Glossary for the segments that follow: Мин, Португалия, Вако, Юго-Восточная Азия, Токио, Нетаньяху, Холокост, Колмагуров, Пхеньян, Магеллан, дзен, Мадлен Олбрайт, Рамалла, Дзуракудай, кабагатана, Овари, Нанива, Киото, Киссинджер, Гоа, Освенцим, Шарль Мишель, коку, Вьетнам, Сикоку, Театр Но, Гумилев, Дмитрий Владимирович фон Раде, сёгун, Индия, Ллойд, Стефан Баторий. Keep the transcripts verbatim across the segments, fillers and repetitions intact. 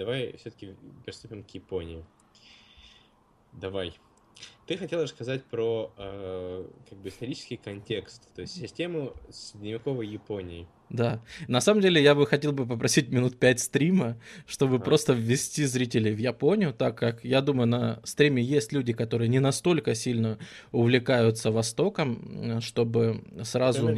давай все-таки приступим к Японии. Давай. Ты хотела рассказать про э, как бы исторический контекст, то есть систему средневековой Японии. Да. На самом деле я бы хотел бы попросить минут пять стрима, чтобы а. просто ввести зрителей в Японию, так как, я думаю, на стриме есть люди, которые не настолько сильно увлекаются Востоком, чтобы сразу...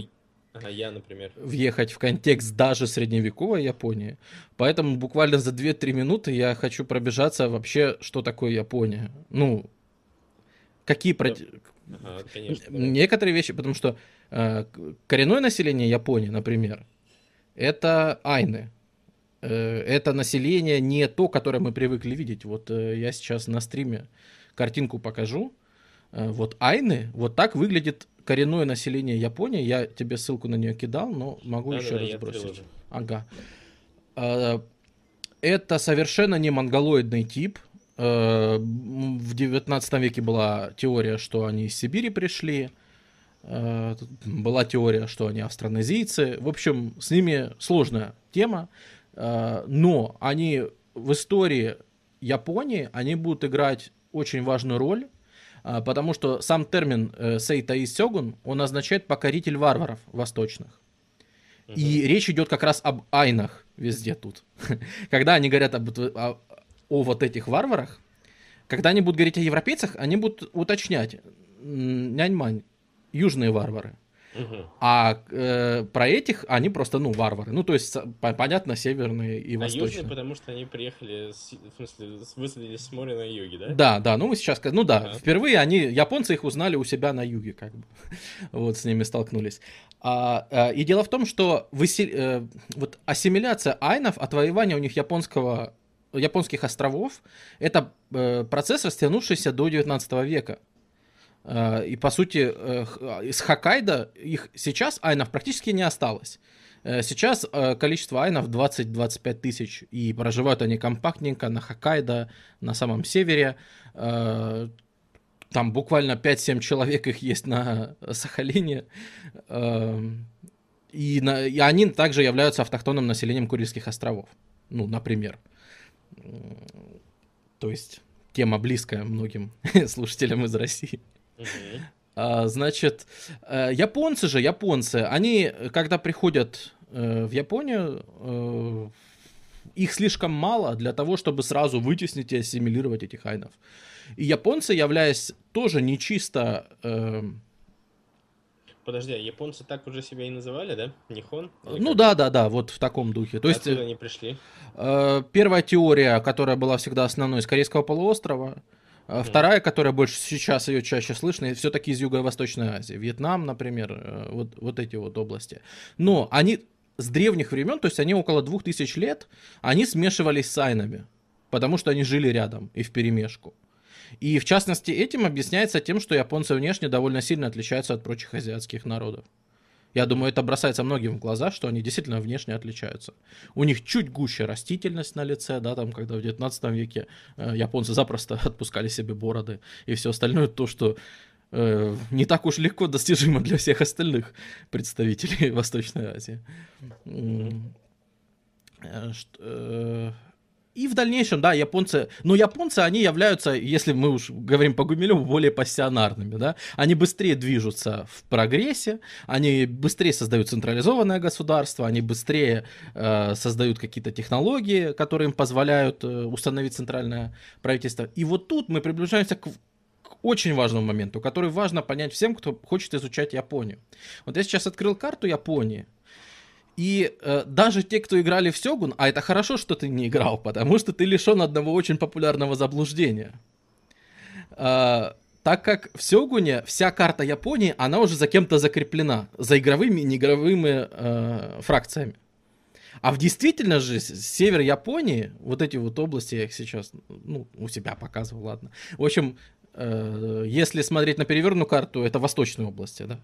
Ага, я, например. Въехать в контекст даже средневековой Японии. Поэтому буквально за две-три минуты я хочу пробежаться вообще, что такое Япония. Ну, какие... Да. Проти... Ага, конечно, да. Некоторые вещи, потому что э, коренное население Японии, например, это айны. Э, это население не то, которое мы привыкли видеть. Вот э, я сейчас на стриме картинку покажу. Э, вот айны, вот так выглядит коренное население Японии. Я тебе ссылку на нее кидал, но могу да, еще да, раз бросить. Ага. Это совершенно не монголоидный тип. В девятнадцатом веке была теория, что они из Сибири пришли. Была теория, что они австронезийцы. В общем, с ними сложная тема. Но они в истории Японии, они будут играть очень важную роль. Потому что сам термин «сэйтай сёгун», он означает «покоритель варваров восточных». Uh-huh. И речь идет как раз об айнах везде тут. Когда они говорят об, о, о вот этих варварах, когда они будут говорить о европейцах, они будут уточнять няньмань, южные варвары. Uh-huh. А э, про этих они просто, ну, варвары. Ну, то есть, понятно, северные и а восточные. А южные, потому что они приехали, с, в смысле, высадились с моря на юге, да? Да, да, ну, мы сейчас, ну, да, uh-huh. впервые они, японцы их узнали у себя на юге, как бы, вот, с ними столкнулись. А, а, и дело в том, что высель, э, вот ассимиляция айнов, отвоевание у них японского, японских островов, это э, процесс, растянувшийся до девятнадцатого века. И, по сути, из Хоккайдо их сейчас айнов практически не осталось. Сейчас количество айнов двадцать-двадцать пять тысяч, и проживают они компактненько на Хоккайдо, на самом севере. Там буквально пять-семь человек их есть на Сахалине. И, на, и они также являются автохтонным населением Курильских островов. Ну, например. То есть, тема близкая многим слушателям из России. Mm-hmm. Значит, японцы же, японцы, они, когда приходят в Японию, их слишком мало для того, чтобы сразу вытеснить и ассимилировать этих айнов. И японцы, являясь тоже не чисто... Подожди, а японцы так уже себя и называли, да? Нихон? Ну да, да, да, вот в таком духе. То есть, откуда они пришли? Первая теория, которая была всегда основной, из Корейского полуострова. Вторая, которая больше сейчас ее чаще слышно, все-таки из Юго-Восточной Азии. Вьетнам, например, вот, вот эти вот области. Но они с древних времен, то есть они около двух тысяч лет, они смешивались с айнами, потому что они жили рядом и вперемешку. И в частности этим объясняется тем, что японцы внешне довольно сильно отличаются от прочих азиатских народов. Я думаю, это бросается многим в глаза, что они действительно внешне отличаются. У них чуть гуще растительность на лице, да, там, когда в девятнадцатом веке э, японцы запросто отпускали себе бороды и все остальное, то, что э, не так уж легко достижимо для всех остальных представителей Восточной Азии. И в дальнейшем, да, японцы, но японцы, они являются, если мы уж говорим по Гумилеву, более пассионарными, да, они быстрее движутся в прогрессе, они быстрее создают централизованное государство, они быстрее э, создают какие-то технологии, которые им позволяют э, установить центральное правительство. И вот тут мы приближаемся к, к очень важному моменту, который важно понять всем, кто хочет изучать Японию. Вот я сейчас открыл карту Японии. И э, даже те, кто играли в сёгун, а это хорошо, что ты не играл, потому что ты лишён одного очень популярного заблуждения. Э, так как в сёгуне вся карта Японии, она уже за кем-то закреплена, за игровыми и неигровыми э, фракциями. А в действительности же север Японии, вот эти вот области, я их сейчас ну, у себя показывал, ладно. В общем... Если смотреть на перевернутую карту, это восточные области, да?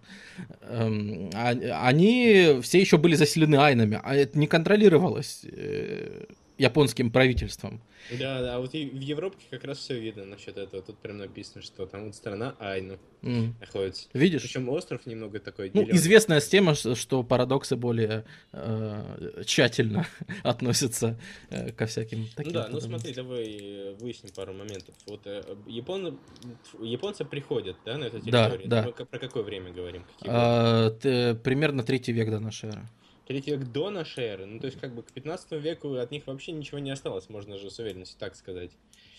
Они все еще были заселены айнами, а это не контролировалось японским правительством. Да, да, вот и в Европе как раз все видно насчет этого. Тут прям написано, что там вот страна Айну mm. находится. Видишь? Причем остров немного такой делёный. Ну, известная тема, что парадоксы более э, тщательно относятся э, ко всяким таким. Ну да, ну смотри, давай выясним пару моментов. Вот э, япон... японцы приходят, да, на эту территорию? Да, да. Мы про какое время говорим? А, ты, примерно третий век до нашей эры. Третий век до нашей эры, ну то есть как бы к пятнадцатому веку от них вообще ничего не осталось, можно же с уверенностью так сказать.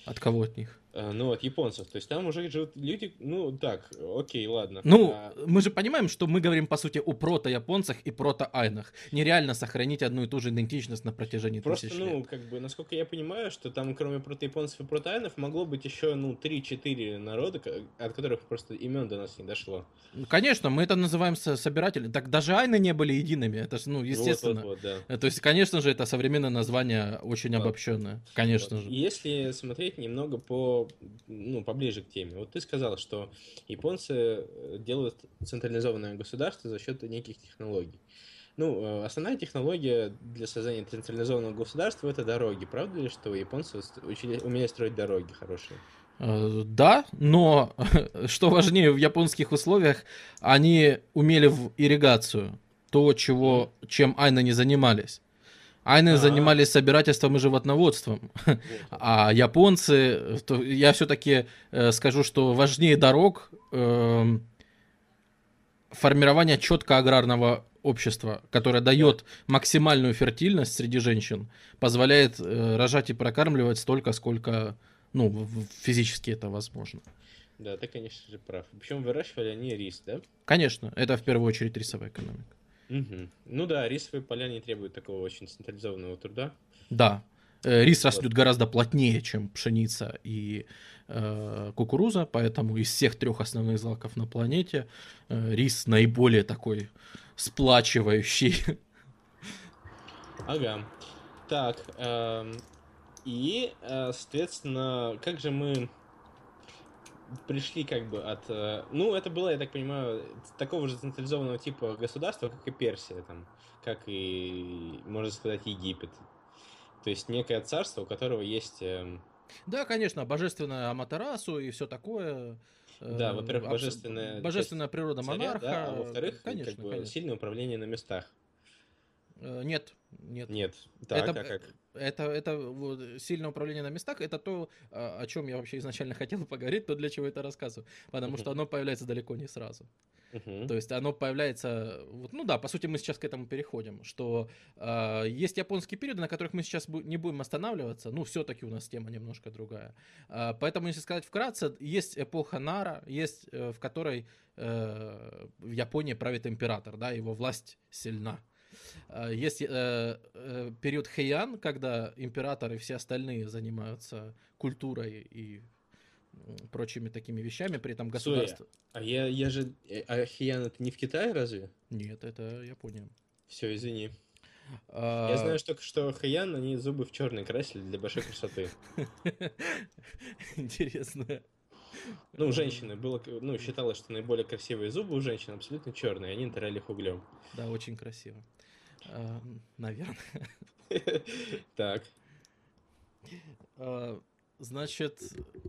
От кого от них? А, ну от японцев, то есть там уже живут люди, ну так, окей, ладно. Ну а... мы же понимаем, что мы говорим по сути о протояпонцах и протоайнах. Нереально сохранить одну и ту же идентичность на протяжении Просто, тысяч лет. Просто, ну как бы, насколько я понимаю, что там кроме протояпонцев и протоайнов могло быть еще, ну, три-четыре народа, от которых просто имен до нас не дошло. Конечно, мы это называем собиратели. Так даже айны не были едиными, это же, ну, естественно. Вот, вот, вот, да. То есть, конечно же, это современное название очень вот. обобщенное, конечно вот. же. Если смотреть немного по, ну, поближе к теме. Вот ты сказал, что японцы делают централизованное государство за счет неких технологий. Ну, основная технология для создания централизованного государства — это дороги. Правда ли, что японцы учили, умели строить дороги хорошие? Да, но, что важнее, в японских условиях они умели в ирригацию, то, чего, чем айны не занимались. Айны А-а-а. занимались собирательством и животноводством, вот. а японцы, то, я все-таки э, скажу, что важнее дорог э, формирование четко аграрного общества, которое дает да. максимальную фертильность среди женщин, позволяет э, рожать и прокармливать столько, сколько, ну, физически это возможно. Да, ты, конечно же, прав. Причем выращивали они рис, да? Конечно, это в первую очередь рисовая экономика. Угу. Ну да, рисовые поля не требуют такого очень централизованного труда. Да, рис вот. растет гораздо плотнее, чем пшеница и э, кукуруза, поэтому из всех трех основных злаков на планете э, рис наиболее такой сплачивающий. Ага. Так, э, и, соответственно, как же мы... пришли как бы от... Ну, это было, я так понимаю, такого же централизованного типа государства, как и Персия, там, как и, можно сказать, Египет. То есть некое царство, у которого есть... Да, конечно, божественная Аматерасу и все такое. Да, во-первых, божественная... Божественная природа царя, монарха. Да, а во-вторых, конечно, как бы, конечно. сильное управление на местах. Нет, нет. Нет, так, это, а как? Это, это вот, сильное управление на местах, это то, о чем я вообще изначально хотел поговорить, то, для чего это рассказываю, потому uh-huh. что оно появляется далеко не сразу. Uh-huh. То есть оно появляется, вот, ну да, по сути мы сейчас к этому переходим, что э, есть японские периоды, на которых мы сейчас не будем останавливаться, ну все-таки у нас тема немножко другая. Э, поэтому, если сказать вкратце, есть эпоха Нара, есть, э, в которой э, в Японии правит император, да, его власть сильна. Есть э, э, период Хэйан, когда императоры и все остальные занимаются культурой и прочими такими вещами, при этом государство... Суя, а я, я же... А Хэйан это не в Китае разве? Нет, это Япония. Все, извини. Я знаю только, что Хэйан, они зубы в черный красили для большой красоты. Интересно. Ну, у женщины было, ну, считалось, что наиболее красивые зубы у женщин абсолютно черные, они натирали их углем. Да, очень красиво. Э, наверное. Так. Значит,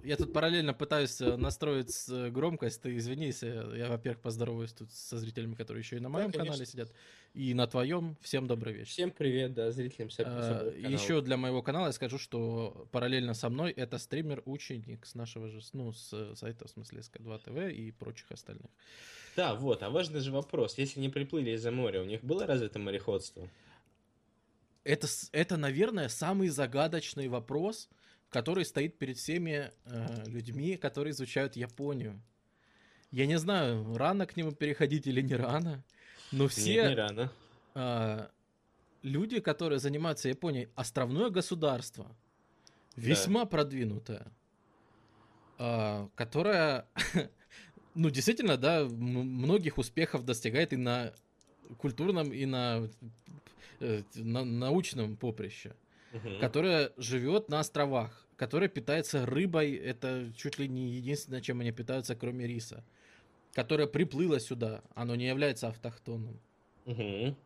я тут параллельно пытаюсь настроить громкость, ты извини, если я, во-первых, поздороваюсь тут со зрителями, которые еще и на моем да, канале сидят, и на твоем. Всем добрый вечер. Всем привет, да, зрителям с а, Еще для моего канала я скажу, что параллельно со мной это стример-ученик с нашего же, ну, с сайта, в смысле, эс ка два тэ вэ и прочих остальных. Да, вот, а важный же вопрос, если не приплыли из-за моря, у них было развито мореходство? Это, это, наверное, самый загадочный вопрос, который стоит перед всеми э, людьми, которые изучают Японию. Я не знаю, рано к нему переходить или не рано, но все Нет, не рано. Э, люди, которые занимаются Японией, островное государство, весьма да. продвинутое, э, которое, ну, действительно, да, многих успехов достигает и на культурном, и на, э, на научном поприще. Uh-huh. Которая живет на островах, которая питается рыбой, это чуть ли не единственное, чем они питаются, кроме риса, которая приплыла сюда, оно не является автохтонным. Uh-huh.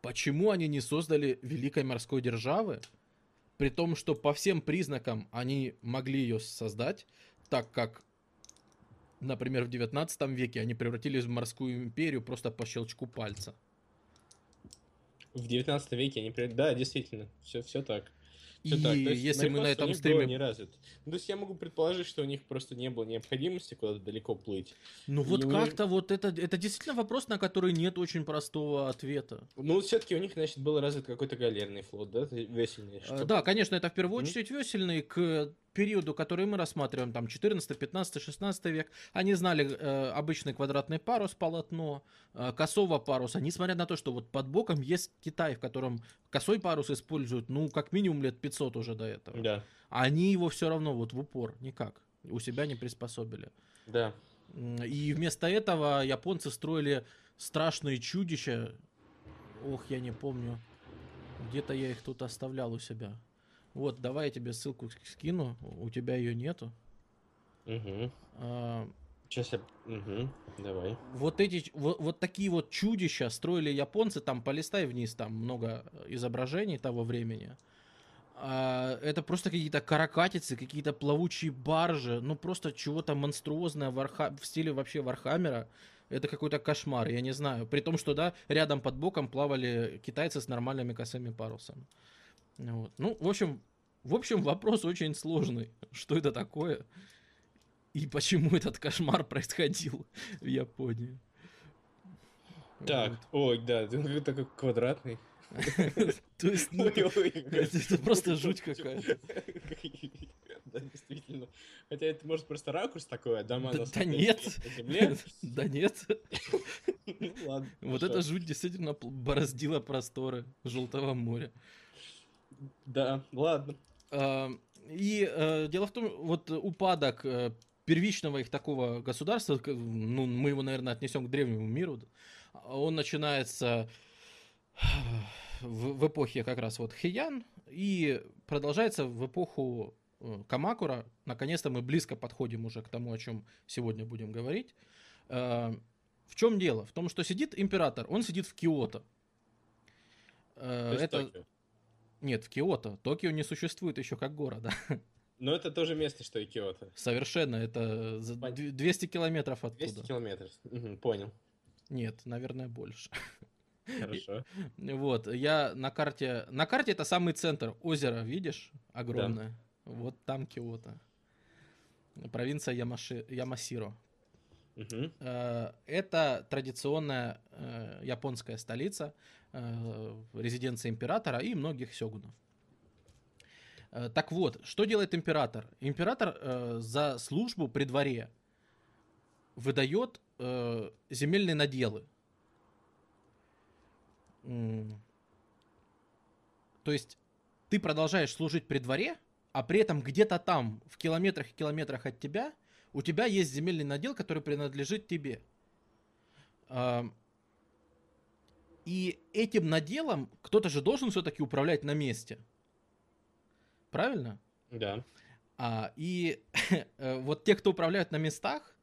Почему они не создали великой морской державы, При том, что по всем признакам они могли ее создать, так как, например, в девятнадцатом веке они превратились в морскую империю просто по щелчку пальца. В девятнадцатом веке они превратились... Да, действительно, все, все так. Все и так. Есть, если мы на этом стриме... Не развит. Ну, то есть я могу предположить, что у них просто не было необходимости куда-то далеко плыть. Ну и вот как-то них... вот это... Это действительно вопрос, на который нет очень простого ответа. Ну, все-таки у них, значит, был развит какой-то галерный флот, да? Весельный. Чтобы... Да, конечно, это в первую очередь mm-hmm. весельный к... периоду, который мы рассматриваем, там четырнадцатый, пятнадцатый, шестнадцатый век, они знали э, обычный квадратный парус, полотно, э, косого паруса, несмотря на то, что вот под боком есть Китай, в котором косой парус используют, ну, как минимум лет пятьсот уже до этого. Да. Они его все равно вот в упор никак у себя не приспособили. Да. И вместо этого японцы строили страшные чудища. Ох, я не помню. Где-то я их тут оставлял у себя. Вот, давай я тебе ссылку скину. У тебя ее нету. Угу. А, сейчас я... Угу. Давай. Вот эти... Вот, вот такие вот чудища строили японцы. Там, полистай вниз, там много изображений того времени. А, это просто какие-то каракатицы, какие-то плавучие баржи. Ну, просто чего-то монструозное в, арха... в стиле вообще Вархаммера. Это какой-то кошмар, я не знаю. При том, что, да, рядом под боком плавали китайцы с нормальными косыми парусами. Вот. Ну, в общем, в общем, вопрос очень сложный. Что это такое? И почему этот кошмар происходил в Японии? Так, вот. Ой, да, ты такой квадратный. То есть, ну, это просто жуть какая-то. Да, действительно. Хотя это, может, просто ракурс такой, дома на земле. Да нет. Вот эта жуть действительно бороздила просторы Желтого моря. Да, ладно. И дело в том, вот упадок первичного их такого государства, ну, мы его, наверное, отнесем к древнему миру, он начинается в эпохе как раз вот Хэйян и продолжается в эпоху Камакура. Наконец-то мы близко подходим уже к тому, о чем сегодня будем говорить. В чем дело? В том, что сидит император, он сидит в Киото. Это... Нет, в Киото. Токио не существует еще как города. Но это то же место, что и Киото. Совершенно. Это двести километров оттуда. двести километров. Угу, понял. Нет, наверное, больше. Хорошо. И, вот, я на карте... На карте это самый центр озера, видишь? Огромное. Да. Вот там Киото. Провинция Ямаши... Ямасиро. Угу. Это традиционная японская столица, резиденция императора и многих сёгунов. Так вот, что делает император? Император за службу при дворе выдает земельные наделы. То есть ты продолжаешь служить при дворе, а при этом где-то там, в километрах и километрах от тебя, у тебя есть земельный надел, который принадлежит тебе. И этим наделом кто-то же должен все-таки управлять на месте. Правильно? Да. А, и вот те, кто управляют на местах,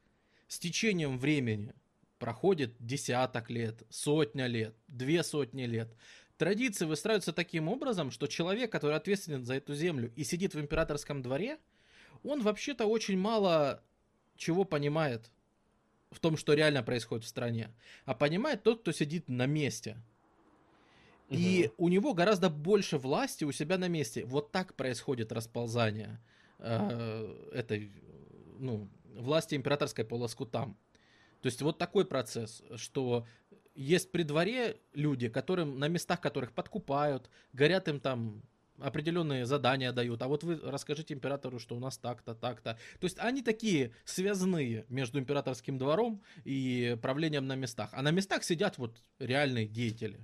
с течением времени проходит десяток лет, сотня лет, две сотни лет. Традиции выстраиваются таким образом, что человек, который ответственен за эту землю и сидит в императорском дворе, он вообще-то очень мало чего понимает в том, что реально происходит в стране, а понимает тот, кто сидит на месте. Угу. И у него гораздо больше власти у себя на месте. Вот так происходит расползание э, этой, ну, власти императорской по лоскутам. То есть вот такой процесс, что есть при дворе люди, которым, на местах которых подкупают, горят им там... определенные задания дают, а вот вы расскажите императору, что у нас так-то, так-то. То есть они такие связные между императорским двором и правлением на местах. А на местах сидят вот реальные деятели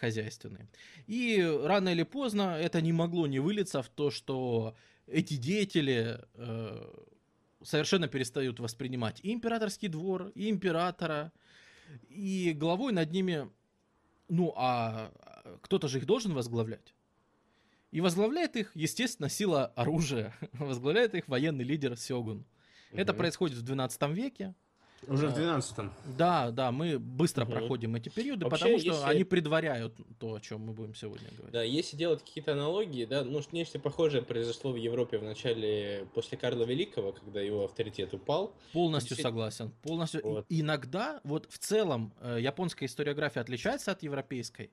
хозяйственные. И рано или поздно это не могло не вылиться в то, что эти деятели э, совершенно перестают воспринимать и императорский двор, и императора, и главой над ними, ну а кто-то же их должен возглавлять. И возглавляет их, естественно, сила оружия. Возглавляет их военный лидер сёгун. Mm-hmm. Это происходит в двенадцатом веке. Уже в двенадцатом. Да, да, мы быстро угу. проходим эти периоды, вообще, потому что если... они предваряют то, о чем мы будем сегодня говорить. Да, если делать какие-то аналогии, да, ну, нечто похожее произошло в Европе в начале, после Карла Великого, когда его авторитет упал. Полностью и... согласен, полностью. Вот. Иногда, вот в целом, японская историография отличается от европейской,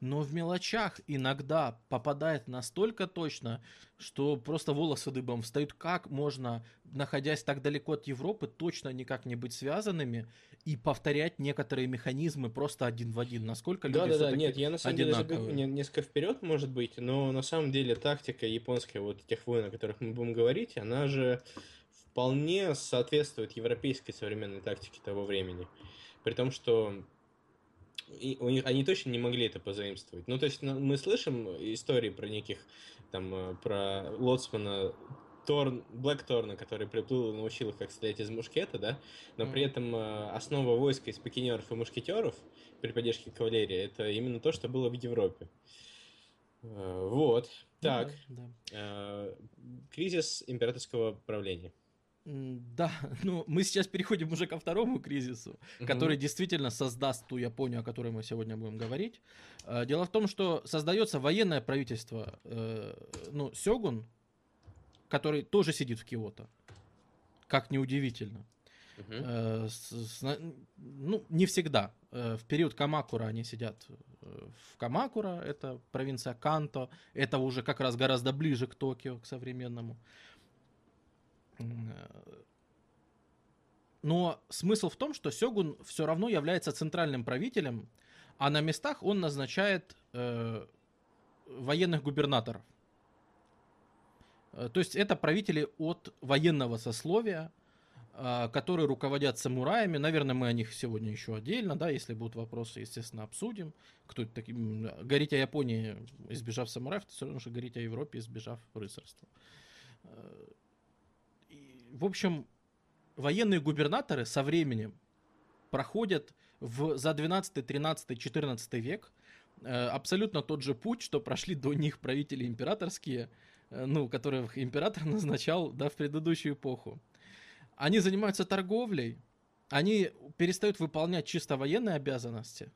но в мелочах иногда попадает настолько точно, что просто волосы дыбом встают. Как можно, находясь так далеко от Европы, точно никак не быть связанными и повторять некоторые механизмы просто один в один? Насколько люди одинаковые? Да-да-да, нет, я на самом деле забегу несколько вперед, может быть, но на самом деле тактика японская, вот тех войн, о которых мы будем говорить, она же вполне соответствует европейской современной тактике того времени. При том, что... И у них, они точно не могли это позаимствовать. Ну, то есть, ну, мы слышим истории про неких, там, про лоцмана Торн, Блэкторна, который приплыл и научил их, как стрелять из мушкета, да? Но mm-hmm. при этом основа войска из пикинеров и мушкетеров при поддержке кавалерии — это именно то, что было в Европе. Вот. Так. Mm-hmm, да. Кризис императорского правления. Да, ну мы сейчас переходим уже ко второму кризису, mm-hmm. который действительно создаст ту Японию, о которой мы сегодня будем говорить. Дело в том, что создается военное правительство, ну, сёгун, который тоже сидит в Киото, как неудивительно. Mm-hmm. Ну, не всегда. В период Камакура они сидят в Камакура, это провинция Канто, это уже как раз гораздо ближе к Токио, к современному. Но смысл в том, что сёгун все равно является центральным правителем, а на местах он назначает э, военных губернаторов. То есть это правители от военного сословия, э, которые руководят самураями. Наверное, мы о них сегодня еще отдельно, да, если будут вопросы, естественно, обсудим. Кто это такие? Говорить о Японии, избежав самураев, это все равно же говорить о Европе, избежав рыцарства. В общем, военные губернаторы со временем проходят в, за двенадцатый, тринадцатый, четырнадцатый век э, абсолютно тот же путь, что прошли до них правители императорские, э, ну, которых император назначал, да, в предыдущую эпоху. Они занимаются торговлей, они перестают выполнять чисто военные обязанности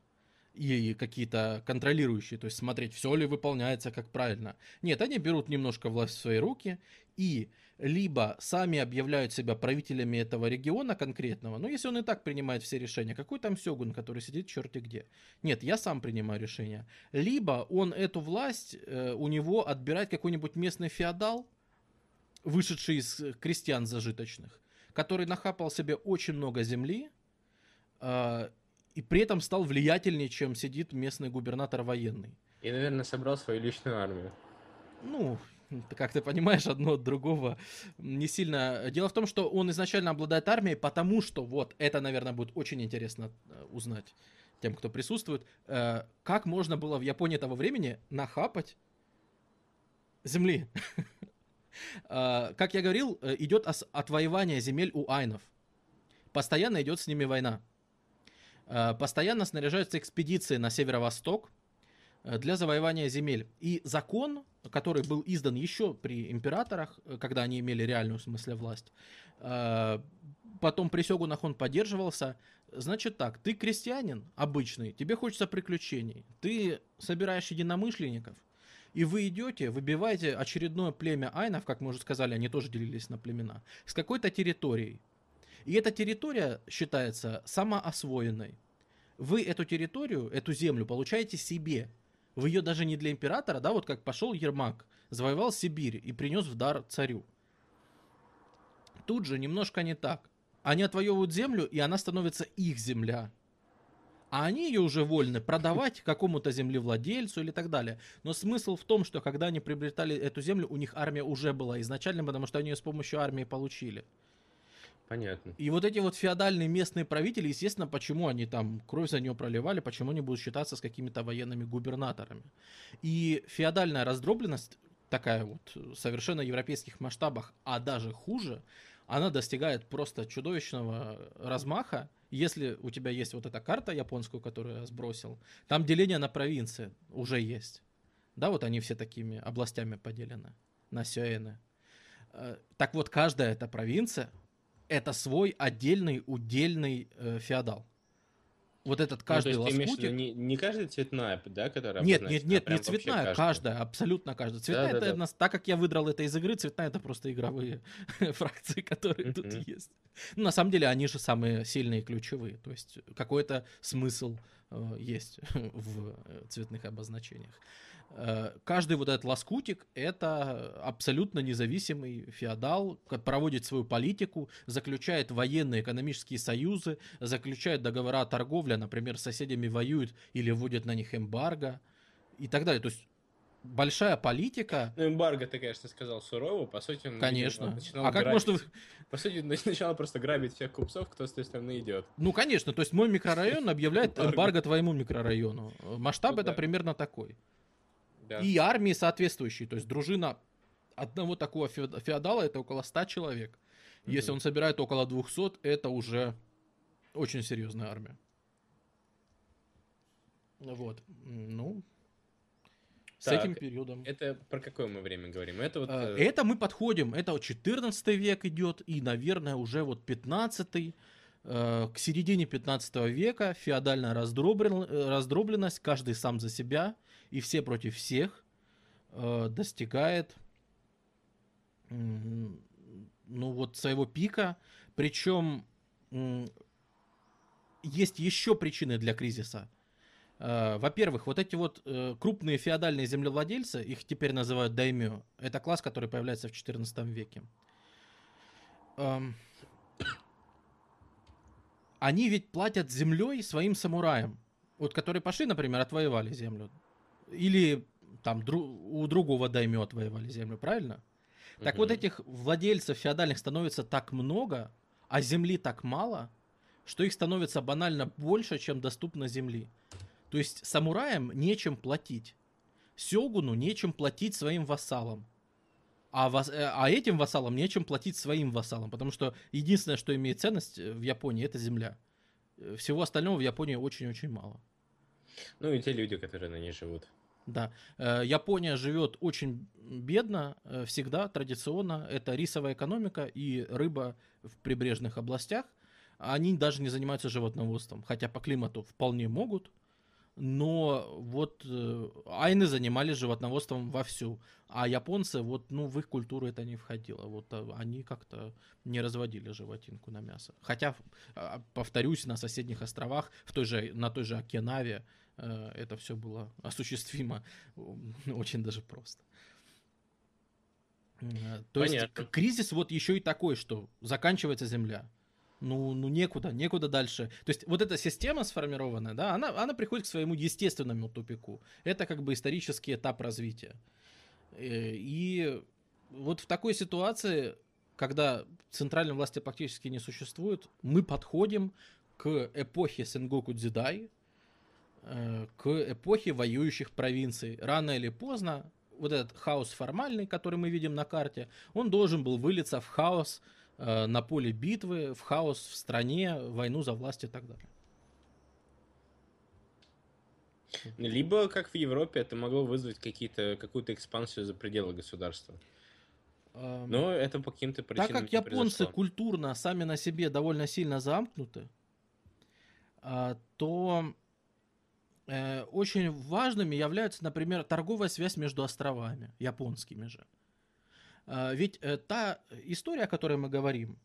и какие-то контролирующие, то есть смотреть, все ли выполняется как правильно. Нет, они берут немножко власть в свои руки и либо сами объявляют себя правителями этого региона конкретного, но если он и так принимает все решения, какой там сёгун, который сидит черти где? Нет, я сам принимаю решения. Либо он эту власть, э, у него отбирает какой-нибудь местный феодал, вышедший из крестьян зажиточных, который нахапал себе очень много земли, э, и при этом стал влиятельнее, чем сидит местный губернатор военный. И, наверное, собрал свою личную армию. Ну, как ты понимаешь, одно от другого не сильно... Дело в том, что он изначально обладает армией, потому что, вот, это, наверное, будет очень интересно узнать тем, кто присутствует, как можно было в Японии того времени нахапать земли. Как я говорил, идет отвоевание земель у айнов. Постоянно идет с ними война. Постоянно снаряжаются экспедиции на северо-восток для завоевания земель. И закон, который был издан еще при императорах, когда они имели реальную в смысле власть, потом при сёгунах он поддерживался. Значит так, ты крестьянин обычный, тебе хочется приключений, ты собираешь единомышленников, и вы идете, выбиваете очередное племя айнов, как мы уже сказали, они тоже делились на племена, с какой-то территорией. И эта территория считается самоосвоенной. Вы эту территорию, эту землю получаете себе. Вы ее даже не для императора, да, вот как пошел Ермак, завоевал Сибирь и принес в дар царю. Тут же немножко не так. Они отвоевывают землю, и она становится их земля. А они ее уже вольны продавать какому-то землевладельцу или так далее. Но смысл в том, что когда они приобретали эту землю, у них армия уже была изначально, потому что они ее с помощью армии получили. Понятно. И вот эти вот феодальные местные правители, естественно, почему они там кровь за нее проливали, почему они будут считаться с какими-то военными губернаторами. И феодальная раздробленность, такая вот, совершенно в европейских масштабах, а даже хуже, она достигает просто чудовищного размаха. Если у тебя есть вот эта карта японскую, которую я сбросил, там деление на провинции уже есть. Да, вот они все такими областями поделены, на сёэны. Так вот, каждая эта провинция это свой отдельный удельный э, феодал. Вот этот каждый ну, то есть лоскутик... Ты имеешь в виду, не, не каждая цветная, да, которая... Нет, нет, нет, не цветная, каждая. каждая, абсолютно каждая. Цветная, да, это да, да. так как я выдрал это из игры, цветная это просто игровые фракции, которые mm-hmm. тут есть. Ну, на самом деле, они же самые сильные и ключевые. То есть какой-то смысл э, есть в цветных обозначениях. Э, каждый вот этот лоскутик это абсолютно независимый феодал, проводит свою политику, заключает военные экономические союзы, заключает договора о торговле, например, с соседями воюют или вводят на них эмбарго и так далее. То есть большая политика... Ну, эмбарго, ты, конечно, сказал сурово. По сути, он конечно. Начинал а как грабить. Можно... По сути, начинал просто грабить всех купцов, кто с той стороны идет. Ну, конечно. То есть мой микрорайон объявляет эмбарго твоему микрорайону. Масштаб ну, это да. примерно такой. Да. И армии соответствующие. То есть дружина одного такого феодала это около ста человек. Mm-hmm. Если он собирает около двухсот, это уже очень серьезная армия. Вот, ну, так, с этим периодом. Это про какое мы время говорим? Это, вот... это мы подходим, это четырнадцатый век идет, и, наверное, уже вот пятнадцатый, к середине пятнадцатого века феодальная раздроблен... раздробленность, каждый сам за себя, и все против всех, достигает, ну, вот своего пика, причем есть еще причины для кризиса. Во-первых, вот эти вот крупные феодальные землевладельцы, их теперь называют даймё, это класс, который появляется в четырнадцатом веке. Они ведь платят землей своим самураям, вот которые пошли, например, отвоевали землю. Или там у другого даймё отвоевали землю, правильно? Mm-hmm. Так вот этих владельцев феодальных становится так много, а земли так мало, что их становится банально больше, чем доступно земли. То есть самураям нечем платить, сёгуну нечем платить своим вассалам, а, вас, а этим вассалам нечем платить своим вассалам, потому что единственное, что имеет ценность в Японии, это земля. Всего остального в Японии очень-очень мало. Ну и те люди, которые на ней живут. Да. Япония живет очень бедно, всегда, традиционно. Это рисовая экономика и рыба в прибрежных областях. Они даже не занимаются животноводством, хотя по климату вполне могут. Но вот айны занимались животноводством вовсю, а японцы, вот, ну, в их культуру это не входило. Вот они как-то не разводили животинку на мясо. Хотя, повторюсь, на соседних островах, в той же, на той же Окинаве это все было осуществимо очень даже просто. То Понятно. Есть кризис вот еще и такой, что заканчивается земля. Ну, ну некуда, некуда дальше. То есть вот эта система сформированная, да, она, она приходит к своему естественному тупику. Это как бы исторический этап развития. И вот в такой ситуации, когда центральной власти практически не существует, мы подходим к эпохе Сенгоку Дзидай, к эпохе воюющих провинций. Рано или поздно вот этот хаос формальный, который мы видим на карте, он должен был вылиться в хаос на поле битвы, в хаос в стране, войну за власть и так далее. Либо, как в Европе, это могло вызвать какие-то, какую-то экспансию за пределы государства. Но это по каким-то причинам. Так как японцы произошло. Культурно сами на себе довольно сильно замкнуты, то очень важными являются, например, торговая связь между островами, японскими же. Ведь та история, о которой мы говорим,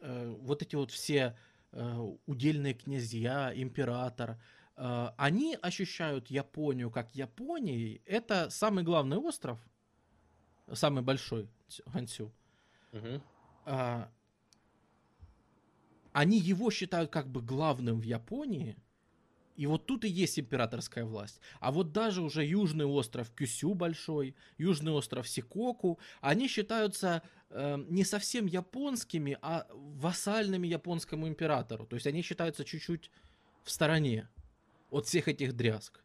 вот эти вот все удельные князья, император, они ощущают Японию как Японией. Это самый главный остров, самый большой, Хансю. Угу. Они его считают как бы главным в Японии. И вот тут и есть императорская власть. А вот даже уже южный остров Кюсю большой, южный остров Сикоку, они считаются э, не совсем японскими, а вассальными японскому императору. То есть они считаются чуть-чуть в стороне от всех этих дрязг.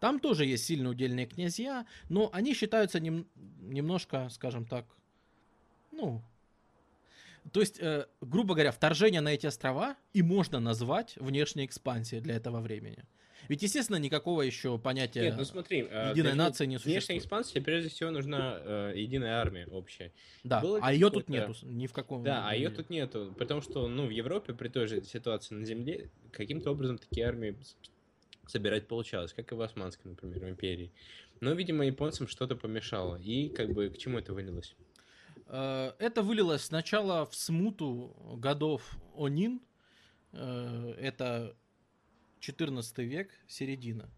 Там тоже есть сильно удельные князья, но они считаются нем- немножко, скажем так, ну... То есть, э, грубо говоря, вторжение на эти острова и можно назвать внешней экспансией для этого времени. Ведь, естественно, никакого еще понятия Нет, ну, смотри, единой нации не существует. Внешняя экспансия, прежде всего, нужна э, единая армия общая. Да, было а ее тут нету, ни в каком... Да, мире. А ее тут нету, потому что, ну, в Европе при той же ситуации на земле каким-то образом такие армии собирать получалось, как и в Османской, например, империи. Но, видимо, японцам что-то помешало. И, как бы, к чему это вылилось? Это вылилось сначала в смуту годов Онин. Это четырнадцатый век, середина.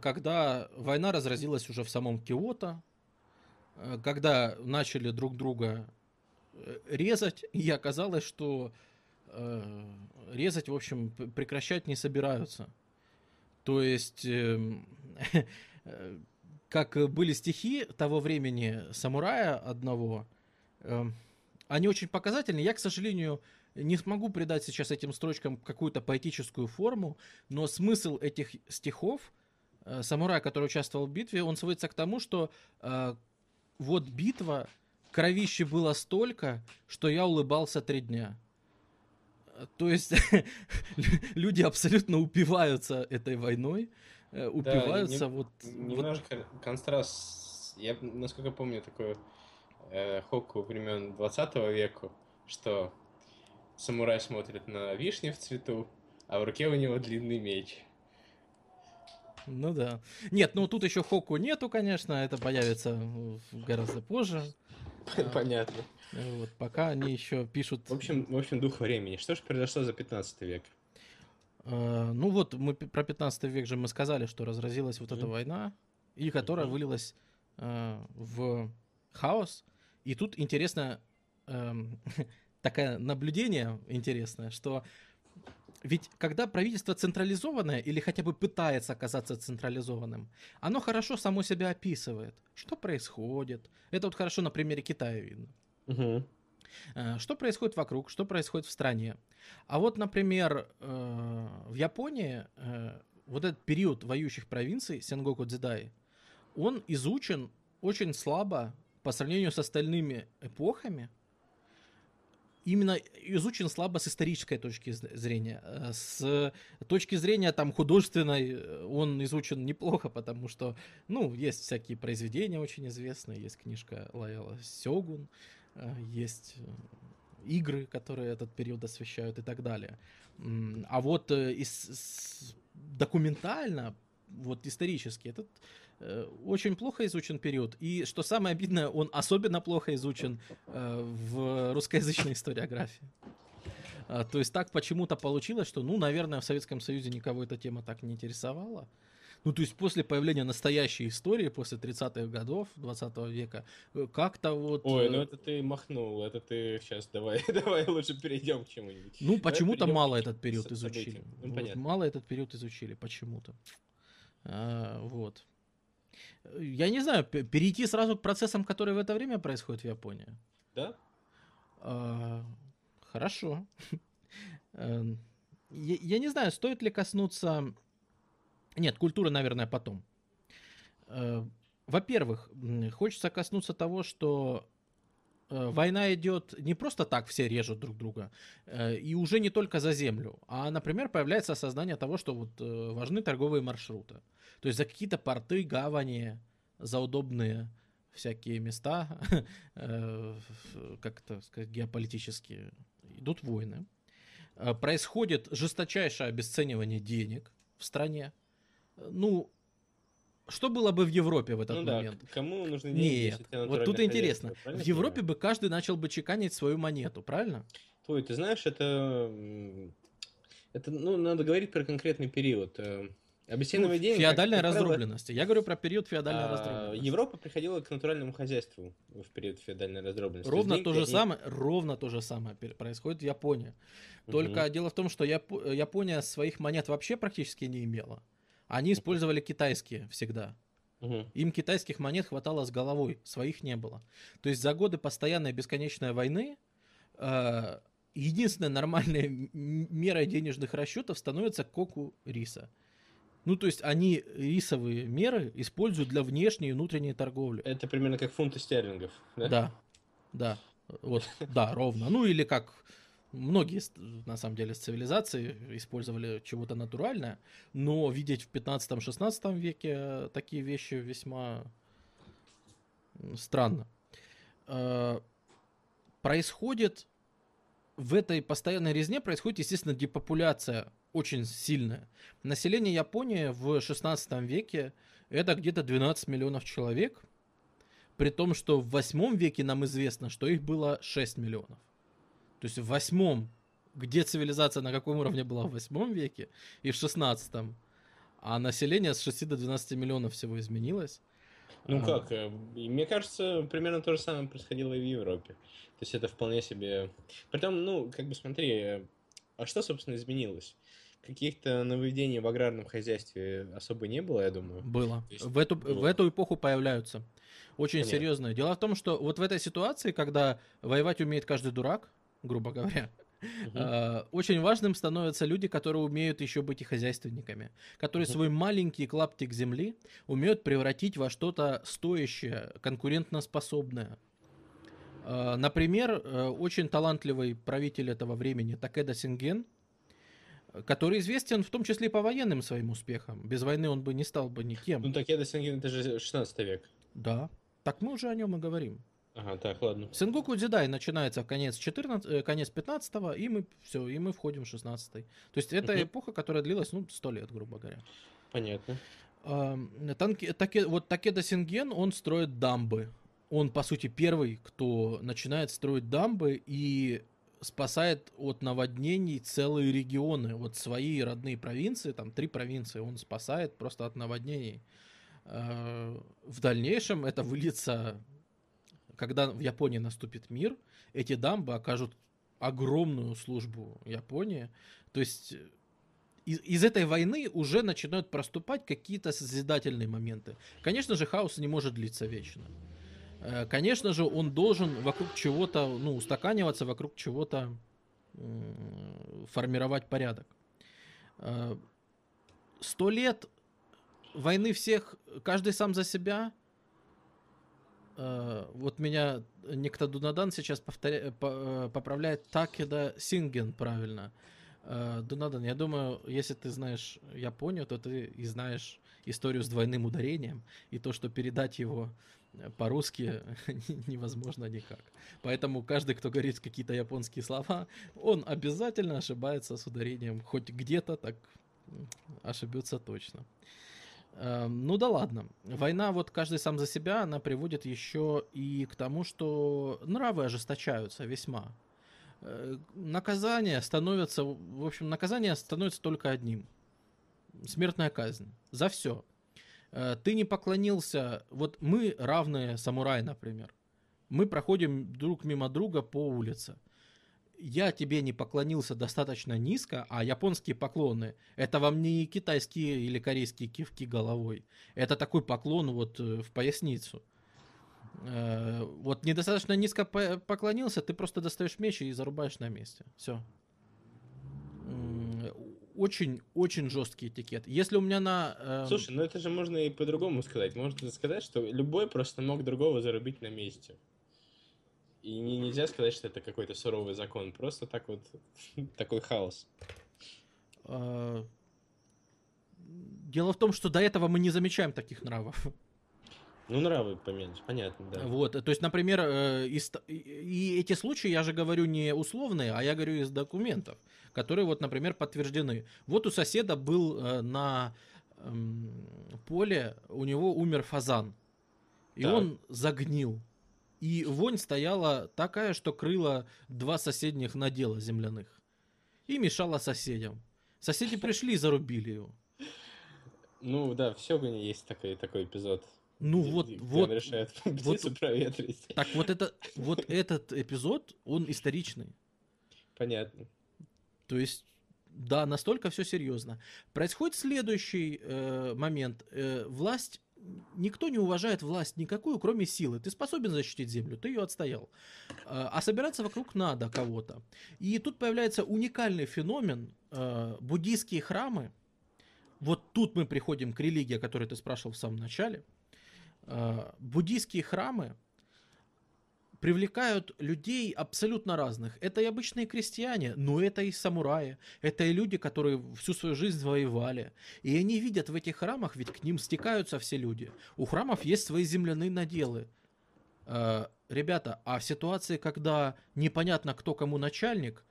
Когда война разразилась уже в самом Киото. Когда начали друг друга резать. И оказалось, что резать, в общем, прекращать не собираются. То есть, э, э, как были стихи того времени самурая одного, э, они очень показательны. Я, к сожалению, не смогу придать сейчас этим строчкам какую-то поэтическую форму, но смысл этих стихов, э, самурая, который участвовал в битве, он сводится к тому, что э, вот битва, кровищи было столько, что я улыбался три дня. То есть люди абсолютно упиваются этой войной, упиваются да, не, вот... Немножко вот... контраст, я, насколько помню, такой э, хокку времен двадцатого века, что самурай смотрит на вишни в цвету, а в руке у него длинный меч. Ну да. Нет, ну тут еще хокку нету, конечно, это появится гораздо позже. Понятно. Вот, пока они еще пишут... В общем, в общем, дух времени. Что же произошло за пятнадцатый век? Э, ну вот, мы про пятнадцатый век же мы сказали, что разразилась вот mm-hmm. эта война, и которая mm-hmm. вылилась э, в хаос. И тут интересно, э, такое наблюдение интересное, что ведь когда правительство централизованное или хотя бы пытается оказаться централизованным, оно хорошо само себя описывает. Что происходит? Это вот хорошо на примере Китая видно. Угу. Что происходит вокруг, что происходит в стране. А вот, например, в Японии вот этот период воюющих провинций Сенгоку Дзидай, он изучен очень слабо по сравнению с остальными эпохами. Именно изучен слабо с исторической точки зрения. С точки зрения там, художественной он изучен неплохо, потому что ну, есть всякие произведения очень известные, есть книжка Лайала Сёгун, есть игры, которые этот период освещают и так далее. А вот из, документально, вот исторически, этот очень плохо изучен период. И что самое обидное, он особенно плохо изучен в русскоязычной историографии. То есть так почему-то получилось, что, ну, наверное, в Советском Союзе никого эта тема так не интересовала. Ну, то есть после появления настоящей истории, после тридцатых годов двадцатого века, как-то вот... Ой, ну это ты махнул, это ты сейчас давай, давай лучше перейдем к чему-нибудь. Ну, почему-то мало этот период изучили. Ну, вот, мало этот период изучили, почему-то. А, вот. Я не знаю, перейти сразу к процессам, которые в это время происходят в Японии. Да? А, хорошо. я, я не знаю, стоит ли коснуться... Нет, культуры, наверное, потом. Во-первых, хочется коснуться того, что война идет не просто так, все режут друг друга, и уже не только за землю, а, например, появляется осознание того, что вот важны торговые маршруты. То есть за какие-то порты, гавани, за удобные всякие места, как это сказать, геополитические, идут войны. Происходит жесточайшее обесценивание денег в стране. Ну, что было бы в Европе в этот ну, момент? Да, кому нужны деньги? Нет, вот тут интересно. В Европе бы каждый начал бы чеканить свою монету, правильно? Ой, ты знаешь, это... это ну, надо говорить про конкретный период. Обесценивание ну, денег... Феодальная раздробленность. Правило... Я говорю про период феодальной а, раздробленности. Европа приходила к натуральному хозяйству в период феодальной раздробленности. Ровно, то же, самое, ровно то же самое происходит в Японии. Только угу. дело в том, что Яп... Япония своих монет вообще практически не имела. Они использовали китайские всегда. Угу. Им китайских монет хватало с головой, своих не было. То есть за годы постоянной бесконечной войны э, единственной нормальной мерой денежных расчетов становится коку риса. Ну, то есть они рисовые меры используют для внешней и внутренней торговли. Это примерно как фунты стерлингов, да? Да, да, вот, да, ровно. Ну, или как... Многие, на самом деле, цивилизации использовали чего-то натуральное, но видеть в пятнадцатом-шестнадцатом веке такие вещи весьма странно. Происходит в этой постоянной резне, происходит, естественно, депопуляция очень сильная. Население Японии в шестнадцатом веке это где-то двенадцать миллионов человек, при том, что в восьмом веке нам известно, что их было шесть миллионов. То есть в восьмом, где цивилизация на каком уровне была в восьмом веке, и в шестнадцатом, а население с шести до двенадцати миллионов всего изменилось. Ну а... как, мне кажется, примерно то же самое происходило и в Европе. То есть это вполне себе... Притом, ну, как бы смотри, а что, собственно, изменилось? Каких-то нововведений в аграрном хозяйстве особо не было, я думаю. Было. Есть... В, эту, было. в эту эпоху появляются. Очень Понятно. серьезные. Дело в том, что вот в этой ситуации, когда воевать умеет каждый дурак, грубо говоря, uh-huh. очень важным становятся люди, которые умеют еще быть и хозяйственниками, которые uh-huh. свой маленький клаптик земли умеют превратить во что-то стоящее, конкурентоспособное. Например, очень талантливый правитель этого времени Такеда Синген, который известен в том числе и по военным своим успехам. Без войны он бы не стал бы никем. Ну, Такеда Синген — это же шестнадцатый век. Да, так мы уже о нем и говорим. Ага, так, ладно. Сенгоку Дзидай начинается в конец, четырнадцатого, конец пятнадцатого, и мы все, и мы входим в шестнадцатый. То есть это угу. эпоха, которая длилась, ну, сто лет, грубо говоря. Понятно. Танки, таке, вот Такеда Синген, он строит дамбы. Он, по сути, первый, кто начинает строить дамбы и спасает от наводнений целые регионы. Вот свои родные провинции, там три провинции, он спасает просто от наводнений. В дальнейшем это выльется... Когда в Японии наступит мир, эти дамбы окажут огромную службу Японии. То есть из, из этой войны уже начинают проступать какие-то созидательные моменты. Конечно же, хаос не может длиться вечно. Конечно же, он должен вокруг чего-то, ну, устаканиваться, вокруг чего-то э, формировать порядок. Сто лет войны всех, каждый сам за себя. Вот меня некто Дунадан сейчас повторя... поправляет Такеда Синген правильно. Дунадан, я думаю, если ты знаешь Японию, то ты и знаешь историю с двойным ударением, и то, что передать его по-русски невозможно никак. Поэтому каждый, кто говорит какие-то японские слова, он обязательно ошибается с ударением. Хоть где-то так ошибется точно. Ну да ладно. Война, вот каждый сам за себя, она приводит еще и к тому, что нравы ожесточаются весьма. Наказание становится, в общем, наказание становится только одним. Смертная казнь. За все. Ты не поклонился, вот мы равные самурай, например. Мы проходим друг мимо друга по улице. Я тебе не поклонился достаточно низко, а японские поклоны, это вам не китайские или корейские кивки головой. Это такой поклон вот в поясницу. Вот недостаточно низко поклонился, ты просто достаешь меч и зарубаешь на месте. Все. Очень-очень жесткий этикет. Если у меня на... Э... Слушай, ну это же можно и по-другому сказать. Можно сказать, что любой просто мог другого зарубить на месте. И нельзя сказать, что это какой-то суровый закон. Просто так вот, такой хаос. Дело в том, что до этого мы не замечаем таких нравов. Ну, нравы поменьше, понятно, да. Вот, то есть, например, и эти случаи, я же говорю не условные, а я говорю из документов, которые, вот, например, подтверждены. Вот у соседа был на поле, у него умер фазан. И так. он загнил. И вонь стояла такая, что крыла два соседних надела земляных. И мешала соседям. Соседи пришли и зарубили его. Ну да, в Сёгуне есть такой, такой эпизод. Ну где, вот... Где вот, решают птицу вот, проветрить. Так вот, это, вот этот эпизод, он историчный. Понятно. То есть, да, настолько все серьезно. Происходит следующий э, момент. Э, власть... Никто не уважает власть никакую, кроме силы. Ты способен защитить землю, ты ее отстоял. А собираться вокруг надо кого-то. И тут появляется уникальный феномен. Буддийские храмы. Вот тут мы приходим к религии, о которой ты спрашивал в самом начале. Буддийские храмы привлекают людей абсолютно разных. Это и обычные крестьяне, но это и самураи, это и люди, которые всю свою жизнь воевали. И они видят в этих храмах, ведь к ним стекаются все люди. У храмов есть свои земляные наделы. Э, ребята, а в ситуации, когда непонятно, кто кому начальник,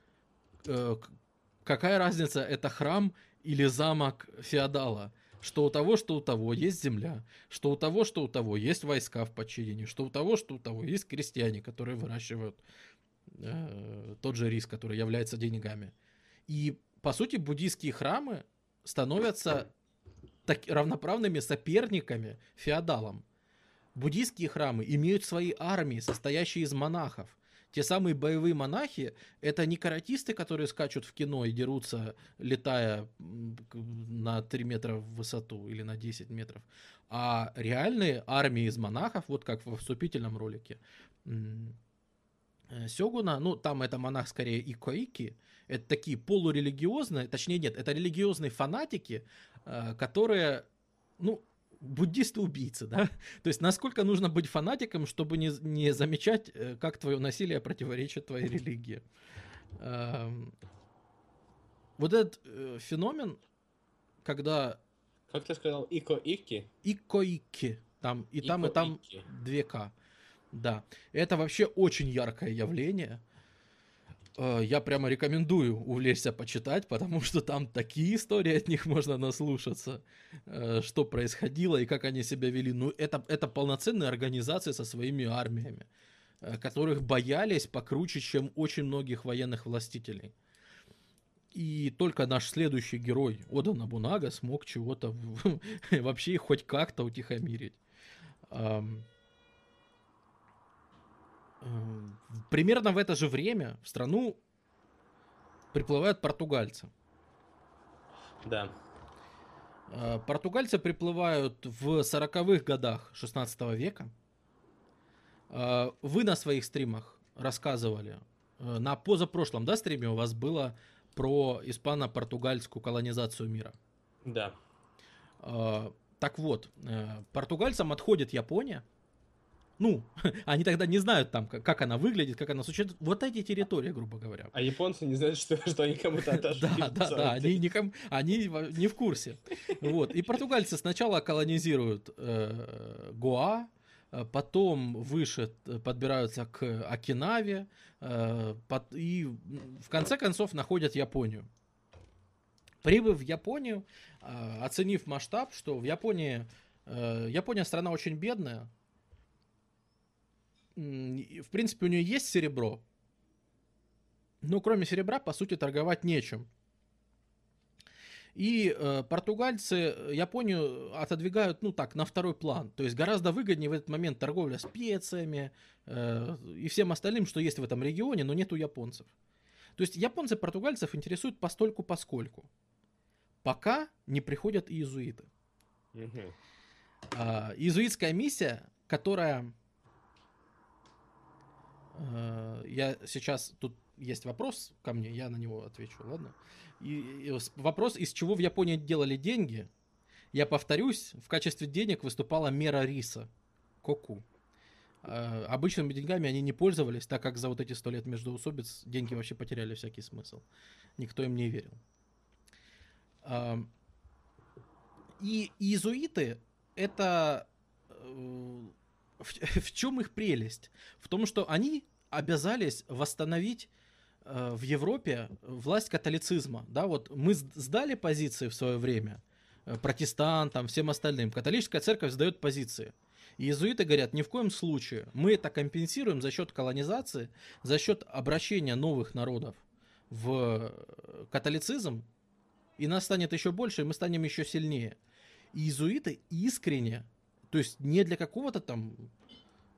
э, какая разница, это храм или замок феодала? Что у того, что у того есть земля, что у того, что у того есть войска в подчинении, что у того, что у того есть крестьяне, которые выращивают э, тот же рис, который является деньгами. И, по сути, буддийские храмы становятся так, равноправными соперниками феодалам. Буддийские храмы имеют свои армии, состоящие из монахов. Те самые боевые монахи — это не каратисты, которые скачут в кино и дерутся, летая на три метра в высоту или на десять метров, а реальные армии из монахов, вот как во вступительном ролике Сёгуна, ну там это монах скорее икоики, это такие полурелигиозные, точнее нет, это религиозные фанатики, которые, ну, буддисты-убийцы, да? То есть, насколько нужно быть фанатиком, чтобы не, не замечать, как твое насилие противоречит твоей религии. Вот этот феномен, когда... Как ты сказал, ико-ики? Ико-ики. Там, и там, и там две ка. Да. Это вообще очень яркое явление. Я прямо рекомендую увлечься почитать, потому что там такие истории, от них можно наслушаться, что происходило и как они себя вели. Ну, это, это полноценные организации со своими армиями, которых боялись покруче, чем очень многих военных властителей. И только наш следующий герой, Ода Нобунага, смог чего-то вообще хоть как-то утихомирить. Примерно в это же время в страну приплывают португальцы. Да. Португальцы приплывают в сороковых годах шестнадцатого века. Вы на своих стримах рассказывали, на позапрошлом, да, стриме у вас было про испано-португальскую колонизацию мира. Да. Так вот, португальцам отходит Япония. Ну, они тогда не знают там, как, как она выглядит, как она существует. Вот эти территории, грубо говоря. А японцы не знают, что, что они кому-то отошли. Да, да, да, они, никому, они не в курсе. Вот. И португальцы сначала колонизируют э, Гоа, потом выше подбираются к Окинаве, э, под, и в конце концов находят Японию. Прибыв в Японию, э, оценив масштаб, что в Японии... Э, Япония страна очень бедная. В принципе, у нее есть серебро, но кроме серебра, по сути, торговать нечем. И э, португальцы Японию отодвигают, ну так, на второй план. То есть гораздо выгоднее в этот момент торговля специями э, и всем остальным, что есть в этом регионе, но нет у японцев. То есть японцы португальцев интересуют постольку-поскольку, пока не приходят иезуиты. Mm-hmm. Э, иезуитская миссия, которая... Я сейчас... Тут есть вопрос ко мне, я на него отвечу, ладно? И, и вопрос, из чего в Японии делали деньги. Я повторюсь, в качестве денег выступала мера риса, коку. Обычными деньгами они не пользовались, так как за вот эти сто лет междоусобиц деньги вообще потеряли всякий смысл. Никто им не верил. И иезуиты — это... В, в чем их прелесть? В том, что они обязались восстановить э, в Европе власть католицизма. Да, вот мы сдали позиции в свое время э, протестантам, всем остальным. Католическая церковь сдает позиции. Иезуиты говорят, ни в коем случае. Мы это компенсируем за счет колонизации, за счет обращения новых народов в католицизм. И нас станет еще больше, и мы станем еще сильнее. Иезуиты искренне, то есть не для какого-то там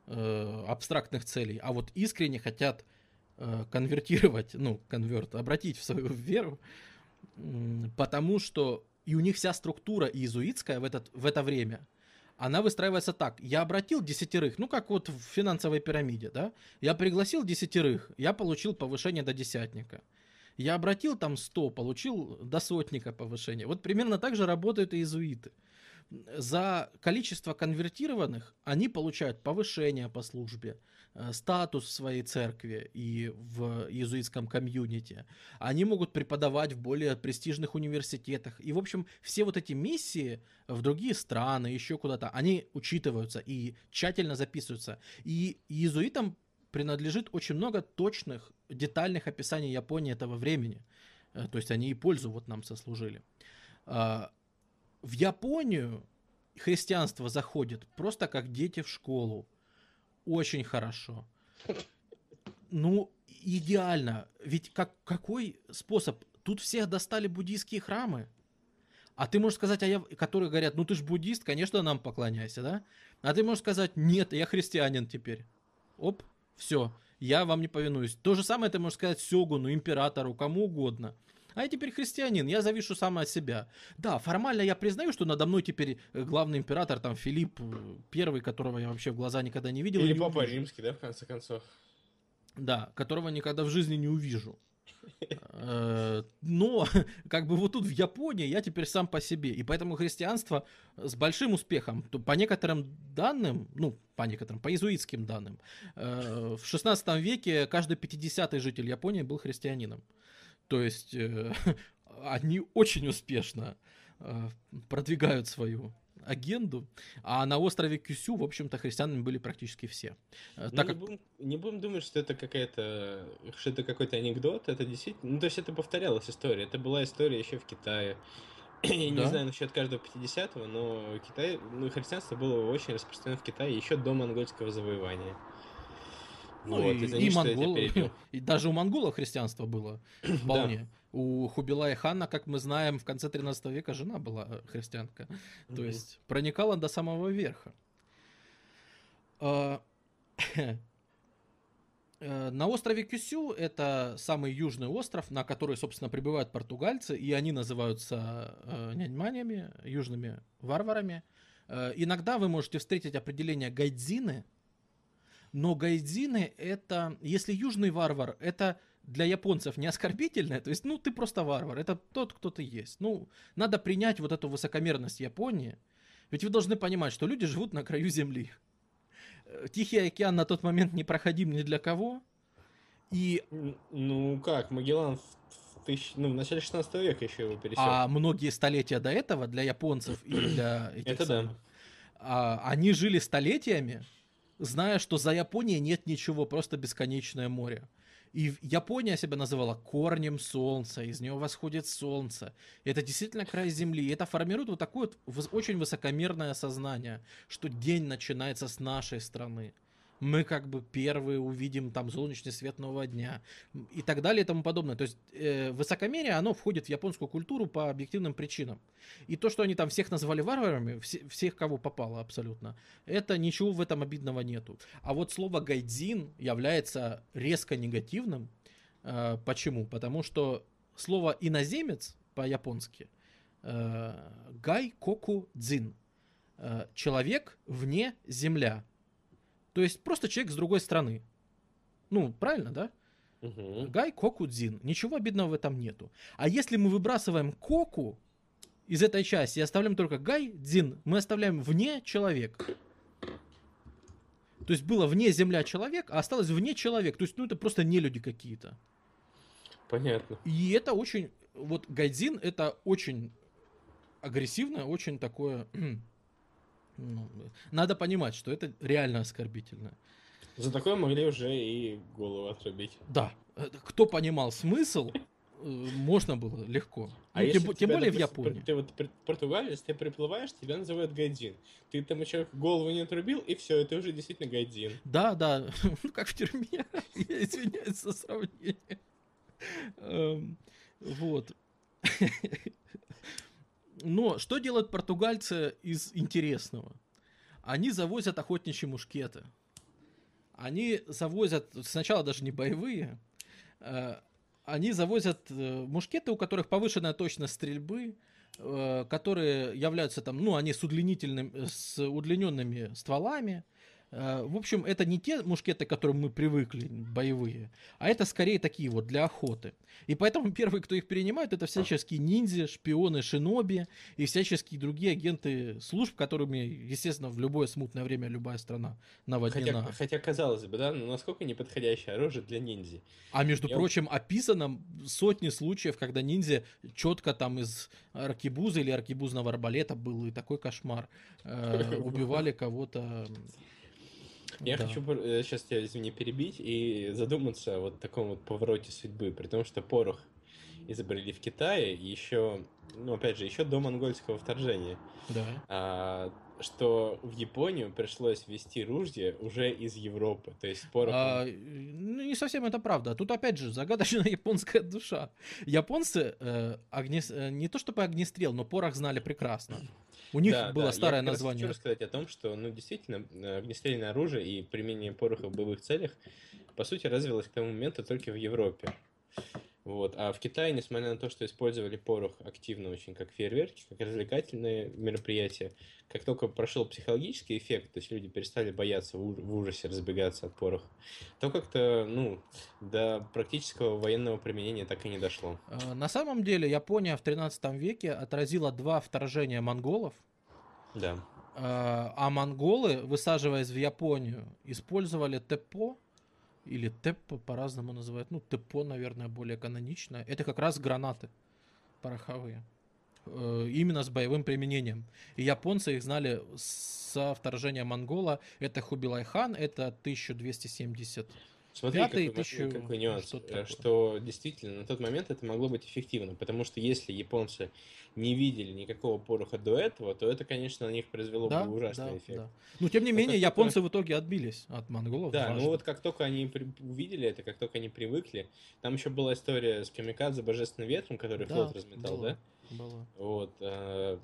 э, абстрактных целей, а вот искренне хотят э, конвертировать, ну, конверт, обратить в свою веру, э, потому что и у них вся структура иезуитская в, этот, в это время, она выстраивается так. Я обратил десятерых, ну, как вот в финансовой пирамиде, да? Я пригласил десятерых, я получил повышение до десятника. Я обратил там сто, получил до сотника повышение. Вот примерно так же работают иезуиты. За количество конвертированных они получают повышение по службе, статус в своей церкви и в иезуитском комьюнити. Они могут преподавать в более престижных университетах. И, в общем, все вот эти миссии в другие страны, еще куда-то, они учитываются и тщательно записываются. И иезуитам принадлежит очень много точных, детальных описаний Японии этого времени. То есть они и пользу вот нам сослужили. В Японию христианство заходит просто как дети в школу. Очень хорошо. Ну, идеально. Ведь как, какой способ? Тут всех достали буддийские храмы. А ты можешь сказать, а я, которые говорят, ну ты ж буддист, конечно, нам поклоняйся, да? А ты можешь сказать, нет, я христианин теперь. Оп, все, я вам не повинуюсь. То же самое ты можешь сказать сёгуну, императору, кому угодно. А я теперь христианин, я завишу сам от себя. Да, формально я признаю, что надо мной теперь главный император, там, Филипп Первый, которого я вообще в глаза никогда не видел. Или не Папа увижу. Римский, да, в конце концов. Да, которого никогда в жизни не увижу. Но, как бы вот тут в Японии я теперь сам по себе. И поэтому христианство с большим успехом, по некоторым данным, ну, по некоторым, по иезуитским данным, в шестнадцатом веке каждый пятидесятый житель Японии был христианином. То есть э, они очень успешно э, продвигают свою агенду, а на острове Кюсю, в общем-то, христианами были практически все. Э, так не, как... будем, не будем думать, что это какая-то, что это какой-то анекдот, это действительно, ну то есть это повторялась история, это была история еще в Китае. Я да? не знаю насчет каждого пятидесятого, но Китай, ну, христианство было очень распространено в Китае еще до монгольского завоевания. Ну, вот, и, и, монголы, и даже у монголов христианство было вполне. Да. У Хубилая хана, как мы знаем, в конце тринадцатого века жена была христианка. Mm-hmm. То есть проникала до самого верха. На острове Кюсю, это самый южный остров, на который, собственно, прибывают португальцы, и они называются няньманями, южными варварами. Иногда вы можете встретить определение гайдзины. Но гайдзины это, если южный варвар, это для японцев не оскорбительное, то есть, ну, ты просто варвар, это тот, кто ты есть. Ну, надо принять вот эту высокомерность Японии, ведь вы должны понимать, что люди живут на краю земли. Тихий океан на тот момент непроходим ни для кого. И... Ну как, Магеллан в, тысяч... ну, в начале шестнадцатого века еще его пересек. А многие столетия до этого для японцев и для этих это самых, да. а, они жили столетиями, зная, что за Японией нет ничего, просто бесконечное море. И Япония себя называла корнем солнца, из него восходит солнце. Это действительно край земли. И это формирует вот такое вот очень высокомерное сознание, что день начинается с нашей страны. Мы как бы первые увидим там солнечный свет нового дня и так далее и тому подобное. То есть э, высокомерие, оно входит в японскую культуру по объективным причинам. И то, что они там всех назвали варварами, все, всех, кого попало абсолютно, это ничего в этом обидного нету. А вот слово «гайдзин» является резко негативным. Э, почему? Потому что слово «иноземец» по-японски э, «гай-коку-дзин» э, «человек вне земля». То есть просто человек с другой страны. Ну, правильно, да? Угу. Гай коку дзин. Ничего обидного в этом нету. А если мы выбрасываем коку из этой части и оставляем только гай дзин, мы оставляем вне человек. То есть было вне земля человек, а осталось вне человек. То есть, ну, это просто нелюди какие-то. Понятно. И это очень... Вот гайдзин это очень агрессивное, очень такое... Ну, надо понимать, что это реально оскорбительно. За такое могли уже и голову отрубить. Да. Кто понимал смысл, можно было легко. А ну, тем, тем более в Японии. Ты вот португалец, ты приплываешь, тебя называют гайдзин. Ты тому человеку голову не отрубил, и все, это уже действительно гайдзин. Да, да. Ну, как в тюрьме. Я извиняюсь за сравнение. Вот. Но что делают португальцы из интересного? Они завозят охотничьи мушкеты. Они завозят, сначала даже не боевые, они завозят мушкеты, у которых повышенная точность стрельбы, которые являются там, ну, они с, удлинительным, с удлиненными стволами, В общем, это не те мушкеты, к которым мы привыкли, боевые, а это скорее такие вот для охоты. И поэтому первые, кто их перенимает, это всяческие ниндзя, шпионы, шиноби и всяческие другие агенты служб, которыми, естественно, в любое смутное время любая страна наводнена. Хотя, хотя казалось бы, да, но насколько неподходящее оружие для ниндзя. А между Я... прочим, описано сотни случаев, когда ниндзя четко там из аркебуза или аркебузного арбалета был, и такой кошмар. Убивали кого-то... Я да. хочу сейчас тебя, извини, перебить и задуматься о вот таком вот повороте судьбы, при том, что порох изобрели в Китае еще, ну опять же, еще до монгольского вторжения. Да. А, что в Японию пришлось везти ружья уже из Европы, то есть порох... А, ну не совсем это правда. Тут опять же загадочная японская душа. Японцы э, огнес... не то чтобы огнестрел, но порох знали прекрасно. У них да, было да. старое Я название. Я хочу рассказать о том, что, ну, действительно, огнестрельное оружие и применение пороха в боевых целях, по сути, развилось к тому моменту только в Европе. Вот. А в Китае, несмотря на то, что использовали порох активно очень, как фейерверки, как развлекательные мероприятия, как только прошел психологический эффект, то есть люди перестали бояться, в ужасе разбегаться от пороха, то как-то, ну, до практического военного применения так и не дошло. На самом деле Япония в тринадцатом веке отразила два вторжения монголов. Да. А монголы, высаживаясь в Японию, использовали теппо, или теппо по-разному называют. Ну, теппо, наверное, более канонично. Это как раз гранаты пороховые. Э, именно с боевым применением. И японцы их знали со вторжения монгола. Это Хубилай-хан, это тысяча двести семьдесят пятый. Смотри, какой, тысяча... какой нюанс, что, что действительно на тот момент это могло быть эффективно, потому что если японцы не видели никакого пороха до этого, то это, конечно, на них произвело да, бы ужасный да, эффект. Да. Но, тем не Но менее, японцы только... в итоге отбились от монголов. Да, ну вот как только они при... увидели это, как только они привыкли, там еще была история с камикадзе божественным ветром, который да, флот разметал, было, да? Было. Вот, э...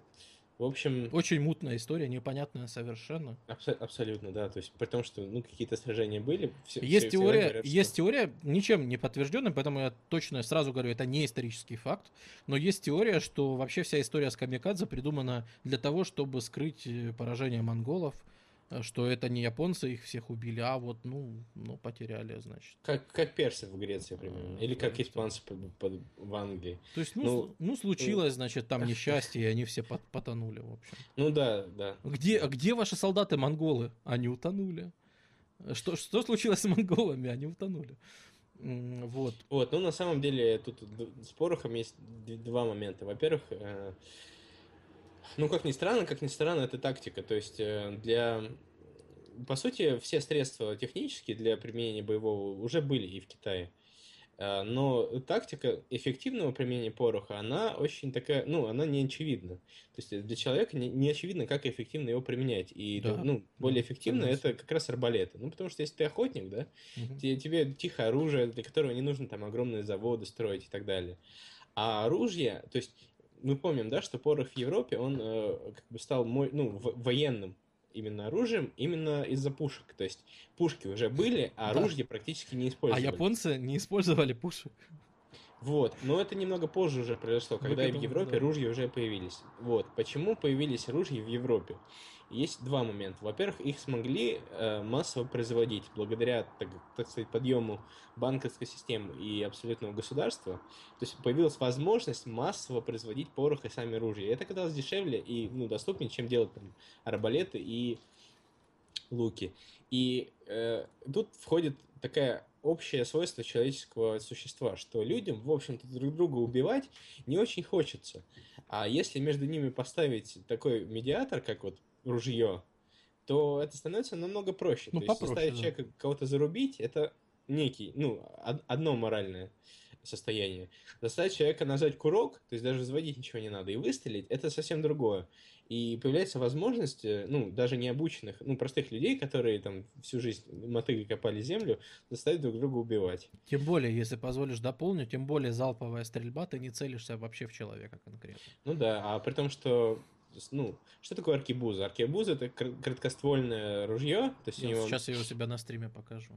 В общем... Очень мутная история, непонятная совершенно. Абсо- абсолютно, да. То есть, потому что, ну, какие-то сражения были. Все, есть, все, теория, говорят, что... есть теория, ничем не подтвержденная, поэтому я точно сразу говорю, это не исторический факт. Но есть теория, что вообще вся история с камикадзе придумана для того, чтобы скрыть поражение монголов. Что это не японцы их всех убили, а вот, ну, ну потеряли, значит. Как, как персы в Греции, примерно. Или как испанцы под, под, в Англии. То есть, ну, ну, ну случилось, значит, там несчастье, и они все под, потонули, в общем. Ну да, да. Где, где ваши солдаты монголы? Они утонули. Что, что случилось с монголами? Они утонули. Вот. Вот, ну, на самом деле, тут с порохом есть два момента. Во-первых... Ну, как ни странно, как ни странно, это тактика. То есть, для... По сути, все средства технические для применения боевого уже были и в Китае. Но тактика эффективного применения пороха, она очень такая... Ну, она не очевидна. То есть, для человека не, не очевидно, как эффективно его применять. И, да. ну, более эффективно да, это как раз арбалеты. Ну, потому что, если ты охотник, да, угу. тебе, тебе тихое оружие, для которого не нужно там огромные заводы строить и так далее. А оружие... То есть... Мы помним, да, что порох в Европе, он э, как бы стал мой, ну, военным именно оружием, именно из-за пушек. То есть пушки уже были, а оружие да. практически не использовали. А японцы не использовали пушек. Вот, но это немного позже уже произошло, когда и в Европе да. ружья уже появились. Вот, почему появились ружья в Европе? Есть два момента. Во-первых, их смогли э, массово производить благодаря, так, так сказать, подъему банковской системы и абсолютного государства. То есть появилась возможность массово производить порох и сами ружья. И это казалось дешевле и ну, доступнее, чем делать там, арбалеты и луки. И э, тут входит такая... общее свойство человеческого существа, что людям, в общем-то, друг друга убивать не очень хочется. А если между ними поставить такой медиатор, как вот ружье, то это становится намного проще. Ну, то есть заставить да. человека кого-то зарубить, это некий, ну, одно моральное состояние. Заставить человека нажать курок, то есть даже взводить ничего не надо, и выстрелить, это совсем другое. И появляется возможность, ну, даже необученных, ну, простых людей, которые там всю жизнь мотыгой копали землю, заставить друг друга убивать. Тем более, если позволишь дополню, тем более залповая стрельба, ты не целишься вообще в человека конкретно. Ну да, а при том, что ну, что такое аркебуза? Аркебуза — это краткоствольное ружье. То есть я него... Сейчас я у себя на стриме покажу.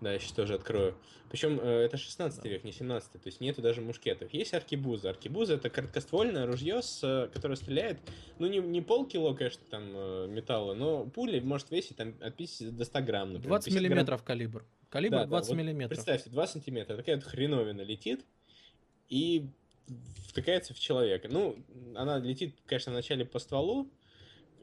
Да, я сейчас тоже открою. Причем это шестнадцатый да. век, не семнадцатый, то есть нету даже мушкетов. Есть аркебуза. Аркебуза — это краткоствольное ружье, с... которое стреляет, ну, не, не полкило, конечно, там, металла, но пули может весить там от пятидесяти до ста грамм, например. двадцать миллиметров грамм... калибр. Калибр да, двадцать да. Вот миллиметров. Представьте, два сантиметра, такая вот хреновина летит и втыкается в человека. Ну, она летит, конечно, вначале по стволу,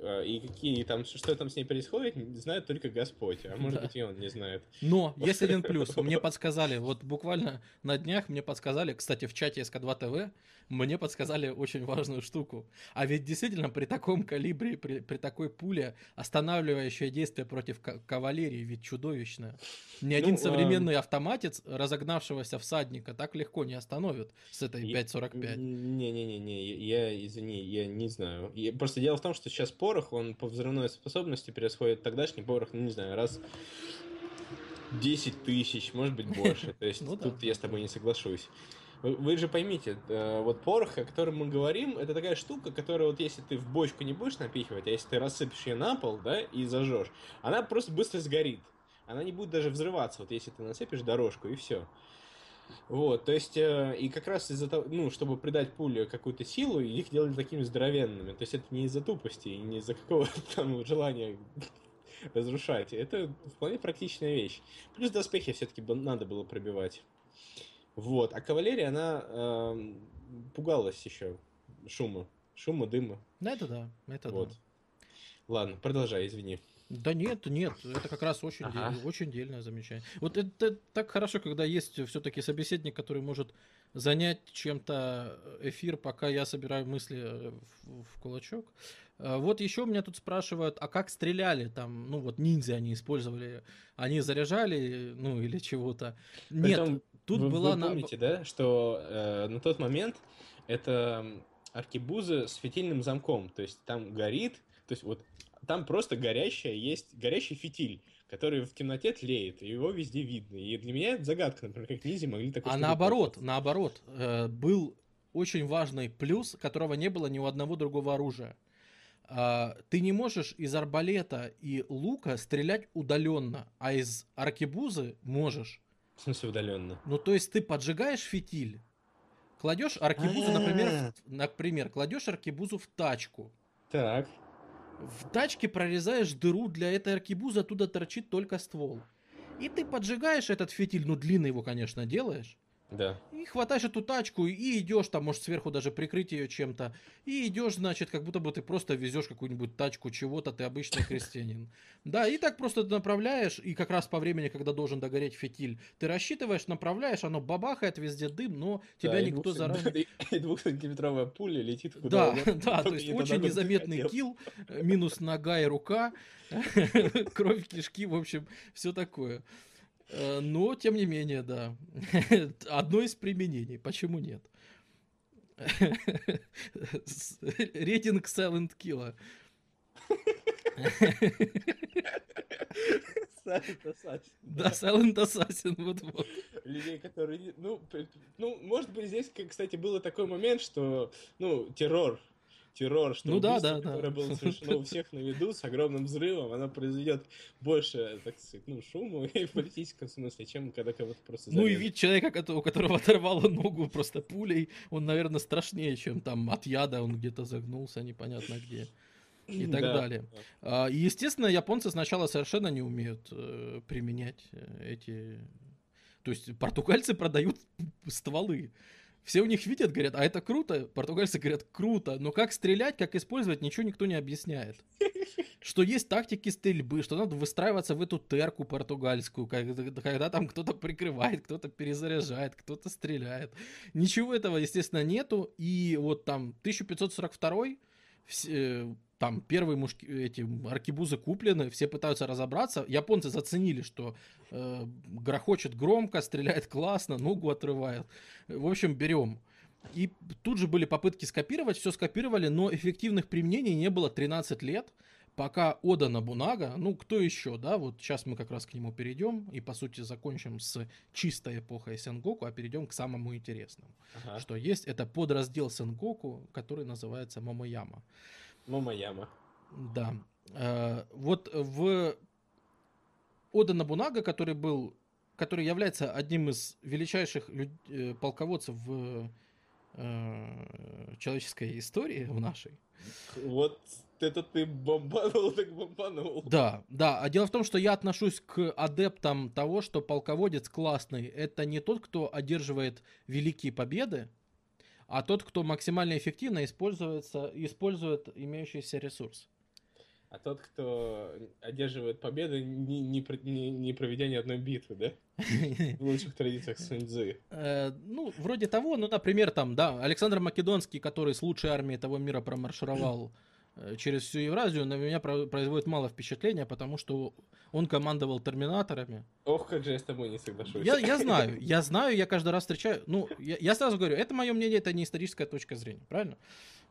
и какие там, что там с ней происходит, знает только Господь, а может да. быть и он не знает. Но есть один плюс. Мне подсказали, вот буквально на днях мне подсказали, кстати, в чате эс ка два тэ вэ, мне подсказали очень важную штуку. А ведь действительно при таком калибре, при, при такой пуле останавливающее действие против кавалерии ведь чудовищное. Ни один ну, современный а... автоматец разогнавшегося всадника так легко не остановит с этой пять сорок пять. Не-не-не, я, извини, я не знаю. Я, просто дело в том, что сейчас по порох, он по взрывной способности превосходит тогдашний порох, ну, не знаю, раз десять тысяч, может быть, больше. То есть тут я с тобой не соглашусь. Вы же поймите, вот порох, о котором мы говорим, это такая штука, которая вот если ты в бочку не будешь напихивать, а если ты рассыпешь ее на пол, да, и зажжешь, она просто быстро сгорит. Она не будет даже взрываться, вот если ты насыпешь дорожку, и все. Вот, то есть, э, и как раз из-за того, ну, чтобы придать пуле какую-то силу, их делали такими здоровенными. То есть это не из-за тупости, не из-за какого-то там желания разрушать. Это вполне практичная вещь. Плюс доспехи все-таки надо было пробивать. Вот, а кавалерия, она э, пугалась еще шума, шума, дыма. Это да, это вот. Да. Ладно, продолжай, извини. Да нет, нет, это как раз очень, ага. дель, очень дельное замечание. Вот это, это так хорошо, когда есть все-таки собеседник, который может занять чем-то эфир, пока я собираю мысли в, в кулачок. Вот еще меня тут спрашивают, а как стреляли там, ну вот ниндзя они использовали, они заряжали, ну или чего-то. Нет, притом, тут вы, была... Вы помните, на... да, что э, на тот момент это аркебузы с фитильным замком, то есть там горит, то есть вот... Там просто горящая есть горящий фитиль, который в темноте тлеет, и его везде видно. И для меня это загадка, например, как ниндзя могли такое... А наоборот, портить. наоборот, э, был очень важный плюс, которого не было ни у одного другого оружия. Э, ты не можешь из арбалета и лука стрелять удаленно, а из аркебузы можешь. В смысле удаленно? Ну, то есть ты поджигаешь фитиль, кладешь аркебузу, например, в, например, кладешь аркебузу в тачку. Так... В тачке прорезаешь дыру для этой аркебузы, оттуда торчит только ствол. И ты поджигаешь этот фитиль, ну длинный его, конечно, делаешь. Да. И хватаешь эту тачку и идешь, там, может, сверху даже прикрыть ее чем-то. И идешь, значит, как будто бы ты просто везешь какую-нибудь тачку чего-то, ты обычный крестьянин. Да, и так просто ты направляешь, и как раз по времени, когда должен догореть фитиль, ты рассчитываешь, направляешь, оно бабахает, везде дым, но тебя да, никто заранее... И двухсантиметровая пуля летит куда угодно. Да, да, то есть очень незаметный килл, минус нога и рука, кровь, кишки, в общем, все такое. Но, тем не менее, да. Одно из применений. Почему нет? Рейтинг Silent Killer. Silent Assassin. Да, Silent Assassin. Вот-вот. Людей, которые... Ну, ну, может быть, здесь, кстати, был такой момент, что, ну, террор. террор, что ну, убийство, да, да, которое да. было совершено у всех на виду с огромным взрывом, оно произведет больше, так сказать, ну, шума и в политическом смысле, чем когда кого-то просто зарезали. Ну и вид человека, у которого оторвало ногу просто пулей, он, наверное, страшнее, чем там от яда, он где-то загнулся, непонятно где. И так да, далее. Да. И, естественно, японцы сначала совершенно не умеют применять эти... То есть португальцы продают стволы. Все у них видят, говорят, а это круто. Португальцы говорят, круто. Но как стрелять, как использовать, ничего никто не объясняет. Что есть тактики стрельбы, что надо выстраиваться в эту терку португальскую, когда, когда там кто-то прикрывает, кто-то перезаряжает, кто-то стреляет. Ничего этого, естественно, нету. И вот там тысяча пятьсот сорок второй, все, там первые мушки, эти аркебузы куплены, все пытаются разобраться. Японцы заценили, что э, грохочет громко, стреляет классно, ногу отрывает. В общем, берем. И тут же были попытки скопировать, все скопировали, но эффективных применений не было тринадцать лет, пока Ода Нобунага, ну кто еще, да, вот сейчас мы как раз к нему перейдем и по сути закончим с чистой эпохой Сенгоку, а перейдем к самому интересному, ага. что есть, это подраздел Сенгоку, который называется Момояма. Момояма. Да. Э, вот в Ода Нобунага, который был, который является одним из величайших люд... полководцев в э, человеческой истории, в нашей. Вот это ты бомбанул, так бомбанул. Да, да. А дело в том, что я отношусь к адептам того, что полководец классный — это не тот, кто одерживает великие победы, а тот, кто максимально эффективно используется, использует имеющийся ресурс. А тот, кто одерживает победы, не, не, не, не проведя ни одной битвы, да? В лучших традициях Сунь-цзы. Ну, вроде того, ну, например, там, да, Александр Македонский, который с лучшей армией того мира промаршировал через всю Евразию, на меня производит мало впечатления, потому что он командовал терминаторами. Ох, как же я с тобой не соглашусь. Я, я знаю, я знаю, я каждый раз встречаю. Ну, я, я сразу говорю, это мое мнение, это не историческая точка зрения, правильно?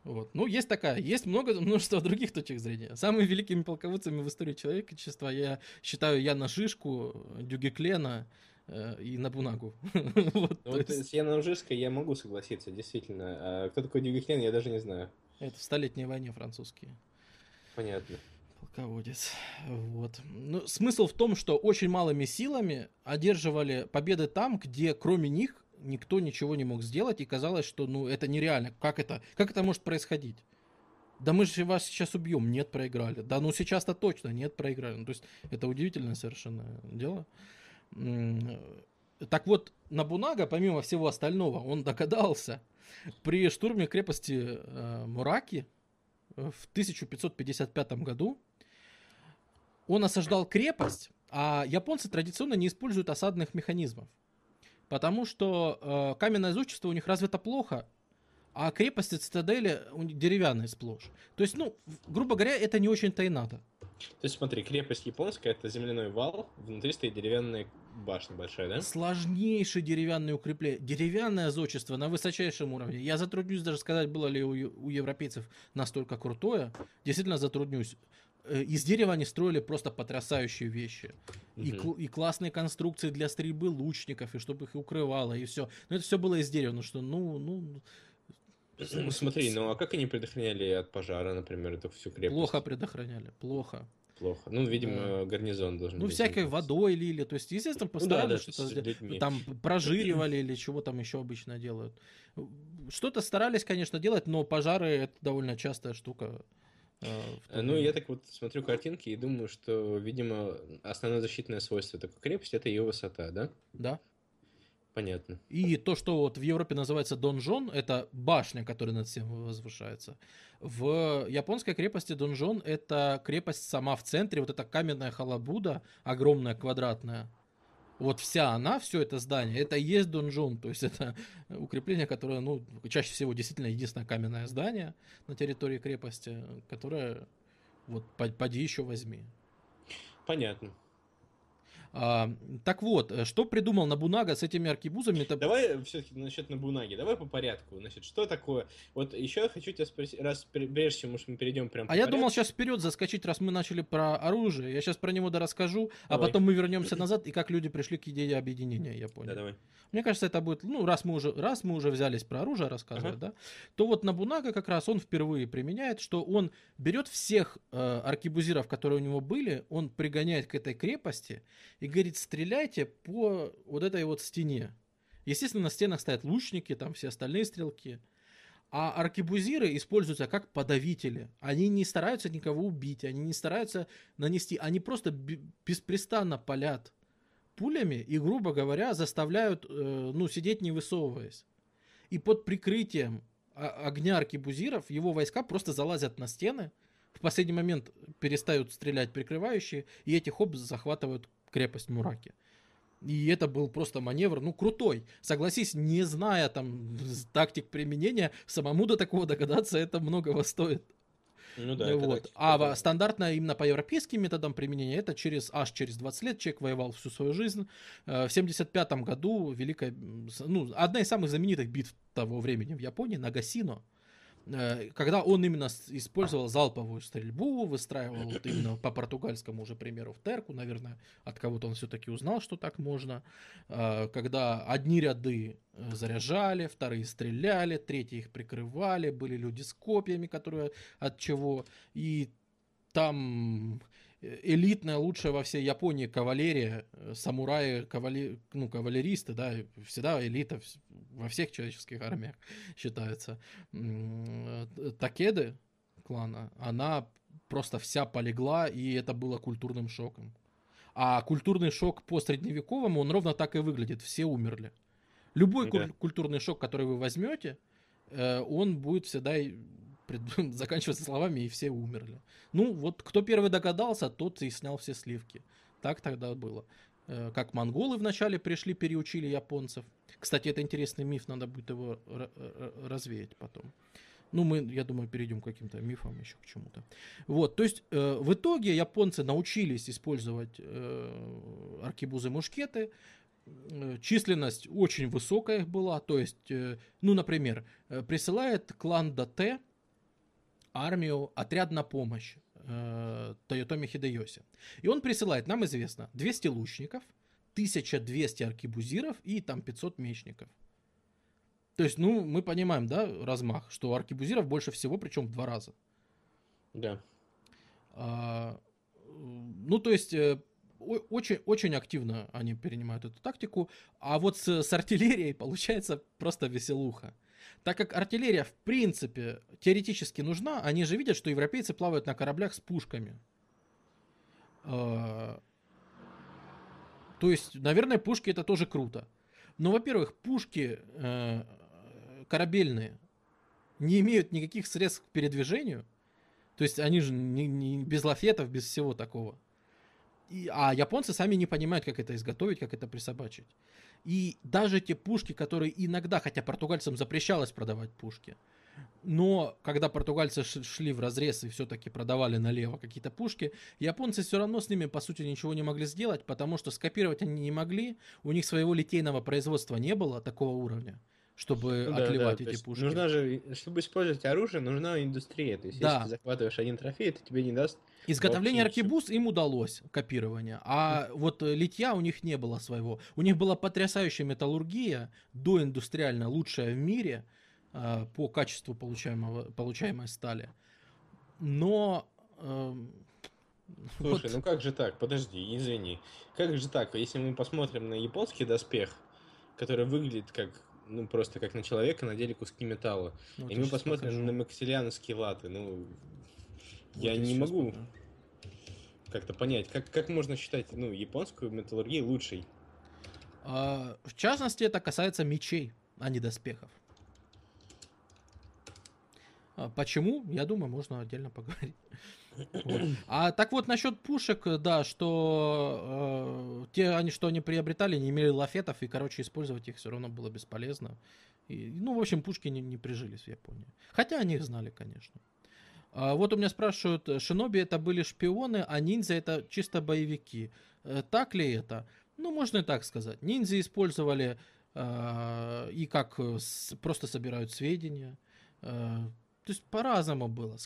Вот. Ну, есть такая, есть много, множество других точек зрения. Самыми великими полководцами в истории человечества я считаю Яна Шишку, Дюгеклена э, и Нобунагу. Вот, ну, вот есть... С Яном Шишкой я могу согласиться, действительно. А кто такой Дюгеклен, я даже не знаю. Это в Столетней войне французские. Понятно. Полководец. Вот. Ну, смысл в том, что очень малыми силами одерживали победы там, где кроме них никто ничего не мог сделать, и казалось, что ну это нереально. Как это? Как это может происходить? Да мы же вас сейчас убьем. Нет, проиграли. Да ну сейчас-то точно. Нет, проиграли. Ну, то есть это удивительное совершенно дело. Так вот, Нобунага, помимо всего остального, он догадался при штурме крепости э, Мураки в тысяча пятьсот пятьдесят пятом году. Он осаждал крепость, а японцы традиционно не используют осадных механизмов, потому что э, каменное зодчество у них развито плохо, а крепости, цитадели у них деревянные сплошь. То есть, ну, грубо говоря, это не очень-то и надо. То есть, смотри, крепость японская — это земляной вал, внутри стоит деревянная башня большая, да? Сложнейшие деревянные укрепления. Деревянное зодчество на высочайшем уровне. Я затруднюсь даже сказать, было ли у, у европейцев настолько крутое. Действительно затруднюсь. Из дерева они строили просто потрясающие вещи. Угу. И, кл- и классные конструкции для стрельбы лучников, и чтобы их укрывало, и все. Но это все было из дерева, ну что, ну... ну... Ну, смотри, ну а как они предохраняли от пожара, например, эту всю крепость? Плохо предохраняли, плохо. Плохо. Ну, видимо, гарнизон должен ну, быть. Ну, всякой водой лили, то есть, естественно, постоянно ну, да, что-то там прожиривали или чего там еще обычно делают. Что-то старались, конечно, делать, но пожары — это довольно частая штука. Том... Ну, я так вот смотрю картинки и думаю, что, видимо, основное защитное свойство такой крепости — это ее высота, да? Да. Понятно. И то, что вот в Европе называется донжон, это башня, которая над всем возвышается. В японской крепости донжон — это крепость сама в центре, вот эта каменная халабуда, огромная, квадратная. Вот вся она, все это здание, это и есть донжон, то есть это укрепление, которое, ну, чаще всего действительно единственное каменное здание на территории крепости, которое, вот, поди еще возьми. Понятно. А, так вот, что придумал Нобунага с этими аркебузами? Давай все-таки насчет Нобунаги, давай по порядку. Значит, что такое? Вот еще я хочу тебя спросить, раз прежде чем, может, мы перейдем прям по А порядку. Я думал сейчас вперед заскочить, раз мы начали про оружие. Я сейчас про него дорасскажу, давай. А потом мы вернемся назад и как люди пришли к идее объединения, я понял. Да, давай. Мне кажется, это будет, ну, раз мы уже, раз мы уже взялись про оружие рассказывать, ага. да, то вот Нобунага как раз он впервые применяет, что он берет всех э, аркебузиров, которые у него были, он пригоняет к этой крепости и говорит, стреляйте по вот этой вот стене. Естественно, на стенах стоят лучники, там все остальные стрелки. А аркебузиры используются как подавители. Они не стараются никого убить, они не стараются нанести, они просто б- беспрестанно палят пулями и, грубо говоря, заставляют э, ну, сидеть не высовываясь. И под прикрытием огня аркебузиров его войска просто залазят на стены, в последний момент перестают стрелять прикрывающие, и эти хоп захватывают крепость Мураки. И это был просто маневр, ну, крутой. Согласись, не зная там тактик применения, самому до такого догадаться это многого стоит. Ну да, вот. Это а это... стандартно именно по европейским методам применения это через, аж через двадцать лет человек воевал всю свою жизнь. В семьдесят пятом году великая, ну, одна из самых знаменитых битв того времени в Японии, Нагасино, когда он именно использовал залповую стрельбу, выстраивал вот именно по португальскому уже примеру в терку, наверное, от кого-то он все-таки узнал, что так можно, когда одни ряды заряжали, вторые стреляли, третьи их прикрывали, были люди с копьями, которые от чего. И там элитная, лучшая во всей Японии кавалерия, самураи, кавали... ну, кавалеристы, да, всегда элита во всех человеческих армиях считается. Такеды клана, она просто вся полегла, и это было культурным шоком. А культурный шок по средневековому, он ровно так и выглядит, все умерли. Любой да. культурный шок, который вы возьмете, он будет всегда заканчиваться словами «и все умерли». Ну вот кто первый догадался, тот и снял все сливки. Так тогда было. Как монголы вначале пришли, переучили японцев. Кстати, это интересный миф, надо будет его развеять потом. Ну, мы, я думаю, перейдем к каким-то мифам еще, к чему-то. Вот, то есть, э, в итоге японцы научились использовать э, аркебузы-мушкеты. Э, численность очень высокая их была. То есть, э, ну, например, э, присылает клан Датэ армию, отряд на помощь э, Тоётоми Хидэёси. И он присылает, нам известно, двести лучников, тысяча двести аркебузиров и там пятьсот мечников. То есть, ну, мы понимаем, да, размах, что аркебузиров больше всего, причем в два раза. Да. А, ну, то есть, очень, очень активно они перенимают эту тактику, а вот с, с артиллерией получается просто веселуха. Так как артиллерия, в принципе, теоретически нужна, они же видят, что европейцы плавают на кораблях с пушками. А, то есть, наверное, пушки это тоже круто. Но, во-первых, пушки э, корабельные не имеют никаких средств к передвижению. То есть они же не, не, без лафетов, без всего такого. И, а японцы сами не понимают, как это изготовить, как это присобачить. И даже те пушки, которые иногда, хотя португальцам запрещалось продавать пушки, но когда португальцы шли в разрез и все-таки продавали налево какие-то пушки, японцы все равно с ними, по сути, ничего не могли сделать, потому что скопировать они не могли, у них своего литейного производства не было такого уровня, чтобы ну, отливать да, да. эти пушки. Нужна же, чтобы использовать оружие, нужна индустрия. То есть, да. если ты захватываешь один трофей, это тебе не даст... Изготовление аркебуз им удалось, копирование, а вот литья у них не было своего. У них была потрясающая металлургия, доиндустриально лучшая в мире, по качеству получаемого, получаемой стали. Но... Э, Слушай, вот... ну как же так? Подожди, извини. Как же так? Если мы посмотрим на японский доспех, который выглядит как ну просто как на человека надели куски металла, вот и мы посмотрим покажу. на максилианские латы, ну... Вот я не могу буду. как-то понять, как, как можно считать ну, японскую металлургию лучшей. А, в частности, это касается мечей, а не доспехов. Почему? Я думаю, можно отдельно поговорить. Вот. А так вот, насчет пушек, да, что э, те, они, что они приобретали, не имели лафетов, и, короче, использовать их все равно было бесполезно. И, ну, в общем, пушки не, не прижились в Японии. Хотя они их знали, конечно. А, вот у меня спрашивают, шиноби это были шпионы, а ниндзя это чисто боевики. Так ли это? Ну, можно и так сказать. Ниндзя использовали э, и как с, просто собирают сведения, э, то есть по-разному было.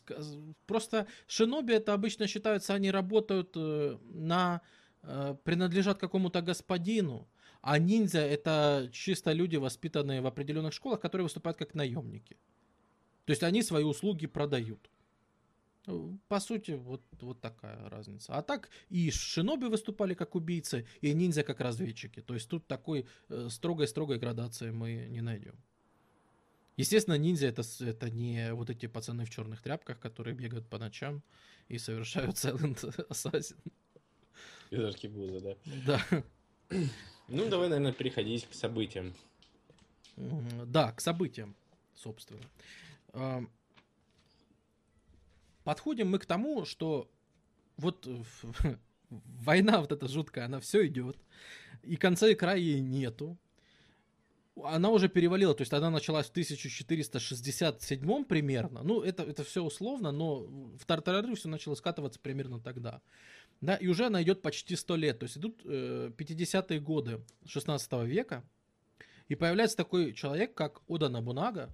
Просто шиноби это обычно считается, они работают на... принадлежат какому-то господину, а ниндзя это чисто люди, воспитанные в определенных школах, которые выступают как наемники. То есть они свои услуги продают. По сути, вот, вот такая разница. А так и шиноби выступали как убийцы, и ниндзя как разведчики. То есть тут такой строгой-строгой градации мы не найдем. Естественно, ниндзя это, это не вот эти пацаны в черных тряпках, которые бегают по ночам и совершают Silent Assassin. Из аркебузы, да? Да. Ну, давай, наверное, переходить к событиям. Да, к событиям, собственно. Подходим мы к тому, что вот война вот эта жуткая, она все идет, и конца и края ей нету. Она уже перевалила, то есть она началась в тысяча четыреста шестьдесят седьмом примерно. Ну, это, это все условно, но в тартарары все начало скатываться примерно тогда. Да, и уже она идет почти сто лет. То есть идут э, пятидесятые годы шестнадцатого века, и появляется такой человек, как Ода Нобунага.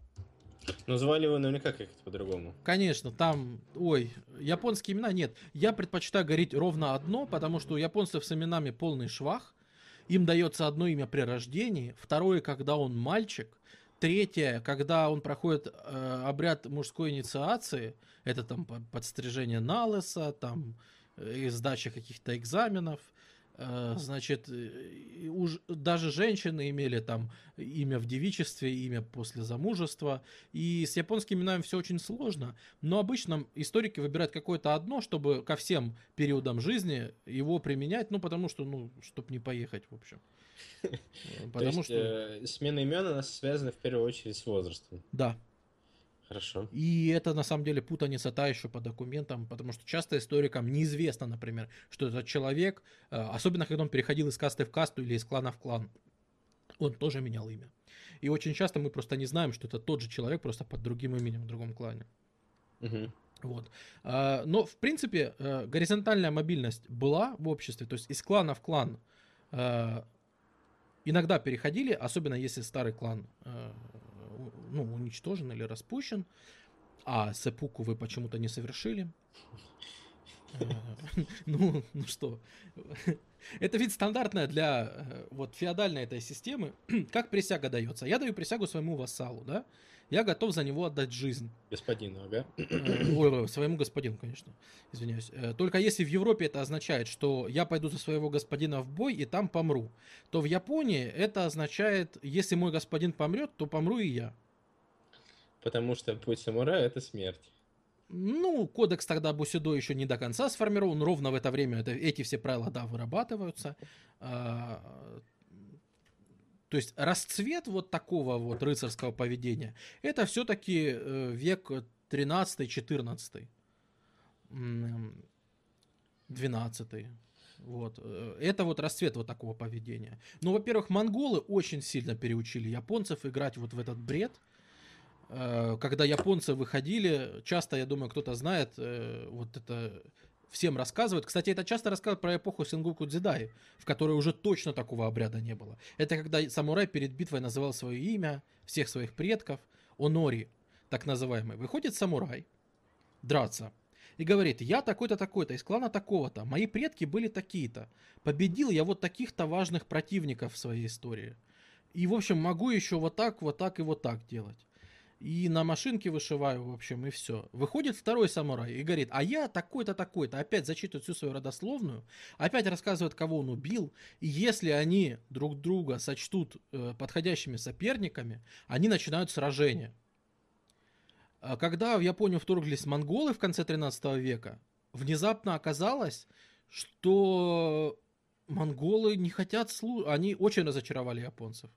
Назвали его наверняка как-то по-другому. Конечно, там, ой, японские имена нет. Я предпочитаю говорить ровно одно, потому что у японцев с именами полный швах. Им дается одно имя при рождении, второе, когда он мальчик, третье, когда он проходит э, обряд мужской инициации, это там подстрижение налыса, там э, сдача каких-то экзаменов, э, значит, э, уж, даже женщины имели там имя в девичестве, имя после замужества, и с японскими именами все очень сложно, но обычно историки выбирают какое-то одно, чтобы ко всем периодам жизни его применять, ну потому что, ну, чтобы не поехать, в общем. Потому что э, смена имен у нас связана в первую очередь с возрастом. Да. Хорошо. И это на самом деле путаница та еще по документам, потому что часто историкам неизвестно, например, что этот человек, э, особенно когда он переходил из касты в касту или из клана в клан, он тоже менял имя. И очень часто мы просто не знаем, что это тот же человек, просто под другим именем в другом клане. Угу. Вот. Э, но в принципе э, горизонтальная мобильность была в обществе, то есть из клана в клан. Э, Иногда переходили, особенно если старый клан э, ну, уничтожен или распущен, а сэппуку вы почему-то не совершили. Ну что, это ведь стандартная для феодальной этой системы. Как присяга дается? Я даю присягу своему вассалу, да? Я готов за него отдать жизнь. Господину, ага. Ой, своему господину, конечно. Извиняюсь. Только если в Европе это означает, что я пойду за своего господина в бой и там помру, то в Японии это означает, если мой господин помрет, то помру и я. Потому что путь самурая — это смерть. Ну, кодекс тогда Бусидо еще не до конца сформирован. Ровно в это время это, эти все правила, да, вырабатываются. То есть расцвет вот такого вот рыцарского поведения, это все-таки век тринадцатый-четырнадцатый, двенадцатый. Вот. Это вот расцвет вот такого поведения. Ну, во-первых, монголы очень сильно переучили японцев играть вот в этот бред. Когда японцы выходили, часто, я думаю, кто-то знает, вот это... всем рассказывают. Кстати, это часто рассказывают про эпоху Сенгоку Дзидай, в которой уже точно такого обряда не было. Это когда самурай перед битвой называл свое имя, всех своих предков, онори, так называемый. Выходит самурай драться и говорит: я такой-то, такой-то, из клана такого-то, мои предки были такие-то, победил я вот таких-то важных противников в своей истории. И, в общем, могу еще вот так, вот так и вот так делать. И на машинке вышиваю, в общем, и все. Выходит второй самурай и говорит: а я такой-то, такой-то. Опять зачитывает всю свою родословную, опять рассказывает, кого он убил. И если они друг друга сочтут э, подходящими соперниками, они начинают сражение. Когда в Японию вторглись монголы в конце тринадцатого века, внезапно оказалось, что монголы не хотят слушать. Они очень разочаровали японцев.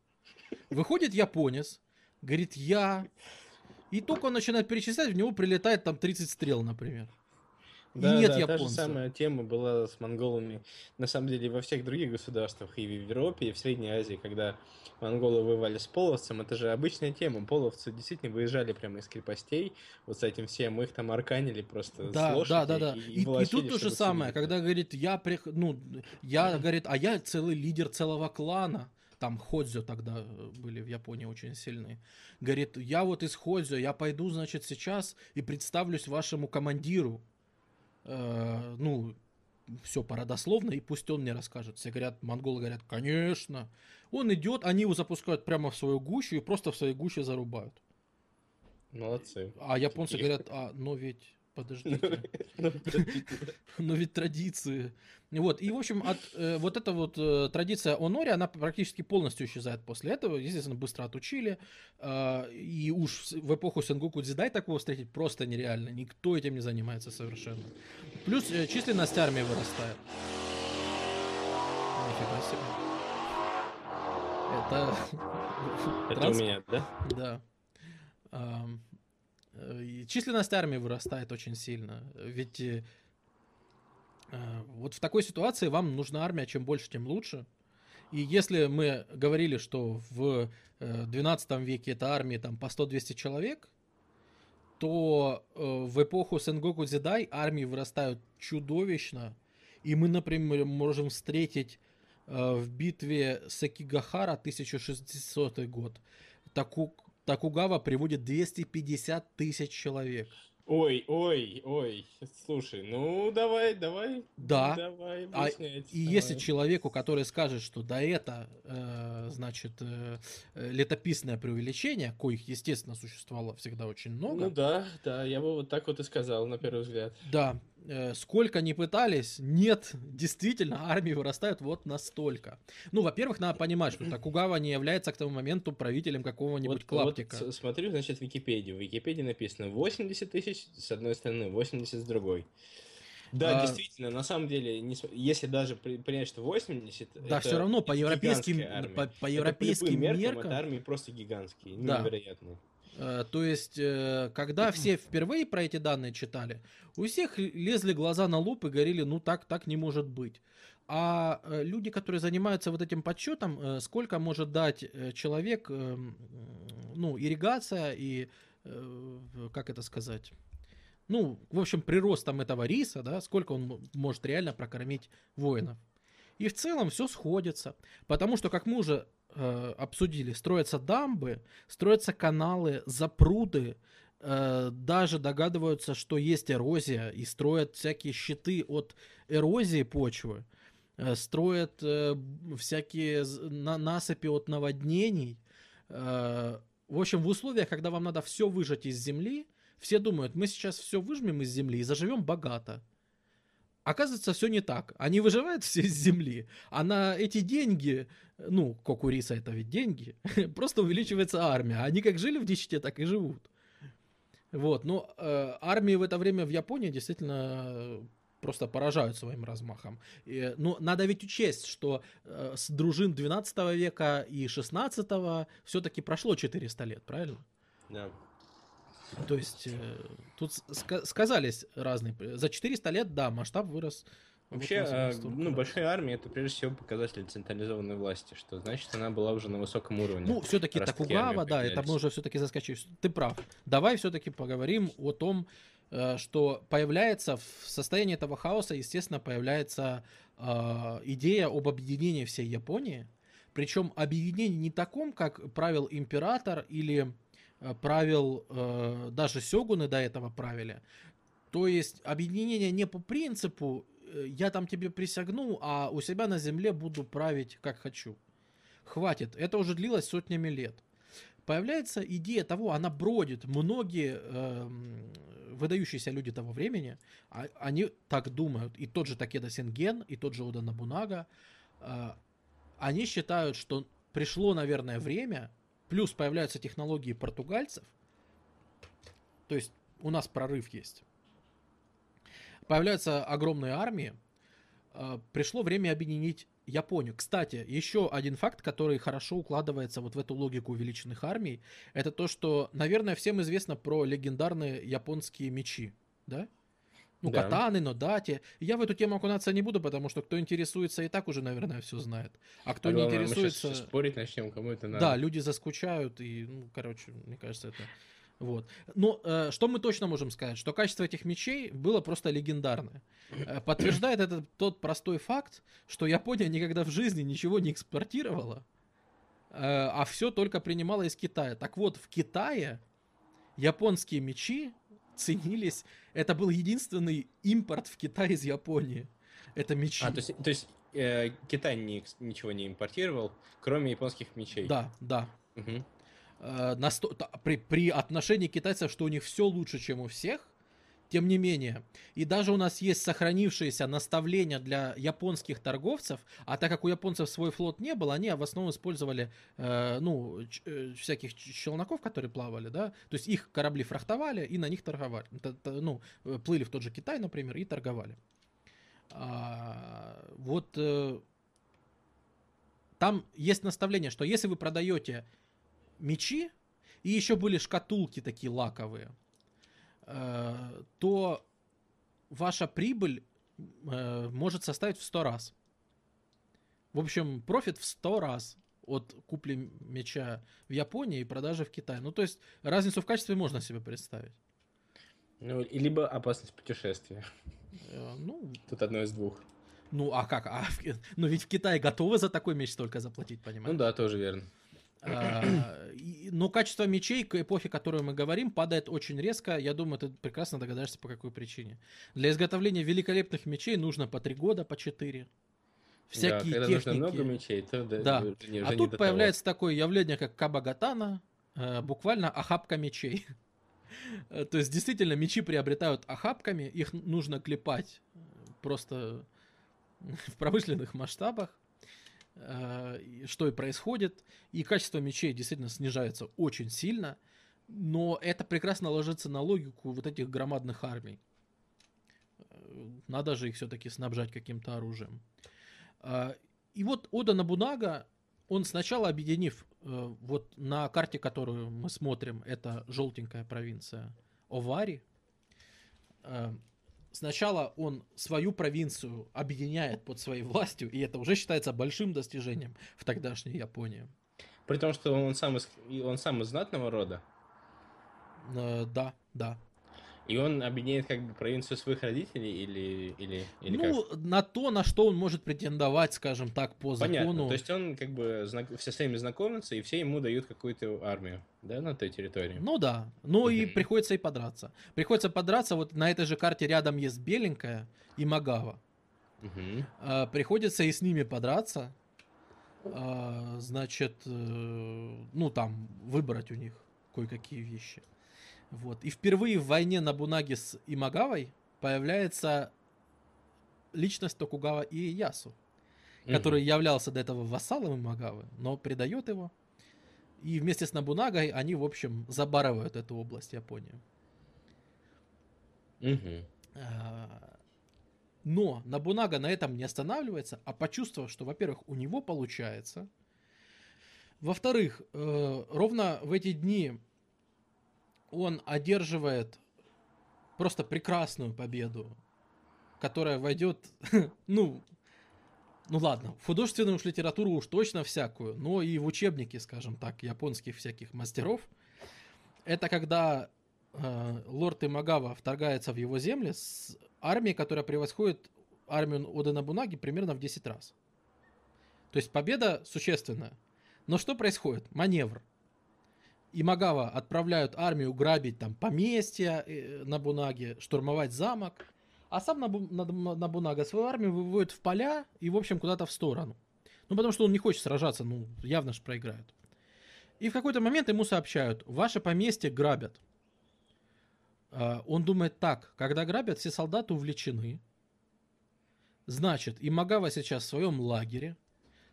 Выходит японец, говорит: я... И только он начинает перечислять, в него прилетает там тридцать стрел, например. И да, нет да, японца. Та же самая тема была с монголами, на самом деле, во всех других государствах, и в Европе, и в Средней Азии, когда монголы воевали с половцем, это же обычная тема. Половцы действительно выезжали прямо из крепостей, вот с этим всем, их там арканили просто да, с лошади. Да, да, да. И, и, и тут то же самое, когда, говорит, я, прих... ну, я, говорит, а я целый лидер целого клана. Там ходзё тогда были в Японии очень сильные. Говорит: я вот из ходзё, я пойду, значит, сейчас и представлюсь вашему командиру. Э, ну, все породословно, и пусть он мне расскажет. Все говорят, монголы говорят: конечно. Он идет, они его запускают прямо в свою гущу и просто в своей гуще зарубают. Молодцы. А японцы говорят: а, но ведь... Подождите. Но ведь традиции. Вот. И, в общем, от, э, вот эта вот э, традиция онори, она практически полностью исчезает после этого. Естественно, быстро отучили. Э, и уж в эпоху Сенгоку Дзидай такого встретить просто нереально. Никто этим не занимается совершенно. Плюс э, численность армии вырастает. Нифига себе. Это... Это у меня, да? Да. Да. И численность армии вырастает очень сильно. Ведь э, вот в такой ситуации вам нужна армия, чем больше, тем лучше. И если мы говорили, что в э, двенадцатом веке это армии там, по сто-двести человек, то э, в эпоху Сенгоку Дзидай армии вырастают чудовищно. И мы, например, можем встретить э, в битве с Экигахара тысяча шестисотый год такую... Токугава приводит двести пятьдесят тысяч человек. Ой, ой, ой, слушай, ну давай, давай, да. давай объяснять. А, и давай. Если человеку, который скажет, что да это, э, значит, э, летописное преувеличение, коих, естественно, существовало всегда очень много. Ну да, да, я бы вот так вот и сказал, на первый взгляд. Да, э, сколько ни пытались, нет, действительно, армии вырастают вот настолько. Ну, во-первых, надо понимать, что Токугава не является к тому моменту правителем какого-нибудь вот, клаптика. Вот смотрю, значит, в Википедии. В Википедии написано восемьдесят тысяч с одной стороны, восемьдесят с другой. Да, а... действительно, на самом деле, не... если даже принять, что восемьдесят, да, это все равно по европейским, по, по европейским это, по меркам, меркам это армии просто гигантские, да. невероятные. А, то есть, когда все впервые про эти данные читали, у всех лезли глаза на лоб и говорили, ну так, так не может быть. А люди, которые занимаются вот этим подсчетом, сколько может дать человек, ну, ирригация и, как это сказать... Ну, в общем, приростом этого риса, да, сколько он может реально прокормить воинов. И в целом все сходится. Потому что, как мы уже э, обсудили, строятся дамбы, строятся каналы, запруды. Э, даже догадываются, что есть эрозия, и строят всякие щиты от эрозии почвы. Э, строят э, всякие на- насыпи от наводнений. Э, в общем, в условиях, когда вам надо все выжать из земли, все думают, мы сейчас все выжмем из земли и заживем богато. Оказывается, все не так. Они выживают все из земли, а на эти деньги, ну, кокуриса это ведь деньги, просто увеличивается армия. Они как жили в дичи, так и живут. Вот, но э, армии в это время в Японии действительно просто поражают своим размахом. И, но надо ведь учесть, что э, с дружин двенадцатого века и шестнадцатого все-таки прошло четыреста лет, правильно? Да. То есть, э, тут ска- сказались разные... За четыреста лет, да, масштаб вырос. Вообще, вот, ну, большая армия — это, прежде всего, показатель централизованной власти, что значит, она была уже на высоком уровне. Ну, все-таки Токугава, да, это мы уже все-таки заскочили. Ты прав. Давай все-таки поговорим о том, э, что появляется в состоянии этого хаоса, естественно, появляется э, идея об объединении всей Японии. Причем объединение не таком, как правил император или... правил, э, даже сёгуны до этого правили. То есть объединение не по принципу э, «я там тебе присягну, а у себя на земле буду править как хочу». Хватит. Это уже длилось сотнями лет. Появляется идея того, она бродит. Многие э, выдающиеся люди того времени, а, они так думают. И тот же Такеда Синген, и тот же Ода Нобунага. Э, они считают, что пришло, наверное, время... Плюс появляются технологии португальцев, то есть у нас прорыв есть. Появляются огромные армии, пришло время объединить Японию. Кстати, еще один факт, который хорошо укладывается вот в эту логику увеличенных армий, это то, что, наверное, всем известно про легендарные японские мечи, да? Ну, да. Катаны, но дати. Я в эту тему окунаться не буду, потому что кто интересуется, и так уже, наверное, все знает. А кто а главное, не интересуется... Мы сейчас спорить начнем, кому это надо. Да, люди заскучают, и, ну, короче, мне кажется, это... Вот. Но э, что мы точно можем сказать? Что качество этих мечей было просто легендарное. Подтверждает этот тот простой факт, что Япония никогда в жизни ничего не экспортировала, э, а все только принимала из Китая. Так вот, в Китае японские мечи ценились. Это был единственный импорт в Китай из Японии. Это мечи. А, то есть, то есть э, Китай не, ничего не импортировал, кроме японских мечей. Да, да. Угу. Э, на сто... при, при отношении китайцев, что у них все лучше, чем у всех, тем не менее. И даже у нас есть сохранившиеся наставления для японских торговцев, а так как у японцев свой флот не был, они в основном использовали э, ну, ч- э, всяких челноков, которые плавали, да, то есть их корабли фрахтовали и на них торговали, т- т- ну, плыли в тот же Китай, например, и торговали. А, вот э, там есть наставление, что если вы продаете мечи, и еще были шкатулки такие лаковые, то ваша прибыль э, может составить в сто раз. В общем, профит в сто раз от купли меча в Японии и продажи в Китае. Ну, то есть, разницу в качестве можно себе представить. Ну, либо опасность путешествия. Э, ну, тут одно из двух. Ну, а как? А, ну, ведь в Китае готовы за такой меч только заплатить, понимаешь? Ну да, тоже верно. А, и, но качество мечей к эпохе, о которой мы говорим, падает очень резко. Я думаю, ты прекрасно догадаешься, по какой причине. Для изготовления великолепных мечей нужно по три года, по четыре. Всякие да, техники. Много мечей, то да, да. Уже а тут появляется того. Такое явление, как кабагатана, буквально охапка мечей. То есть действительно мечи приобретают охапками, их нужно клепать просто в промышленных масштабах, что и происходит. И качество мечей действительно снижается очень сильно, но это прекрасно ложится на логику вот этих громадных армий. Надо же их все-таки снабжать каким-то оружием. И вот Ода Нобунага, он сначала, объединив, вот на карте, которую мы смотрим, это желтенькая провинция Овари, сначала он свою провинцию объединяет под своей властью, и это уже считается большим достижением в тогдашней Японии. При том, что он сам из, он сам из знатного рода? Да, да. И он объединяет как бы провинцию своих родителей или, или, или ну, как? На то, на что он может претендовать, скажем так, по Понятно. Закону. То есть он как бы знак... все с ними знакомится, и все ему дают какую-то армию, да, на той территории? Ну да, ну и приходится и подраться. Приходится подраться, вот на этой же карте рядом есть беленькая Имагава. Угу. Приходится и с ними подраться, значит, ну там выбрать у них кое-какие вещи. Вот. И впервые в войне Нобунаги с Имагавой появляется личность Токугава Иэясу, mm-hmm. который являлся до этого вассалом Имагавы, но предает его. И вместе с Нобунагой они, в общем, забарывают эту область Японии. Mm-hmm. Но Нобунага на этом не останавливается, а почувствовав, что, во-первых, у него получается, во-вторых, ровно в эти дни он одерживает просто прекрасную победу, которая войдет, ну, ну ладно, в художественную уж литературу уж точно всякую, но и в учебники, скажем так, японских всяких мастеров. Это когда э, лорд Имагава вторгается в его земли с армией, которая превосходит армию Ода Нобунаги примерно в десять раз. То есть победа существенная. Но что происходит? Маневр. Имагава отправляют армию грабить там поместья Нобунаги, штурмовать замок, а сам Нобунага свою армию выводит в поля и, в общем, куда-то в сторону. Ну, потому что он не хочет сражаться, ну, явно же проиграют. И в какой-то момент ему сообщают, ваше поместье грабят. Он думает так, когда грабят, все солдаты увлечены. Значит, Имагава сейчас в своем лагере.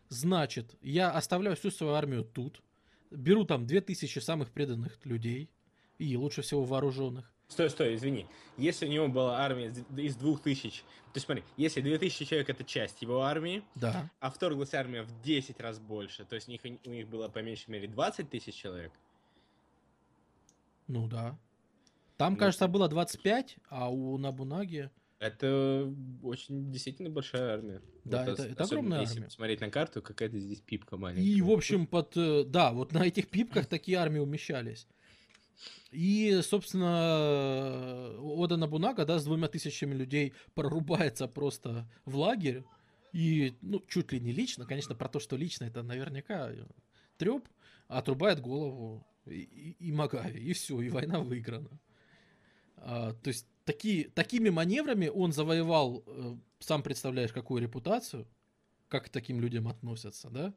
Значит, я оставляю всю свою армию тут. Беру там две тысячи самых преданных людей и лучше всего вооруженных. Стой, стой, извини. Если у него была армия из двух тысяч... То есть смотри, если две тысячи человек это часть его армии, да. а вторглась армия в десять раз больше, то есть у них, у них было по меньшей мере двадцать тысяч человек? Ну да. Там, ну, кажется, было двадцать пять, а у Нобунаги... Это очень действительно большая армия. Да, вот это, это огромная если армия. Если смотреть на карту, какая-то здесь пипка маленькая. И, в общем, под, да, вот на этих пипках такие армии умещались. И, собственно, Ода Нобунага, да, с двумя тысячами людей прорубается просто в лагерь. И, ну, чуть ли не лично, конечно, про то, что лично, это наверняка трёп, отрубает голову Имагаве, и, и, и все, и война выиграна. А, то есть, Таки, такими маневрами он завоевал, э, сам представляешь, какую репутацию, как к таким людям относятся, да?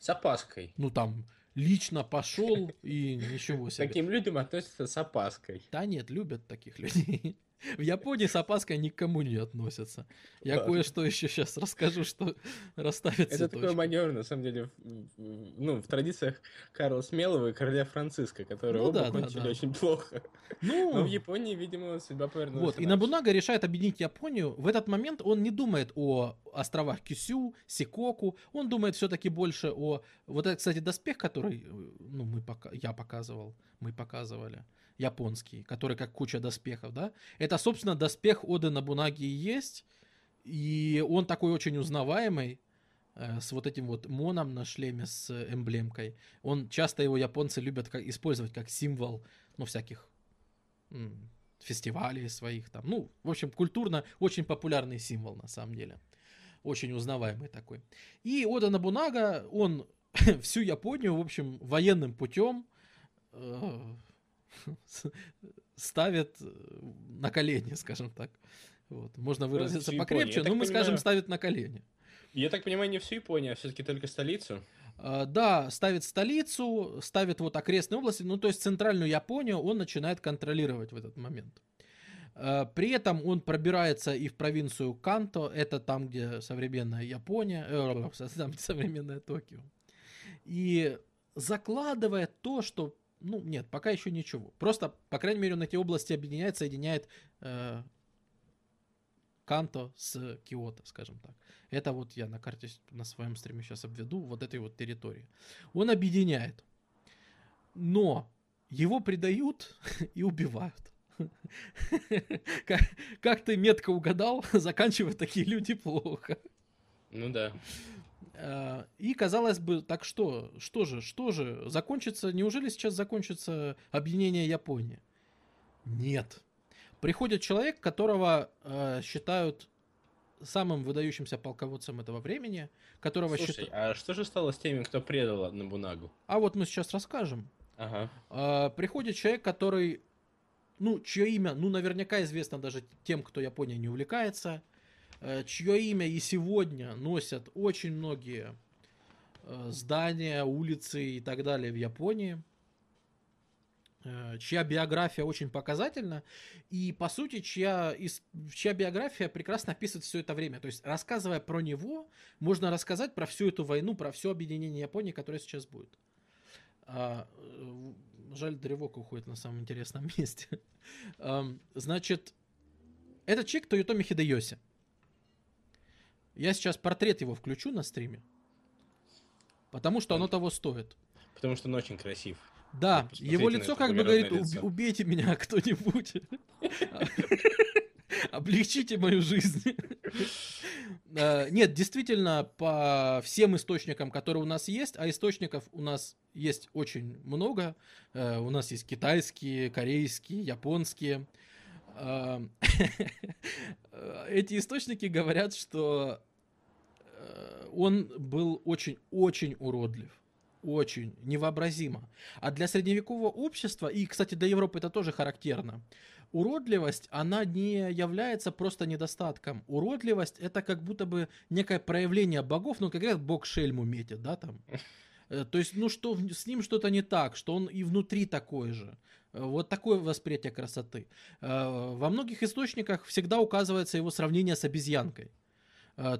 С опаской. Ну там, лично пошел и ничего себе. К таким людям относятся с опаской. Да нет, любят таких людей. В Японии с опаской никому не относятся. Я Ладно. кое-что еще сейчас расскажу, что расставит все точки. Это такой маневр, на самом деле, ну, в традициях Карла Смелого и короля Франциска, которые ну, оба да, кончили да, да. очень плохо. Ну, но в Японии, видимо, судьба повернулась. Вот, и Нобунага решает объединить Японию. В этот момент он не думает о островах Кюсю, Сикоку. Он думает все-таки больше о... Вот это, кстати, доспех, который ну, мы пока... я показывал, мы показывали. Японский, который как куча доспехов, да? Это, собственно, доспех Оды Нобунаги и есть, и он такой очень узнаваемый, э, с вот этим вот моном на шлеме с эмблемкой. Он часто его японцы любят как, использовать как символ, ну, всяких м- фестивалей своих там. Ну, в общем, культурно очень популярный символ, на самом деле. Очень узнаваемый такой. И Ода Нобунага, он всю Японию, в общем, военным путем ставят на колени, скажем так. Вот. Можно выразиться ну, покрепче, но мы понимаю... скажем, ставят на колени. Я так понимаю, не всю Японию, а все-таки только столицу. А, да, ставит столицу, ставит вот окрестные области, ну то есть центральную Японию он начинает контролировать в этот момент. А, при этом он пробирается и в провинцию Канто, это там, где современная Япония, э, там, где современная Токио. И закладывая то, что, ну нет, пока еще ничего. Просто, по крайней мере, он эти области объединяет, соединяет... Э, Канто с Киото, скажем так. Это вот я на карте на своем стриме сейчас обведу, вот этой вот территории. Он объединяет, но его предают и убивают. Как, как ты метко угадал, заканчивают такие люди плохо. Ну да. И казалось бы, так что, что же, что же, закончится, неужели сейчас закончится объединение Японии? Нет. Приходит человек, которого э, считают самым выдающимся полководцем этого времени, которого Слушай, счит... а что же стало с теми, кто предал Нобунагу? А вот мы сейчас расскажем. Ага. Э, приходит человек, который, ну, чье имя, ну, наверняка известно даже тем, кто Японией не увлекается, э, чье имя и сегодня носят очень многие э, здания, улицы и так далее в Японии. Чья биография очень показательна, и, по сути, чья, чья биография прекрасно описывает все это время. То есть, рассказывая про него, можно рассказать про всю эту войну, про все объединение Японии, которое сейчас будет. Жаль, древок уходит на самом интересном месте. Значит, этот человек Тоётоми Хидэёси. Я сейчас портрет его включу на стриме, потому что оно того стоит. Потому что он очень красив. Да, его лицо как бы говорит, лицо. Убейте меня кто-нибудь, облегчите мою жизнь. Нет, действительно, по всем источникам, которые у нас есть, а источников у нас есть очень много, у нас есть китайские, корейские, японские, эти источники говорят, что он был очень-очень уродлив. Очень невообразимо. А для средневекового общества, и, кстати, для Европы это тоже характерно, уродливость, она не является просто недостатком. Уродливость — это как будто бы некое проявление богов, ну, как говорят, бог шельму метит, да, там. То есть, ну, что с ним что-то не так, что он и внутри такой же. Вот такое восприятие красоты. Во многих источниках всегда указывается его сравнение с обезьянкой.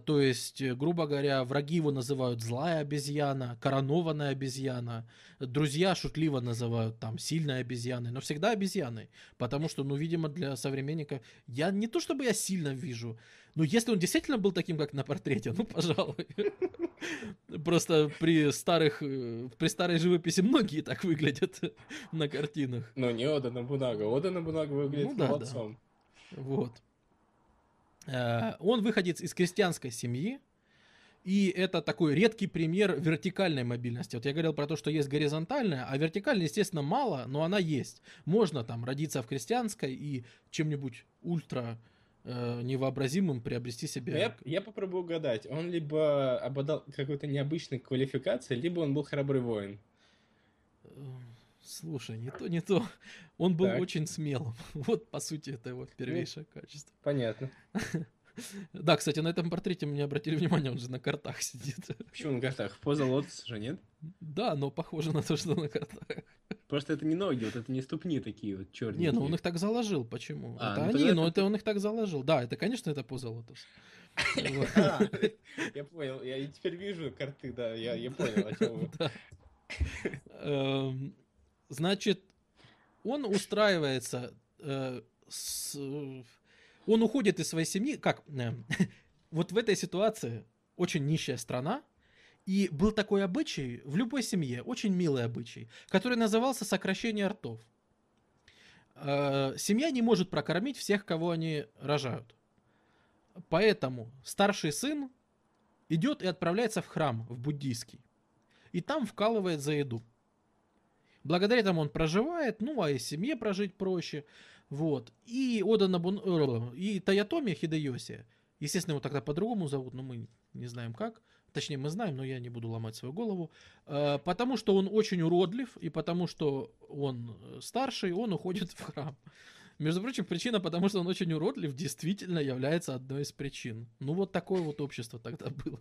То есть, грубо говоря, враги его называют злая обезьяна, коронованная обезьяна, друзья шутливо называют там сильной обезьяной, но всегда обезьяной, потому что, ну, видимо, для современника, я не то чтобы я сильно вижу, но если он действительно был таким, как на портрете, ну, пожалуй, просто при старых, при старой живописи многие так выглядят на картинах. Но не Ода Нобунага, Ода Нобунага выглядит молодцом. Вот. Он выходец из крестьянской семьи, и это такой редкий пример вертикальной мобильности. Вот я говорил про то, что есть горизонтальная, а вертикальная, естественно, мало, но она есть. Можно там родиться в крестьянской и чем-нибудь ультра э, невообразимым приобрести себе... Я, я попробую угадать. Он либо обладал какой-то необычной квалификацией, либо он был храбрый воин. Слушай, не то, не то. Он был так. очень смелым. Вот, по сути, это его первейшее ну, качество. Понятно. Да, кстати, на этом портрете мне обратили внимание, он же на картах сидит. Почему на картах? Поза лотоса же, нет? Да, но похоже на то, что на картах. Просто это не ноги, вот это не ступни такие вот черненькие. Не, ну он их так заложил, почему? А, это ну, они, это... но это он их так заложил. Да, это, конечно, это поза лотоса. Я понял, я теперь вижу карты, да, я понял, о чем вы. Значит, он устраивается, э, с, э, он уходит из своей семьи, как, э, вот в этой ситуации очень нищая страна, и был такой обычай в любой семье, очень милый обычай, который назывался сокращение ртов. Э, семья не может прокормить всех, кого они рожают, поэтому старший сын идет и отправляется в храм, в буддийский, и там вкалывает за еду. Благодаря этому он проживает, ну а и семье прожить проще, вот. И Ода Нобунага, и Тоётоми Хидэёси, естественно, его тогда по-другому зовут, но мы не знаем как, точнее мы знаем, но я не буду ломать свою голову, э, потому что он очень уродлив и потому что он старший, он уходит в храм. Между прочим, причина, потому что он очень уродлив, действительно является одной из причин. Ну вот такое вот общество тогда было.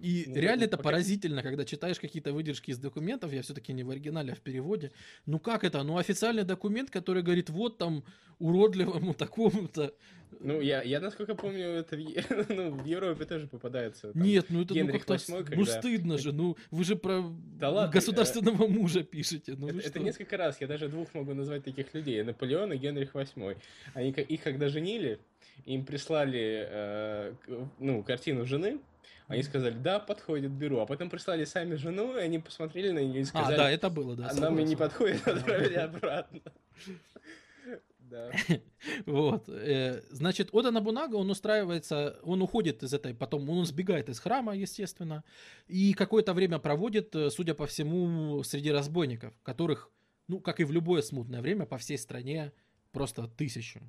И ну, реально это пока... поразительно, когда читаешь какие-то выдержки из документов, я все-таки не в оригинале, а в переводе. Ну как это? Ну официальный документ, который говорит, вот там уродливому такому-то. Ну я, я насколько помню, это в, ну, в Европе тоже попадается. Там, нет, ну это ну, как-то восьмой, когда... ну стыдно же, ну вы же про да ладно, государственного э... мужа пишете. Ну, это, это несколько раз, я даже двух могу назвать таких людей, Наполеон и Генрих восьмой. Они их когда женили, им прислали э, ну, картину жены. Они сказали, да, подходит, беру. А потом прислали сами жену, и они посмотрели на нее и сказали... А, да, это было, да. Она мне не подходит, отправили обратно. Да. Вот. Значит, Ода Нобунага, он устраивается, он уходит из этой, потом он сбегает из храма, естественно, и какое-то время проводит, судя по всему, среди разбойников, которых, ну, как и в любое смутное время, по всей стране просто тысячу.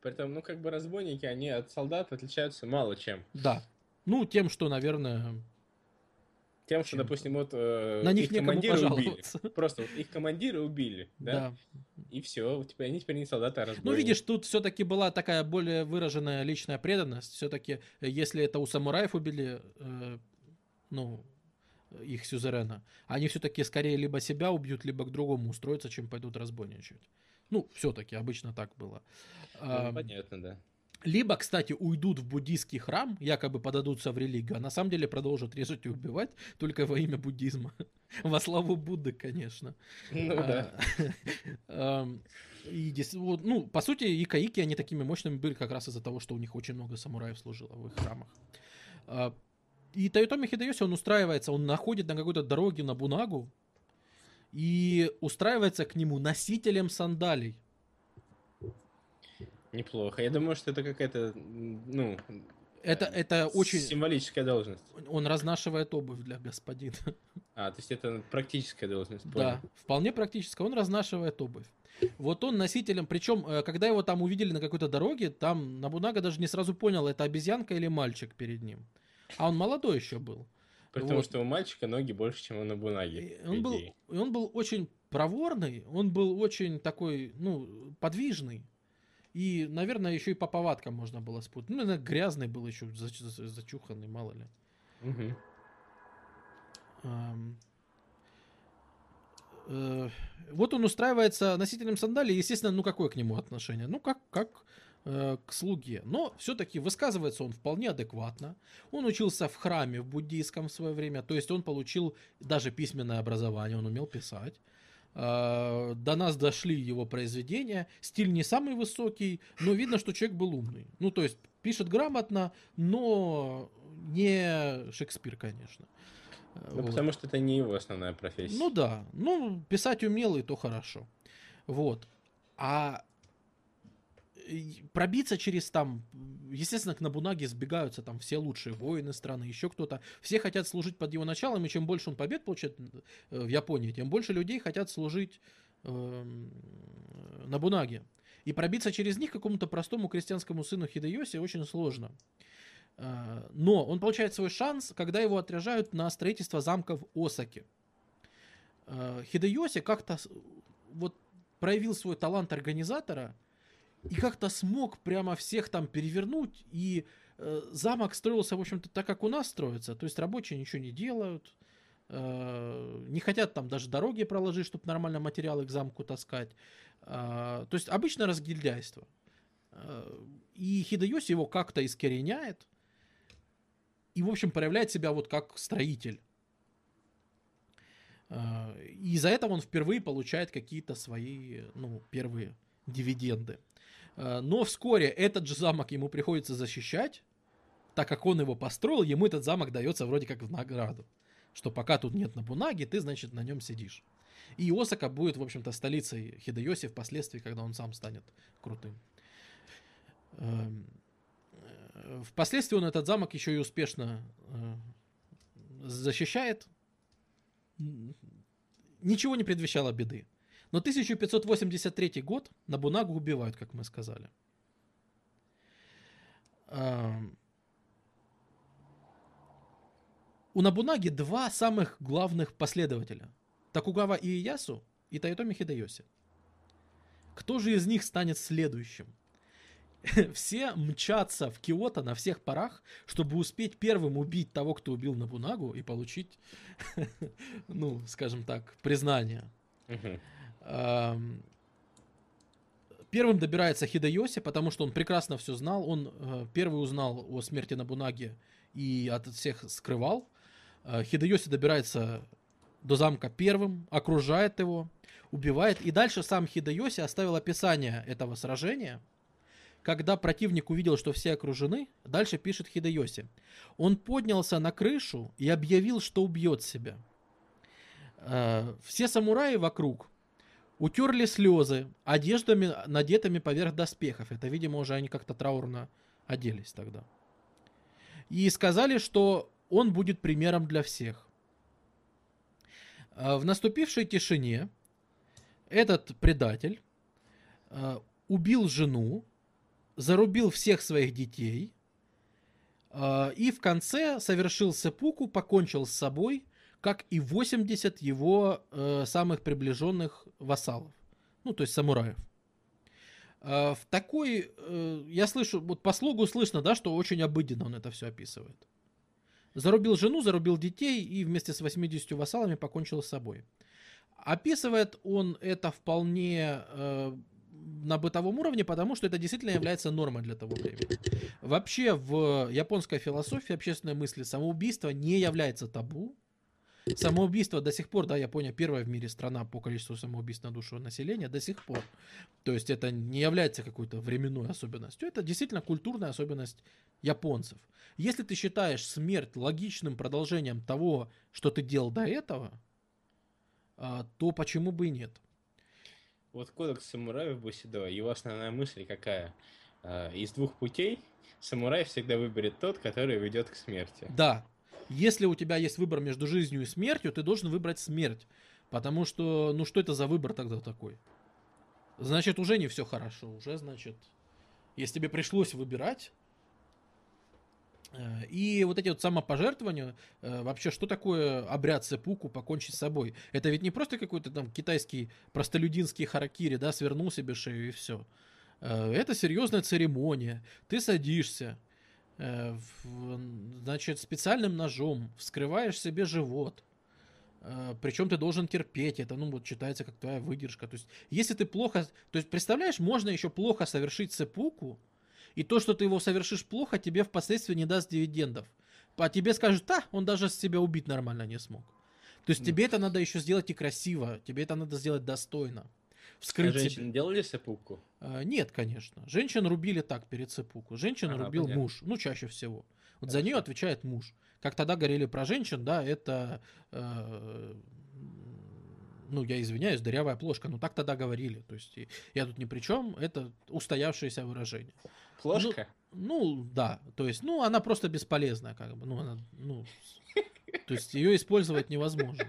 Притом, ну, как бы разбойники, они от солдат отличаются мало чем. Да. Ну, тем, что, наверное... Тем, что, допустим, вот э, на них их командира убили. Просто вот, их командира убили, да? Да. И все, они теперь не солдаты, а разбойники. Ну, видишь, тут все-таки была такая более выраженная личная преданность. Все-таки, если это у самураев убили, э, ну, их сюзерена, они все-таки скорее либо себя убьют, либо к другому устроятся, чем пойдут разбойничать. Ну, все-таки, обычно так было. Ну, понятно, да. Либо, кстати, уйдут в буддийский храм, якобы подадутся в религию, а на самом деле продолжат резать и убивать только во имя буддизма. Во славу Будды, конечно. Ну да. И, ну, по сути, и икки, они такими мощными были как раз из-за того, что у них очень много самураев служило в их храмах. И Тоётоми Хидэёси, он устраивается, он находит на какой-то дороге Нобунагу и устраивается к нему носителем сандалий. Неплохо. Я думаю, что это какая-то, ну, это, это очень... символическая должность. Он разнашивает обувь для господина. А, то есть это практическая должность. Понял. Да, вполне практическая. Он разнашивает обувь. Вот он носителем, причем, когда его там увидели на какой-то дороге, там Нобунага даже не сразу понял, это обезьянка или мальчик перед ним. А он молодой еще был. Потому вот. Что у мальчика ноги больше, чем у Нобунаги. Он был, он был очень проворный, он был очень такой, ну, подвижный. И, наверное, еще и по повадкам можно было спутать. Ну, наверное, грязный был еще, зачуханный, мало ли. Угу. Эм... Э... Вот он устраивается носителем сандалий. Естественно, ну какое к нему отношение? Ну, как, как э, к слуге. Но все-таки высказывается он вполне адекватно. Он учился в храме в буддийском в свое время. То есть он получил даже письменное образование. Он умел писать. До нас дошли его произведения. Стиль не самый высокий, но видно, что человек был умный. Ну, то есть, пишет грамотно, но не Шекспир, конечно. Ну, вот. Потому что это не его основная профессия. Ну, да. Ну, писать умел, и то хорошо. Вот. А пробиться через там... Естественно, к Нобунаге сбегаются там все лучшие воины страны, еще кто-то. Все хотят служить под его началом, и чем больше он побед получает в Японии, тем больше людей хотят служить э, Нобунаге. И пробиться через них какому-то простому крестьянскому сыну Хидэёси очень сложно. Э, но он получает свой шанс, когда его отряжают на строительство замка в Осаке. Э, Хидэёси как-то вот проявил свой талант организатора, и как-то смог прямо всех там перевернуть, и э, замок строился, в общем-то, так, как у нас строится. То есть рабочие ничего не делают, э, не хотят там даже дороги проложить, чтобы нормально материалы к замку таскать. Э, то есть обычное разгильдяйство. Э, и Хидэёси его как-то искореняет, и, в общем, проявляет себя вот как строитель. Э, и из-за этого он впервые получает какие-то свои, ну, первые дивиденды. Но вскоре этот же замок ему приходится защищать, так как он его построил, ему этот замок дается вроде как в награду. Что пока тут нет Нобунаги, ты, значит, на нем сидишь. И Осака будет, в общем-то, столицей Хидэёси впоследствии, когда он сам станет крутым. Впоследствии он этот замок еще и успешно защищает. Ничего не предвещало беды. Но тысяча пятьсот восемьдесят третий год, Нобунагу убивают, как мы сказали. У Нобунаги два самых главных последователя. Токугава Иэясу и Тоётоми Хидэёси. Кто же из них станет следующим? Все мчатся в Киото на всех парах, чтобы успеть первым убить того, кто убил Нобунагу, и получить, ну, скажем так, признание. Первым добирается Хидэёси, потому что он прекрасно все знал. Он первый узнал о смерти Нобунаги и от всех скрывал. Хидэёси добирается до замка первым, окружает его, убивает. И дальше сам Хидэёси оставил описание этого сражения. Когда противник увидел, что все окружены, дальше пишет Хидэёси. Он поднялся на крышу и объявил, что убьет себя. Все самураи вокруг утерли слезы одеждами, надетыми поверх доспехов. Это, видимо, уже они как-то траурно оделись тогда. И сказали, что он будет примером для всех. В наступившей тишине этот предатель убил жену, зарубил всех своих детей и в конце совершил сэппуку, покончил с собой, как и восемьдесят его самых приближенных вассалов, ну, то есть самураев. В такой, я слышу, вот по слогу слышно, да, что очень обыденно он это все описывает. Зарубил жену, зарубил детей и вместе с восьмидесятью вассалами покончил с собой. Описывает он это вполне э, на бытовом уровне, потому что это действительно является нормой для того времени. Вообще в японской философии, общественной мысли самоубийство не является табу. Самоубийство до сих пор, да, Япония первая в мире страна по количеству самоубийств на душу населения до сих пор. То есть это не является какой-то временной особенностью. Это действительно культурная особенность японцев. Если ты считаешь смерть логичным продолжением того, что ты делал до этого, то почему бы и нет? Вот кодекс самураев Бусидо, его основная мысль какая? Из двух путей самурай всегда выберет тот, который ведет к смерти. Да. Если у тебя есть выбор между жизнью и смертью, ты должен выбрать смерть. Потому что, ну что это за выбор тогда такой? Значит, уже не все хорошо. Уже, значит, если тебе пришлось выбирать. И вот эти вот самопожертвования, вообще, что такое обряд сэппуку, покончить с собой? Это ведь не просто какой-то там китайский простолюдинский харакири, да, свернул себе шею и все. Это серьезная церемония. Ты садишься, значит, специальным ножом вскрываешь себе живот. Причем ты должен терпеть это, ну вот читается как твоя выдержка. То есть, если ты плохо, то есть представляешь, можно еще плохо совершить сэппуку, и то, что ты его совершишь плохо, тебе впоследствии не даст дивидендов. А тебе скажут, да, он даже себя убить нормально не смог. То есть тебе это надо еще сделать и красиво, тебе это надо сделать достойно. Вскрыть а женщины себе. Делали сэппуку? А, нет, конечно. Женщин рубили так перед сэппуку. Женщин ага, рубил понятно. Муж, ну чаще всего. Вот хорошо. За нее отвечает муж. Как тогда говорили про женщин, да, это, э, ну я извиняюсь, дырявая плошка, но так тогда говорили. То есть я тут ни при чем, это устоявшееся выражение. Плошка? Ну, ну да, то есть, ну она просто бесполезная, как бы, ну она, ну, то есть ее использовать невозможно.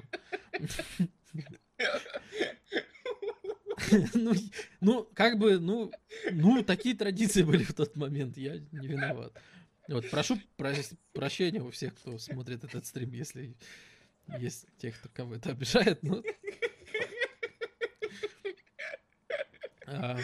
Ну, ну, как бы, ну, ну, такие традиции были в тот момент, я не виноват. Вот, прошу про- прощения у всех, кто смотрит этот стрим, если есть тех, кто кого это обижает, но... а,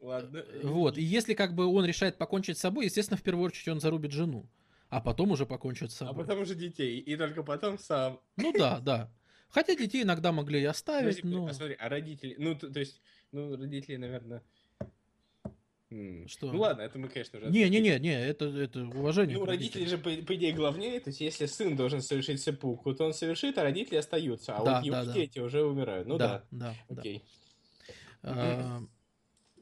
ладно. Вот, и если, как бы, он решает покончить с собой, естественно, в первую очередь он зарубит жену, а потом уже покончит с собой. А потом уже детей, и только потом сам. Ну да, да. Хотя детей иногда могли и оставить, ну, но... А смотри, а родители... Ну, то, то есть, ну, родители, наверное... Что? Ну, ладно, это мы, конечно, уже... Не-не-не, это, это уважение. Ну, родители же, по, по идее, главнее. То есть, если сын должен совершить сэппуку, то он совершит, а родители остаются. А да, вот его да, дети да. уже умирают. Ну, да. Да, да. Окей. Да. А,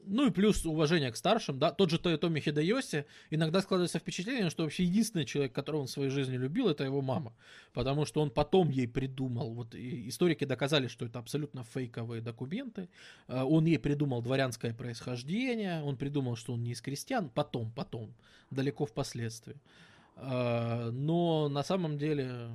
ну, и плюс уважение к старшим, да. Тот же Тоётоми Хидэёси. Иногда складывается впечатление, что вообще единственный человек, которого он в своей жизни любил, это его мама. Потому что он потом ей придумал. Вот историки доказали, что это абсолютно фейковые документы. Он ей придумал дворянское происхождение. Он придумал, что он не из крестьян. Потом, потом. Далеко впоследствии. Но на самом деле...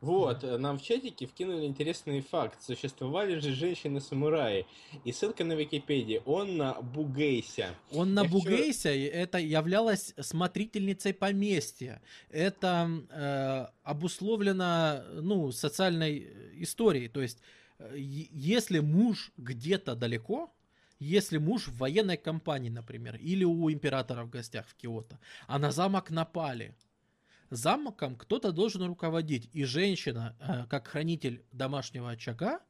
Вот, нам в чатике вкинули интересный факт. Существовали же женщины-самураи. И ссылка на Википедии. Онна Бугейся. Онна Бугейся, хочу... это являлась смотрительницей поместья. Это э, обусловлено, ну, социальной историей. То есть, э, если муж где-то далеко, если муж в военной компании, например, или у императора в гостях в Киото, а на замок напали, замком кто-то должен руководить, и женщина, как хранитель домашнего очага,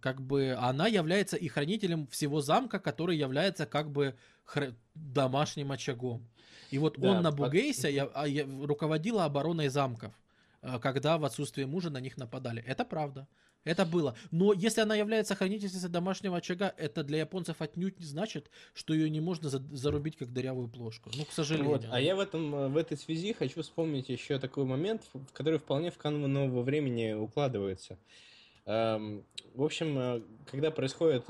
как бы она является и хранителем всего замка, который является как бы домашним очагом. И вот да, Онна Бугейся я, я руководила обороной замков, когда в отсутствие мужа на них нападали. Это правда. Это было. Но если она является хранительницей домашнего очага, это для японцев отнюдь не значит, что ее не можно за- зарубить как дырявую плошку. Ну, к сожалению. Вот. А я в, этом, в этой связи хочу вспомнить еще такой момент, который вполне в канву нового времени укладывается. В общем, когда происходит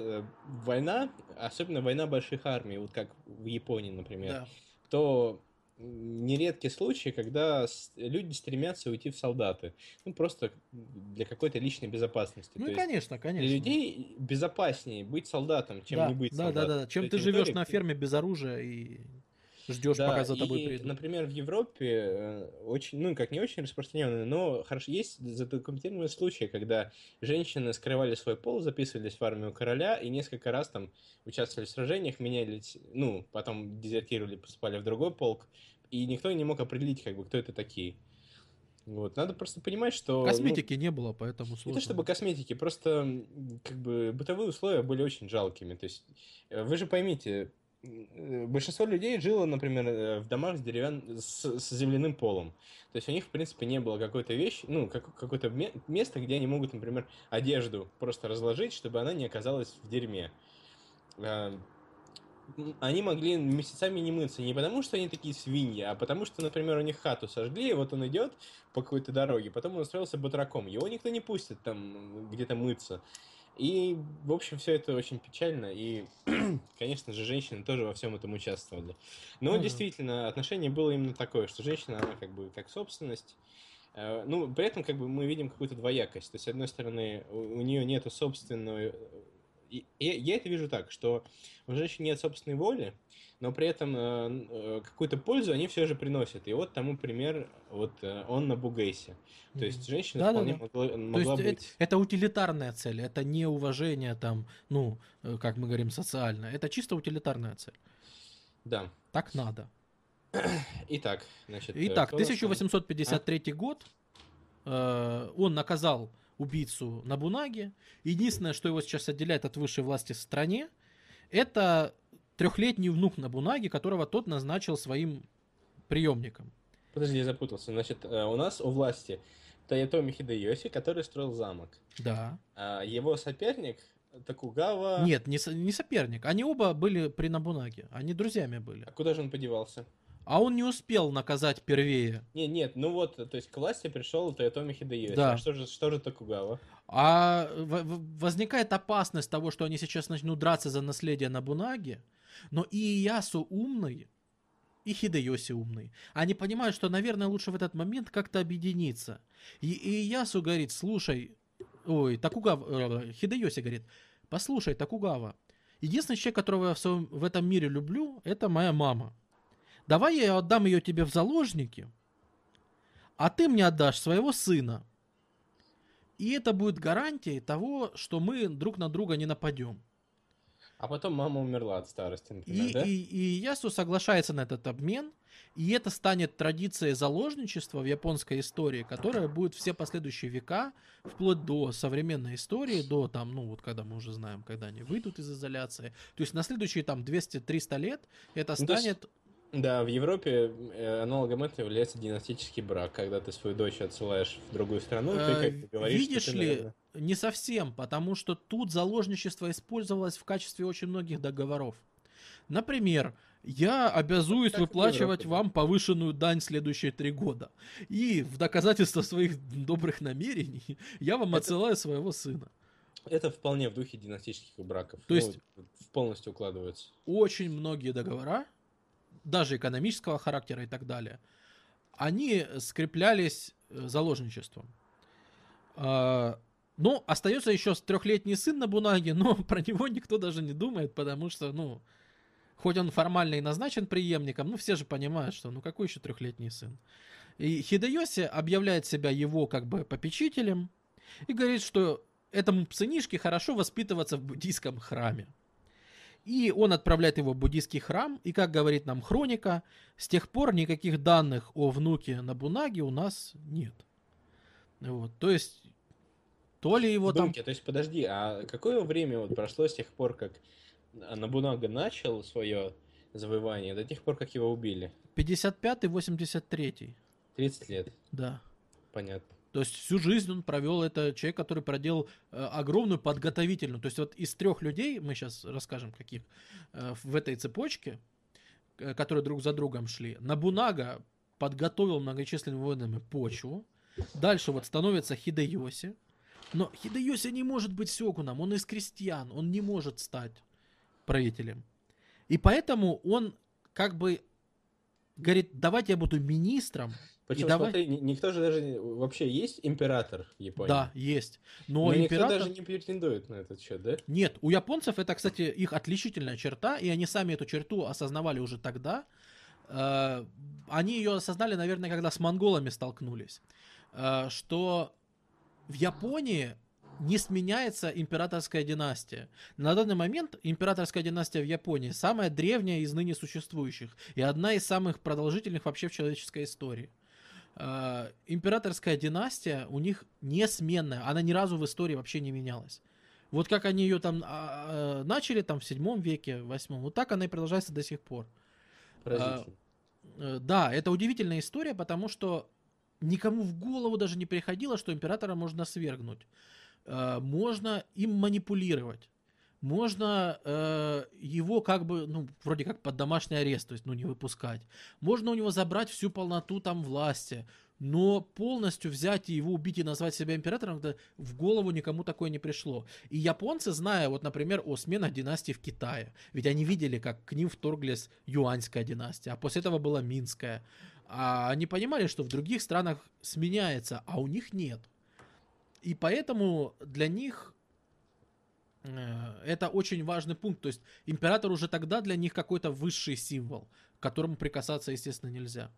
война, особенно война больших армий, вот как в Японии, например, да, то... нередки случаи, когда люди стремятся уйти в солдаты. Ну, просто для какой-то личной безопасности. Ну, То конечно, конечно. Для людей безопаснее быть солдатом, чем да, не быть да, солдатом. Да, да, да. Чем ты живешь на ферме без оружия и ждешь, да, пока за тобой и, придут. Например, в Европе очень, ну, как не очень распространенные, но хорошо, есть задокументированные случаи, когда женщины скрывали свой пол, записывались в армию короля и несколько раз там участвовали в сражениях, менялись, ну, потом дезертировали, поступали в другой полк, и никто не мог определить, как бы, кто это такие. Вот. Надо просто понимать, что... Косметики ну, не было, поэтому сложно. Не то чтобы косметики, просто как бы бытовые условия были очень жалкими. То есть вы же поймите, большинство людей жило, например, в домах с, деревян... с, с земляным полом. То есть у них, в принципе, не было какой-то вещи, ну, как, какое-то место, где они могут, например, одежду просто разложить, чтобы она не оказалась в дерьме. Они могли месяцами не мыться не потому, что они такие свиньи, а потому, что, например, у них хату сожгли, и вот он идет по какой-то дороге, потом он устроился батраком, его никто не пустит там где-то мыться. И, в общем, все это очень печально, и, конечно же, женщины тоже во всем этом участвовали. Но, ага. действительно, отношение было именно такое, что женщина, она как бы как собственность. Ну, при этом как бы мы видим какую-то двоякость. То есть, с одной стороны, у, у нее нету собственной... И, и, я это вижу так, что у женщин нет собственной воли, но при этом э, какую-то пользу они все же приносят. И вот тому пример, вот э, Онна Бугейси. То есть женщина да, вполне да, могла, могла то есть быть... Это, это утилитарная цель, это не уважение, там, ну, как мы говорим, социальное. Это чисто утилитарная цель. Да. Так надо. Итак, значит... Итак, тысяча восемьсот пятьдесят третий а? год э, он наказал... убийцу Нобунаги. Единственное, что его сейчас отделяет от высшей власти в стране, это трехлетний внук Нобунаги, которого тот назначил своим преемником. Подожди, я запутался. Значит, у нас у власти Тоётоми Хидэёси, который строил замок. Да. Его соперник Токугава... Нет, не, со- не соперник. Они оба были при Нобунаге. Они друзьями были. А куда же он подевался? А он не успел наказать первее. Нет, нет, ну вот, то есть к власти пришел Тоётоми Хидэёси. Да. А что же, что же Токугава? А в- возникает опасность того, что они сейчас начнут драться за наследие Нобунаги, но Иэясу умный, и Хидэёси умный. Они понимают, что, наверное, лучше в этот момент как-то объединиться. И Иэясу говорит, слушай, ой, Токугава, э, Хидэёси говорит, послушай, Токугава, единственный человек, которого я в, своем, в этом мире люблю, это моя мама. Давай я отдам ее тебе в заложники, а ты мне отдашь своего сына. И это будет гарантией того, что мы друг на друга не нападем. А потом мама умерла от старости, например, и, да? И, и Иэясу соглашается на этот обмен, и это станет традицией заложничества в японской истории, которая будет все последующие века, вплоть до современной истории, до там, ну вот когда мы уже знаем, когда они выйдут из изоляции. То есть на следующие там двести-триста лет это станет... Да, в Европе аналогом этого является династический брак, когда ты свою дочь отсылаешь в другую страну, ты как-то говоришь, видишь что ты, ли, наверное... не совсем, потому что тут заложничество использовалось в качестве очень многих договоров. Например, я обязуюсь так выплачивать Европе, вам повышенную дань следующие три года, и в доказательство своих добрых намерений я вам Это... отсылаю своего сына. Это вполне в духе династических браков, то есть ну, полностью укладывается. Очень многие договора, даже экономического характера и так далее, они скреплялись заложничеством. Ну, остается еще трехлетний сын Нобунаги, но про него никто даже не думает, потому что, ну, хоть он формально и назначен преемником, ну, все же понимают, что, ну, какой еще трехлетний сын? И Хидэёси объявляет себя его, как бы, попечителем и говорит, что этому сынишке хорошо воспитываться в буддийском храме. И он отправляет его в буддийский храм, и, как говорит нам хроника, с тех пор никаких данных о внуке Нобунаги у нас нет. Вот, то есть... То ли его Думки, там... То есть, подожди, а какое время вот прошло с тех пор, как Нобунага начал свое завоевание, до тех пор, как его убили? пятьдесят пятый — восемьдесят третий. тридцать лет? Да. Понятно. То есть, всю жизнь он провел, это человек, который проделал э, огромную подготовительную. То есть, вот из трех людей, мы сейчас расскажем, каких э, в этой цепочке, э, которые друг за другом шли, Нобунага подготовил многочисленными войнами почву. Дальше вот становится Хидэёси. Но Хидэёси не может быть сёгуном, он из крестьян, он не может стать правителем. И поэтому он как бы говорит, давайте я буду министром. Причем, давай... смотри, никто же даже... Вообще есть император в Японии? Да, есть. Но, но император... никто даже не претендует на этот счет, да? Нет, у японцев это, кстати, их отличительная черта, и они сами эту черту осознавали уже тогда. Они ее осознали, наверное, когда с монголами столкнулись. Что... В Японии не сменяется императорская династия. На данный момент императорская династия в Японии самая древняя из ныне существующих и одна из самых продолжительных вообще в человеческой истории. Э, императорская династия у них несменная, она ни разу в истории вообще не менялась. Вот как они ее там э, начали там, в седьмом веке, в восьмом, вот так она и продолжается до сих пор. Э, э, да, это удивительная история, потому что никому в голову даже не приходило, что императора можно свергнуть. Можно им манипулировать. Можно его как бы, ну, вроде как под домашний арест, то есть, ну, не выпускать. Можно у него забрать всю полноту там власти. Но полностью взять и его убить и назвать себя императором, это в голову никому такое не пришло. И японцы, зная, вот, например, о сменах династии в Китае, ведь они видели, как к ним вторглась юаньская династия, а после этого была минская. А они понимали, что в других странах сменяется, а у них нет. И поэтому для них это очень важный пункт. То есть император уже тогда для них какой-то высший символ, к которому прикасаться, естественно, нельзя.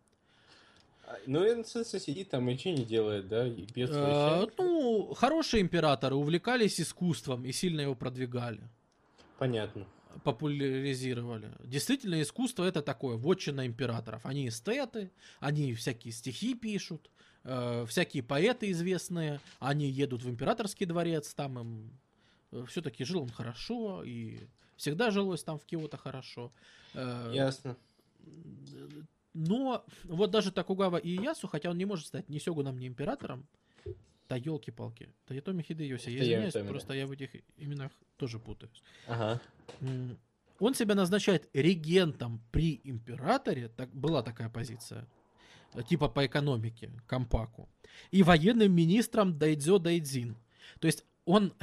Ну, он сидит там и ничего не делает, да? И а, ну, хорошие императоры увлекались искусством и сильно его продвигали. Понятно. Популяризировали. Действительно, искусство — это такое, вотчина императоров. Они эстеты, они всякие стихи пишут, э, всякие поэты известные, они едут в императорский дворец, там им... Э, все-таки жил он хорошо, и всегда жилось там в Киото хорошо. Э, Ясно. Но вот даже Токугава Иэясу, хотя он не может стать ни сёгуном, ни императором, да елки-палки, Тоётоми Хидэёси, я извиняюсь, просто я в этих именах тоже путаюсь. Ага. Он себя назначает регентом при императоре, так, была такая позиция, типа по экономике, компаку, и военным министром дайдзё-дайдзин. То есть он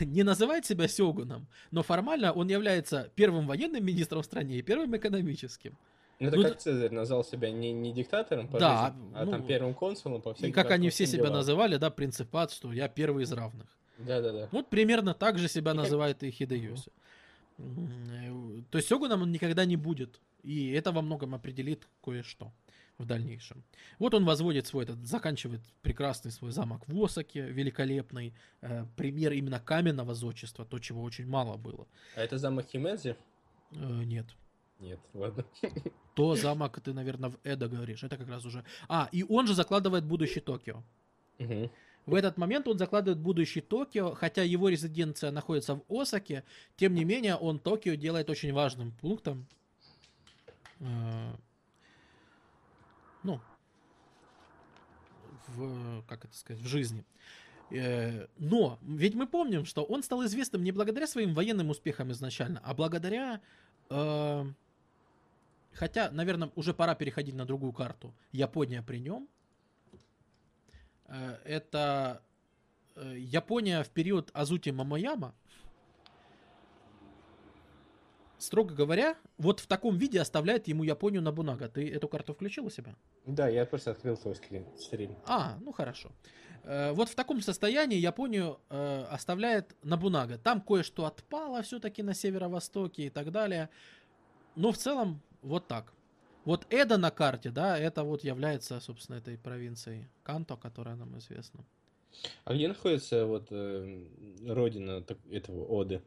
не называет себя сёгуном, но формально он является первым военным министром в стране и первым экономическим. Ну, это ну, как Цезарь назвал себя не, не диктатором по да, жизни, а ну, там первым консулом по всем. И как они все себя делам. называли, да, принципат, что я первый из равных. Да, да, да. Вот примерно так же себя и называет как... и Хидэёси. Mm-hmm. То есть сёгуном он никогда не будет. И это во многом определит кое-что в дальнейшем. Вот он возводит свой этот, заканчивает прекрасный свой замок в Осаке, великолепный э, пример именно каменного зодчества, то, чего очень мало было. А это замок Химэдзи? Э, нет. Нет, ладно. То замок, ты, наверное, в Эдо говоришь. Это как раз уже... А, и он же закладывает будущее Токио. Угу. В этот момент он закладывает будущее Токио, хотя его резиденция находится в Осаке, тем не менее он Токио делает очень важным пунктом. Ну, в, как это сказать, в жизни. Но ведь мы помним, что он стал известным не благодаря своим военным успехам изначально, а благодаря... Хотя, наверное, уже пора переходить на другую карту. Япония при нем. Это Япония в период Азути Мамояма. строго говоря, вот в таком виде оставляет ему Японию Нобунага. Ты эту карту включил у себя? Да, я просто открыл свой скрин. А, ну хорошо. Вот в таком состоянии Японию оставляет Нобунага. Там кое-что отпало все-таки на северо-востоке и так далее. Но в целом вот так. Вот Эда на карте, да, это вот является, собственно, этой провинцией Канто, которая нам известна. А где находится вот э, родина этого Оды?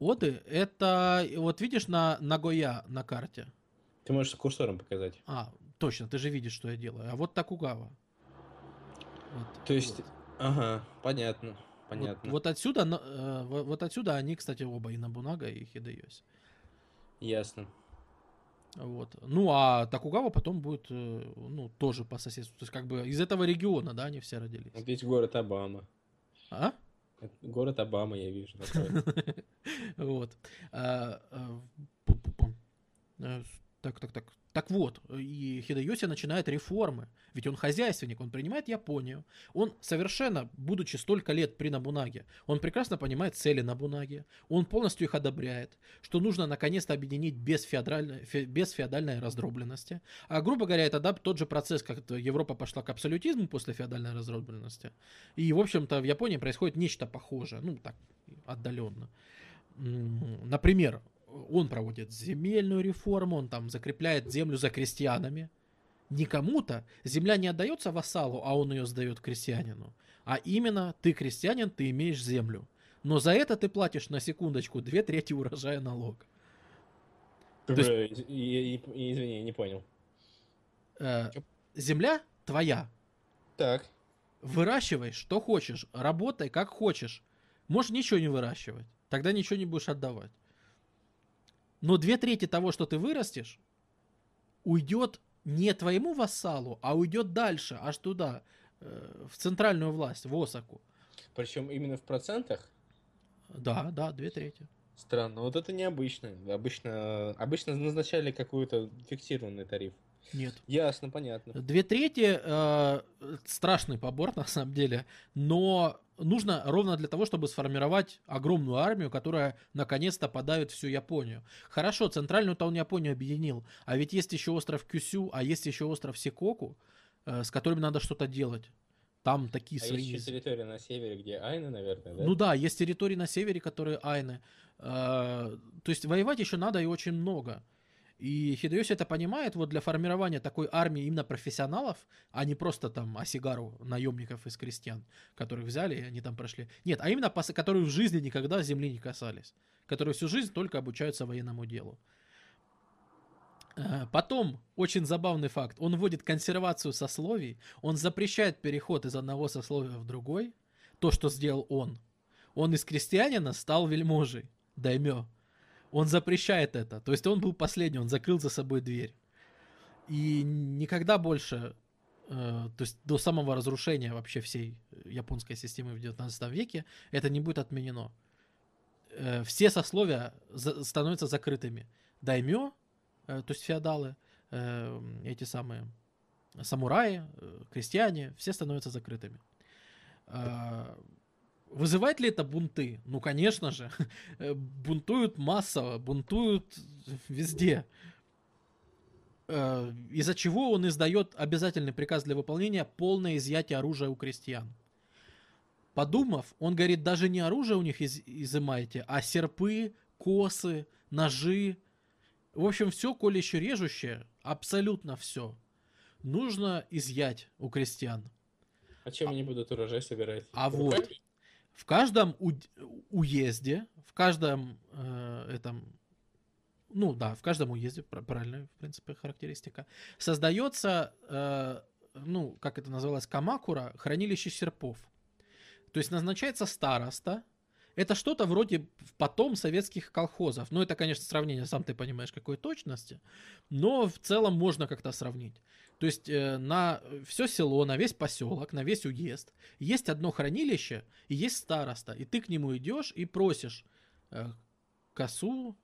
Оды? Это, вот видишь, на Нагоя на карте? Ты можешь курсором показать. А, точно, ты же видишь, что я делаю. А вот Токугава. Вот, То есть, вот. Ага, понятно, понятно. Вот, вот, отсюда, э, вот отсюда они, кстати, оба, и Нобунага, и Хидэёси. Ясно. Вот. Ну, а Токугава потом будет, ну, тоже по соседству. То есть, как бы из этого региона, да, они все родились. Вот здесь город Обама. А? Город Обама, я вижу. Вот. Так, так, так. Так вот, и Хидэёси начинает реформы. Ведь он хозяйственник, он принимает Японию. Он совершенно, будучи столько лет при Нобунаге, он прекрасно понимает цели Нобунаги. Он полностью их одобряет, что нужно наконец-то объединить без феодальной, без феодальной раздробленности. А, грубо говоря, это да, тот же процесс, как Европа пошла к абсолютизму после феодальной раздробленности. И, в общем-то, в Японии происходит нечто похожее, ну, так, отдаленно. Например, он проводит земельную реформу, он там закрепляет землю за крестьянами. Не кому-то земля не отдается вассалу, а он ее сдает крестьянину. А именно, ты крестьянин, ты имеешь землю. Но за это ты платишь, на секундочку, две трети урожая налог. Ты, То есть, я, я, извини, я не понял. Э, земля твоя. Так. Выращивай, что хочешь, работай, как хочешь. Можешь ничего не выращивать, тогда ничего не будешь отдавать. Но две трети того, что ты вырастешь, уйдет не твоему вассалу, а уйдет дальше, аж туда, в центральную власть, в Осаку. Причем именно в процентах? Да, да, две трети. Странно, вот это необычно. Обычно, обычно назначали какой-то фиксированный тариф. Нет. Ясно, понятно. Две трети э, страшный побор, на самом деле, но нужно ровно для того, чтобы сформировать огромную армию, которая наконец-то подавит всю Японию. Хорошо, центральную-то он Японию объединил, а ведь есть еще остров Кюсю, а есть еще остров Сикоку, э, с которым надо что-то делать. Там такие а свои... есть еще территории на севере, где айны, наверное, да? Ну да, есть территории на севере, которые айны. Э, то есть воевать еще надо и очень много. И Хидэёси это понимает, вот для формирования такой армии именно профессионалов, а не просто там осигару наемников из крестьян, которых взяли и они там прошли. Нет, а именно которые в жизни никогда земли не касались, которые всю жизнь только обучаются военному делу. Потом, очень забавный факт, он вводит консервацию сословий, он запрещает переход из одного сословия в другой, то, что сделал он. Он из крестьянина стал вельможей, даймё. Он запрещает это. То есть он был последний, он закрыл за собой дверь. И никогда больше, э, то есть до самого разрушения вообще всей японской системы в девятнадцатом веке, это не будет отменено. Э, все сословия за, становятся закрытыми. Даймё, э, то есть феодалы, э, эти самые самураи, э, крестьяне, все становятся закрытыми. Э, Вызывает ли это бунты? Ну, конечно же. Бунтуют массово, бунтуют везде. Из-за чего он издает обязательный приказ для выполнения полное изъятие оружия у крестьян. Подумав, он говорит, даже не оружие у них из- изымаете, а серпы, косы, ножи. В общем, все колюще режущее, абсолютно все, нужно изъять у крестьян. А чем а, они будут урожай собирать? А вот... В каждом у... уезде, в каждом э, этом, ну да, в каждом уезде, правильная, в принципе, характеристика, создается, э, ну, как это называлось, камакура, хранилище серпов. То есть назначается староста. Это что-то вроде потом советских колхозов. Ну, это, конечно, сравнение, сам ты понимаешь, какой точности, но в целом можно как-то сравнить. То есть э, на все село, на весь поселок, на весь уезд есть одно хранилище и есть староста. И ты к нему идешь и просишь э, косу,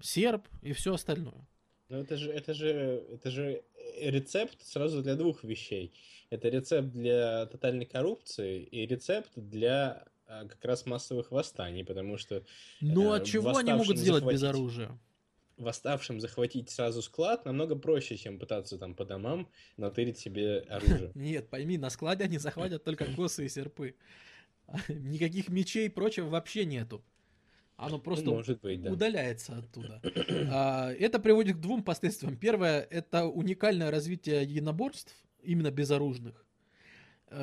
серп и все остальное. Но это же, это же, это же рецепт сразу для двух вещей. Это рецепт для тотальной коррупции и рецепт для как раз массовых восстаний, потому что... Ну, а чего они могут сделать захватить... без оружия? Восставшим захватить сразу склад намного проще, чем пытаться там по домам натырить себе оружие. Нет, пойми, на складе они захватят только косы и серпы. Никаких мечей и прочего вообще нету. Оно просто быть, да. удаляется оттуда. Это приводит к двум последствиям. Первое, это уникальное развитие единоборств, именно безоружных.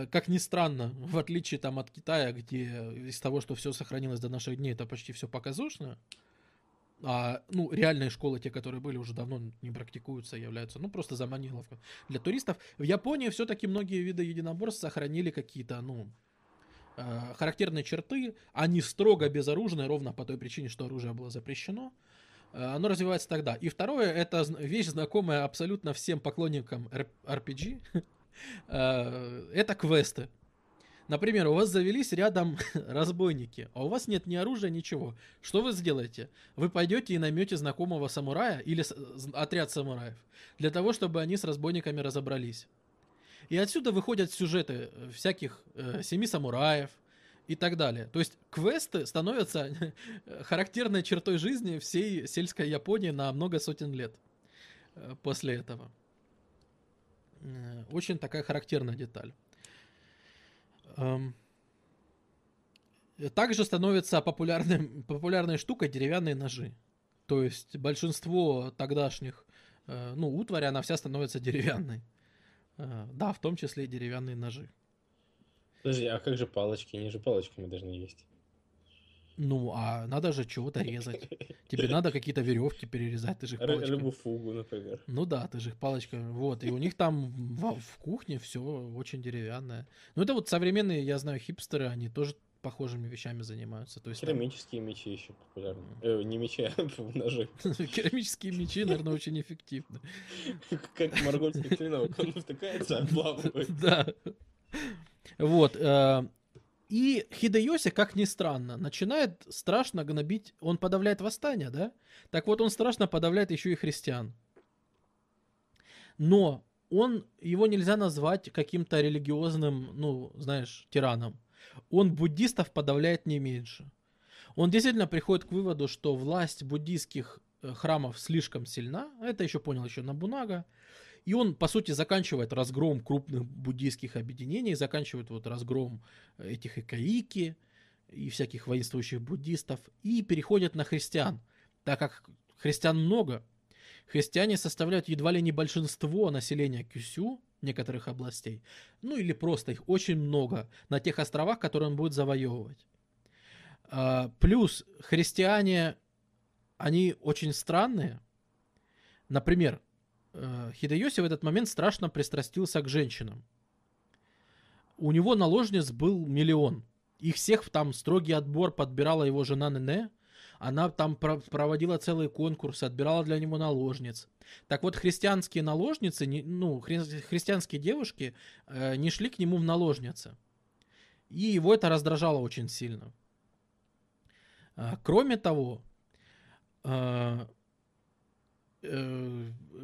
Как ни странно, в отличие там, от Китая, где из того, что все сохранилось до наших дней, это почти все показушно. А, ну, реальные школы, те, которые были, уже давно не практикуются, являются, ну, просто заманиловкой для туристов. В Японии все-таки многие виды единоборств сохранили какие-то, ну, э, характерные черты. Они строго безоружные, ровно по той причине, что оружие было запрещено. Э, оно развивается тогда. И второе, это вещь, знакомая абсолютно всем поклонникам эр пи джи. э, это квесты. Например, у вас завелись рядом разбойники, а у вас нет ни оружия, ничего. Что вы сделаете? Вы пойдете и наймете знакомого самурая или с... отряд самураев, для того, чтобы они с разбойниками разобрались. И отсюда выходят сюжеты всяких э, семи самураев и так далее. То есть квесты становятся характерной чертой жизни всей сельской Японии на много сотен лет после этого. Очень такая характерная деталь. Также становится популярным, популярной штукой деревянные ножи. То есть большинство тогдашних, ну, утварь, она вся становится деревянной. Да, в том числе и деревянные ножи. Подожди, а как же палочки? Они же палочками должны есть. Ну, а надо же чего-то резать. Тебе надо какие-то веревки перерезать, ты же их палочками. Рыбу фугу, например. Ну да, ты же их палочками. Вот, и у них там в, в кухне все очень деревянное. Ну это вот современные, я знаю, хипстеры, они тоже похожими вещами занимаются. То есть, керамические там... мечи еще популярны. Э, не мечи, а ножи. Керамические мечи, наверное, очень эффективны. Как монгольский клинок, он втыкается, отплавывает. Да. Вот, и Хидэёси, как ни странно, начинает страшно гнобить... Он подавляет восстания, да? Так вот, он страшно подавляет еще и христиан. Но он, его нельзя назвать каким-то религиозным, ну, знаешь, тираном. Он буддистов подавляет не меньше. Он действительно приходит к выводу, что власть буддийских храмов слишком сильна. Это еще понял еще Нобунага. И он, по сути, заканчивает разгром крупных буддийских объединений, заканчивает вот разгром этих икаики и всяких воинствующих буддистов, и переходит на христиан, так как христиан много. Христиане составляют едва ли не большинство населения Кюсю, некоторых областей, ну или просто их очень много на тех островах, которые он будет завоевывать. Плюс христиане, они очень странные. Например, Хидэёси в этот момент страшно пристрастился к женщинам. У него наложниц был миллион. Их всех там строгий отбор подбирала его жена Нене. Она там проводила целые конкурсы, отбирала для него наложниц. Так вот, христианские наложницы, ну, хри- христианские девушки э, не шли к нему в наложницы. И его это раздражало очень сильно. Э, кроме того... Э,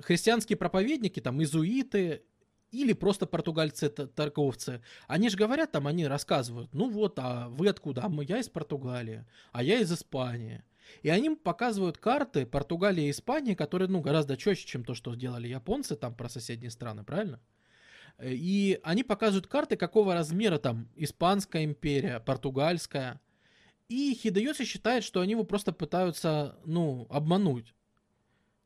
христианские проповедники, там, иезуиты или просто португальцы-торговцы, они же говорят там, они рассказывают, ну вот, а вы откуда? А мы, я из Португалии, а я из Испании. И они показывают карты Португалии и Испании, которые, ну, гораздо чаще, чем то, что делали японцы там про соседние страны, правильно? И они показывают карты, какого размера там Испанская империя, Португальская. И Хидэёси считает, что они его просто пытаются, ну, обмануть.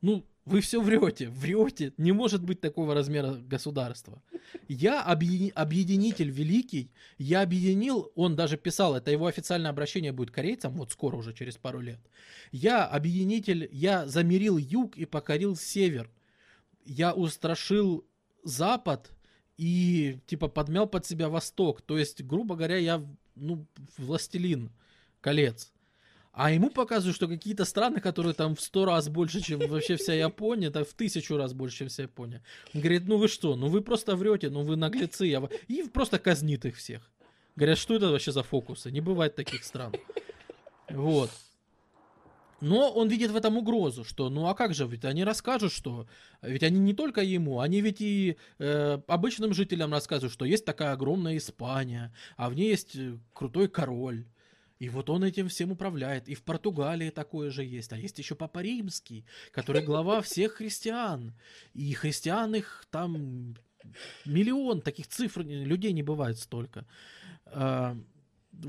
Ну, вы все врете, врете, не может быть такого размера государства. Я объедини, объединитель великий, я объединил, он даже писал, это его официальное обращение будет корейцам, вот скоро уже, через пару лет. Я объединитель, я замирил юг и покорил север. Я устрашил запад и, типа, подмял под себя восток. То есть, грубо говоря, я, ну, властелин колец. А ему показывают, что какие-то страны, которые там в сто раз больше, чем вообще вся Япония, так в тысячу раз больше, чем вся Япония. Он говорит, ну вы что, ну вы просто врете, ну вы наглецы. Я... И просто казнит их всех. Говорят, что это вообще за фокусы? Не бывает таких стран. Вот. Но он видит в этом угрозу, что ну а как же, ведь они расскажут, что... Ведь они не только ему, они ведь и э, обычным жителям рассказывают, что есть такая огромная Испания, а в ней есть крутой король. И вот он этим всем управляет. И в Португалии такое же есть. А есть еще Папа Римский, который глава всех христиан. И христиан их там миллион, таких цифр, людей не бывает столько. В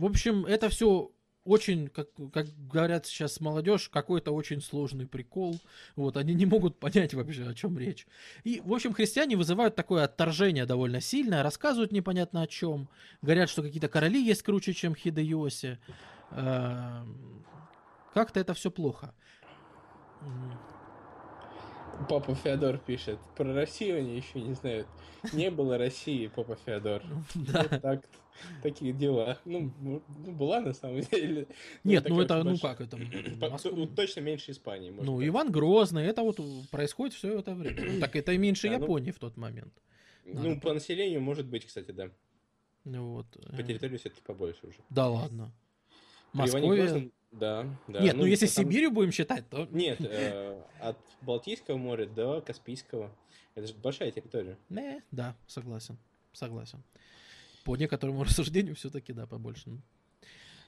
общем, это все... Очень, как, как говорят сейчас молодежь, какой-то очень сложный прикол. Вот, они не могут понять вообще, о чем речь. И, в общем, христиане вызывают такое отторжение довольно сильное, рассказывают непонятно о чем. Говорят, что какие-то короли есть круче, чем Хидэёси. Как-то это все плохо. Папа Феодор пишет. Про Россию они еще не знают. Не было России, папа Феодор. Да. Такие дела. Ну, была на самом деле. Нет, ну это, ну как это? Точно меньше Испании. Ну, Иван Грозный. Это вот происходит все это время. Так это и меньше Японии в тот момент. Ну, по населению может быть, кстати, да. По территории все-таки побольше уже. Да ладно. Москве... Да, да. Нет, ну, ну если там... Сибирью будем считать, то... Нет, э, от Балтийского моря до Каспийского. Это же большая территория. Не, да, согласен, согласен. По некоторому рассуждению все-таки, да, побольше.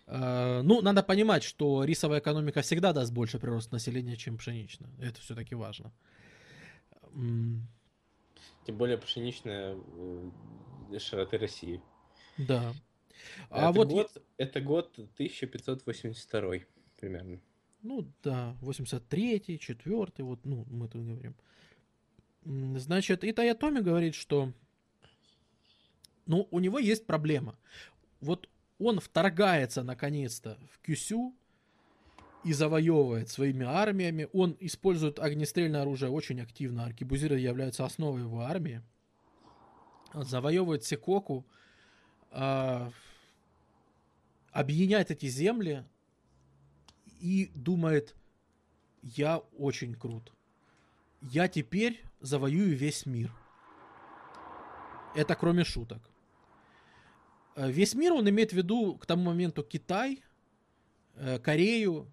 Э, ну, надо понимать, что рисовая экономика всегда даст больше прирост населения, чем пшеничная. Это все-таки важно. Тем более пшеничная широты России. Да. А это, вот год, я... это год тысяча пятьсот восемьдесят второй примерно. Ну да, восемьдесят третий, четвёртый, вот, ну, мы тут говорим. Значит, и Тоётоми говорит, что ну, у него есть проблема. Вот он вторгается наконец-то в Кюсю и завоевывает своими армиями. Он использует огнестрельное оружие очень активно. Аркебузиры являются основой его армии. Завоевывает Сикоку. Объединяет эти земли и думает, я очень крут. Я теперь завоюю весь мир. Это кроме шуток. Весь мир он имеет в виду к тому моменту Китай, Корею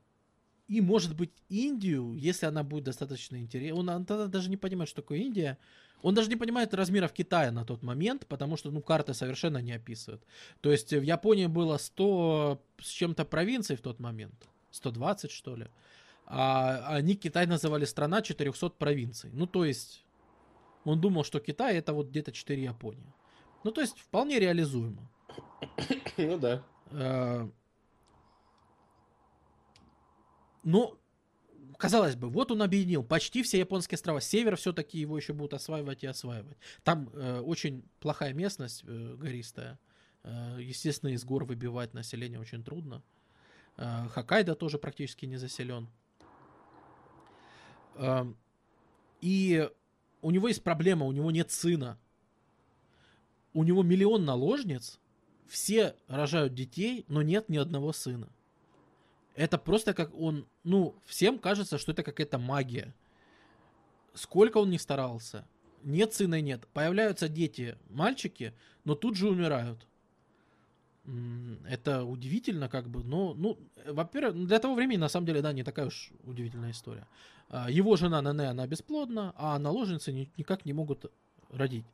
и, может быть, Индию, если она будет достаточно интересна. Он, он тогда даже не понимает, что такое Индия. Он даже не понимает размеров Китая на тот момент, потому что ну, карты совершенно не описывают. То есть в Японии было сто с чем-то провинций в тот момент, сто двадцать что ли. А они Китай называли страна четырёхсот провинций. Ну то есть он думал, что Китай это вот где-то четыре Японии. Ну то есть вполне реализуемо. Ну да. Но... Казалось бы, вот он объединил почти все японские острова. Север все-таки его еще будут осваивать и осваивать. Там э, очень плохая местность, э, гористая. Э, естественно, из гор выбивать население очень трудно. Э, Хоккайдо тоже практически не заселен. Э, и у него есть проблема, у него нет сына. У него миллион наложниц, все рожают детей, но нет ни одного сына. Это просто как он... Ну, всем кажется, что это какая-то магия. Сколько он ни старался. Нет сына и нет. Появляются дети, мальчики, но тут же умирают. Это удивительно как бы. Но, ну, во-первых, для того времени, на самом деле, да, не такая уж удивительная история. Его жена Нане, она бесплодна, а наложницы никак не могут родить.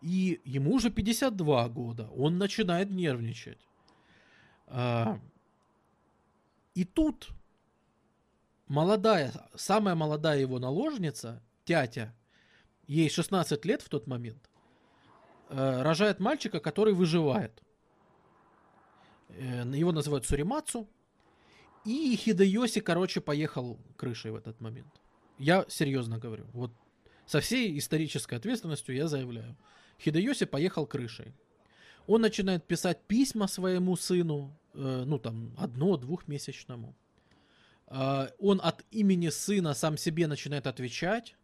И ему уже пятьдесят два года. Он начинает нервничать. И тут молодая, самая молодая его наложница, тятя, ей шестнадцать лет в тот момент, э, рожает мальчика, который выживает. Э, его называют Суримацу. И Хидэёси, короче, поехал крышей в этот момент. Я серьезно говорю. Вот со всей исторической ответственностью я заявляю. Хидэёси поехал крышей. Он начинает писать письма своему сыну, ну там, одно-двухмесячному. Он от имени сына сам себе начинает отвечать.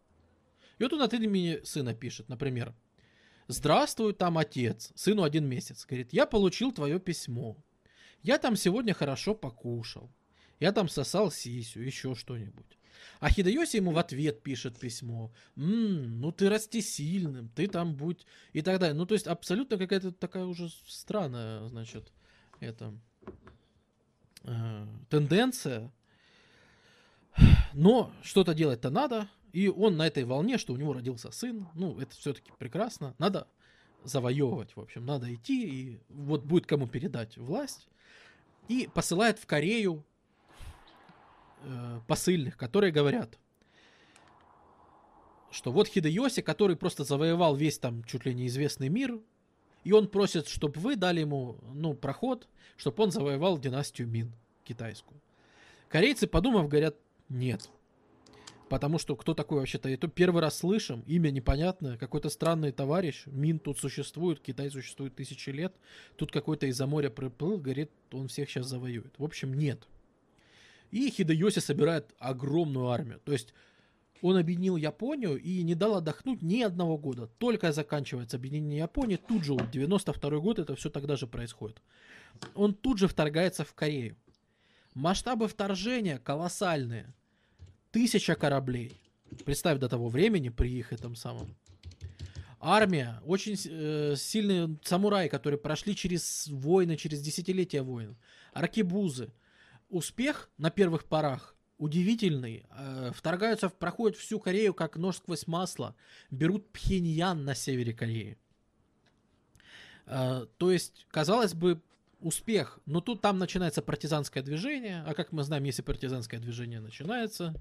И вот он от имени сына пишет, например, «Здравствуй, там отец». Сыну один месяц. Говорит, «Я получил твое письмо. Я там сегодня хорошо покушал. Я там сосал сисю, еще что-нибудь». А Хидэёси ему в ответ пишет письмо. «Ммм, ну ты расти сильным, ты там будь...» И так далее. Ну то есть абсолютно какая-то такая уже странная, значит... Это э, тенденция. но что-то делать-то надо, и он на этой волне, что у него родился сын, ну, это все-таки прекрасно, надо завоевывать, в общем, надо идти, и вот будет кому передать власть, и посылает в Корею э, посыльных, которые говорят, что вот Хидэёси, который просто завоевал весь там чуть ли не известный мир, и он просит, чтобы вы дали ему, ну, проход, чтобы он завоевал династию Мин, китайскую. Корейцы, подумав, говорят, нет. Потому что кто такой вообще-то? Я то первый раз слышим, имя непонятное, какой-то странный товарищ. Мин тут существует, Китай существует тысячи лет. Тут какой-то из-за моря приплыл, говорит, он всех сейчас завоюет. В общем, нет. И Хидэёси собирает огромную армию. То есть он объединил Японию и не дал отдохнуть ни одного года. Только заканчивается объединение Японии, тут же, вот, девяносто второй год, это все тогда же происходит. Он тут же вторгается в Корею. Масштабы вторжения колоссальные. Тысяча кораблей. Представь, до того времени, при их этом самом. Армия. Очень э, сильные самураи, которые прошли через войны, через десятилетия войн. Аркебузы. Успех на первых порах удивительный. Э, вторгаются, проходят всю Корею, как нож сквозь масло. Берут Пхеньян на севере Кореи. Э, то есть, казалось бы, успех. Но тут там начинается партизанское движение. А как мы знаем, если партизанское движение начинается,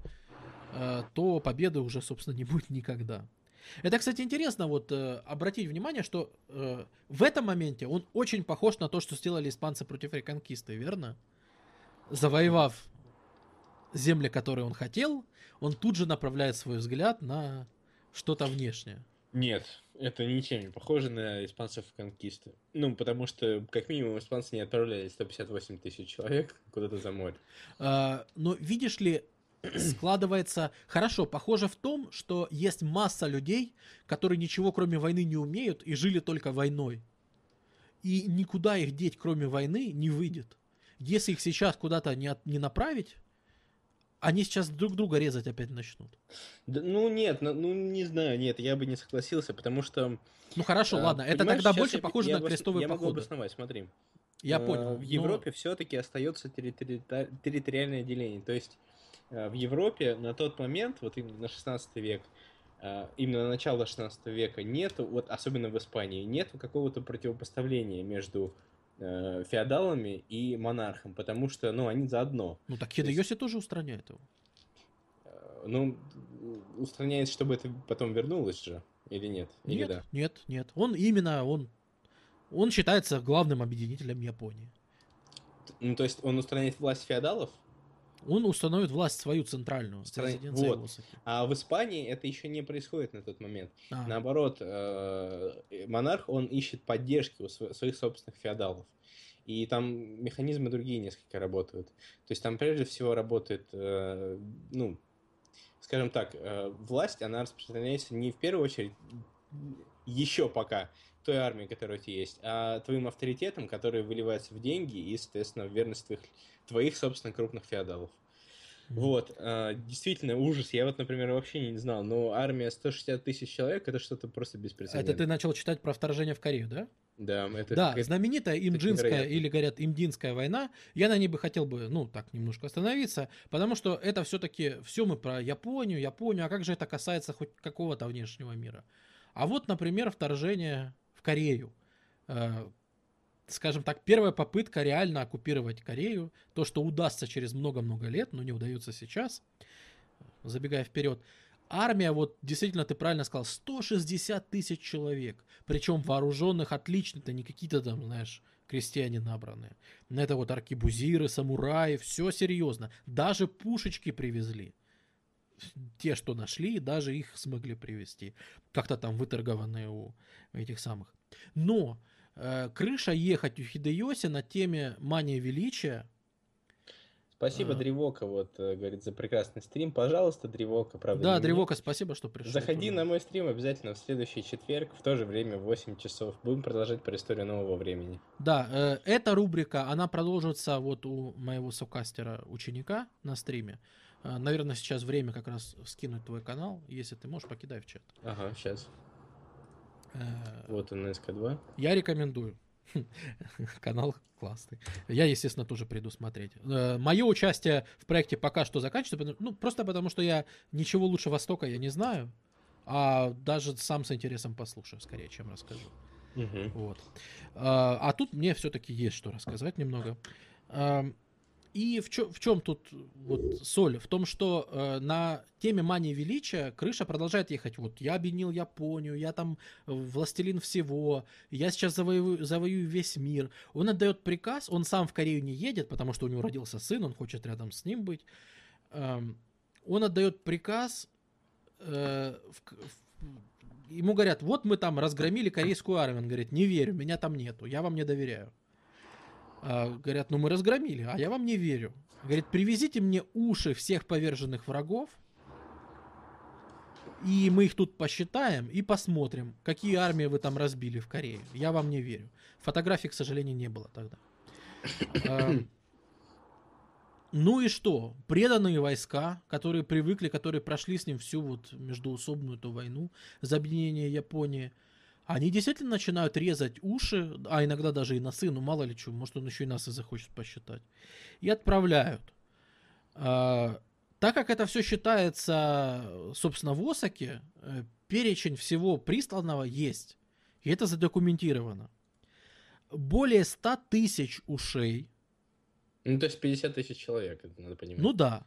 то победы уже, собственно, не будет никогда. Это, кстати, интересно вот обратить внимание, что в этом моменте он очень похож на то, что сделали испанцы против реконкисты, верно? Завоевав земли, которые он хотел, он тут же направляет свой взгляд на что-то внешнее. Нет, это ничем не похоже на испанцев-конкисты. Ну, потому что, как минимум, испанцы не отправляли сто пятьдесят восемь тысяч человек куда-то за море. А, но, видишь ли, складывается... Хорошо, похоже в том, что есть масса людей, которые ничего кроме войны не умеют и жили только войной. И никуда их деть, кроме войны, не выйдет. Если их сейчас куда-то не, от... не направить... Они сейчас друг друга резать опять начнут. Да, ну нет, ну не знаю, нет, я бы не согласился, потому что... Ну хорошо, а, ладно, это тогда больше я, похоже я, на крестовые я походы. Я могу обосновать, смотри. Я а, понял. В Европе но... все-таки остается территори... территориальное деление. То есть в Европе на тот момент, вот именно на шестнадцатый век, именно на начало шестнадцатого века нету, вот особенно в Испании, нету какого-то противопоставления между... феодалами и монархом, потому что, ну, они заодно. Ну, так Хидэёси То есть... тоже устраняет его. Ну, устраняет, чтобы это потом вернулось же, или нет? Или нет, да? нет, нет. Он именно, он, он считается главным объединителем Японии. Ну, то есть он устраняет власть феодалов? Он установит власть свою центральную. Стран... Вот. А в Испании это еще не происходит на тот момент. А. Наоборот, монарх, он ищет поддержки у своих собственных феодалов. И там механизмы другие несколько работают. То есть там прежде всего работает, ну, скажем так, власть, она распространяется не в первую очередь еще пока той армии, которая у тебя есть, а твоим авторитетом, который выливается в деньги и, соответственно, в верность твоих, твоих собственно, крупных феодалов. Mm-hmm. Вот. А, действительно, ужас. Я вот, например, вообще не знал, но армия сто шестьдесят тысяч человек — это что-то просто беспрецедентное. Это ты начал читать про вторжение в Корею, да? Да. Это да, как... знаменитая Имджинская, или, говорят, Имджинская война. Я на ней бы хотел бы, ну, так, немножко остановиться, потому что это все-таки все мы про Японию, Японию, а как же это касается хоть какого-то внешнего мира? А вот, например, вторжение... Корею. Скажем так, первая попытка реально оккупировать Корею, то, что удастся через много-много лет, но не удается сейчас, забегая вперед. Армия, вот действительно, ты правильно сказал, сто шестьдесят тысяч человек, причем вооруженных отлично, это не какие-то там, знаешь, крестьяне набранные. Это вот аркебузиры, самураи, все серьезно. Даже пушечки привезли. Те, что нашли, даже их смогли привезти. Как-то там выторгованные у этих самых. Но э, крыша ехать у Хидэёси на теме мания величия. Спасибо, а... Древока, вот, говорит, за прекрасный стрим. Пожалуйста, Древока, правда. Да, Древока, спасибо, что пришел. Заходи туда на мой стрим обязательно в следующий четверг, в то же время, в восемь часов. Будем продолжать про историю нового времени. Да, э, эта рубрика, она продолжится вот у моего сокастера ученика на стриме. Наверное, сейчас время как раз скинуть твой канал. Если ты можешь, покидай в чат. Ага, сейчас. Э-э- вот он, эс ка два. Я рекомендую. Канал классный. Я, естественно, тоже приду смотреть. Мое участие в проекте пока что заканчивается, ну, просто потому, что я ничего лучше Востока я не знаю, а даже сам с интересом послушаю, скорее, чем расскажу. Угу. Вот. А, а тут мне все-таки есть что рассказать немного. И в чем, в чем тут вот соль? В том, что э, на теме мании величия крыша продолжает ехать. Вот я объединил Японию, я там властелин всего, я сейчас завоевую, завоюю весь мир. Он отдает приказ, он сам в Корею не едет, потому что у него родился сын, он хочет рядом с ним быть. Эм, он отдает приказ, э, в, в, ему говорят, вот мы там разгромили корейскую армию. Он говорит, не верю, меня там нету, я вам не доверяю. Говорят, ну мы разгромили, а я вам не верю. Говорит, привезите мне уши всех поверженных врагов, и мы их тут посчитаем и посмотрим, какие армии вы там разбили в Корее. Я вам не верю. Фотографий, к сожалению, не было тогда. Ну и что? Преданные войска, которые привыкли, которые прошли с ним всю вот междоусобную эту войну за объединение Японии, они действительно начинают резать уши, а иногда даже и носы, ну мало ли чего, может он еще и носы захочет посчитать, и отправляют. А, так как это все считается, собственно, в Осаке, перечень всего присланного есть, и это задокументировано. Более ста тысяч ушей. Ну то есть пятьдесят тысяч человек, это надо понимать. Ну да.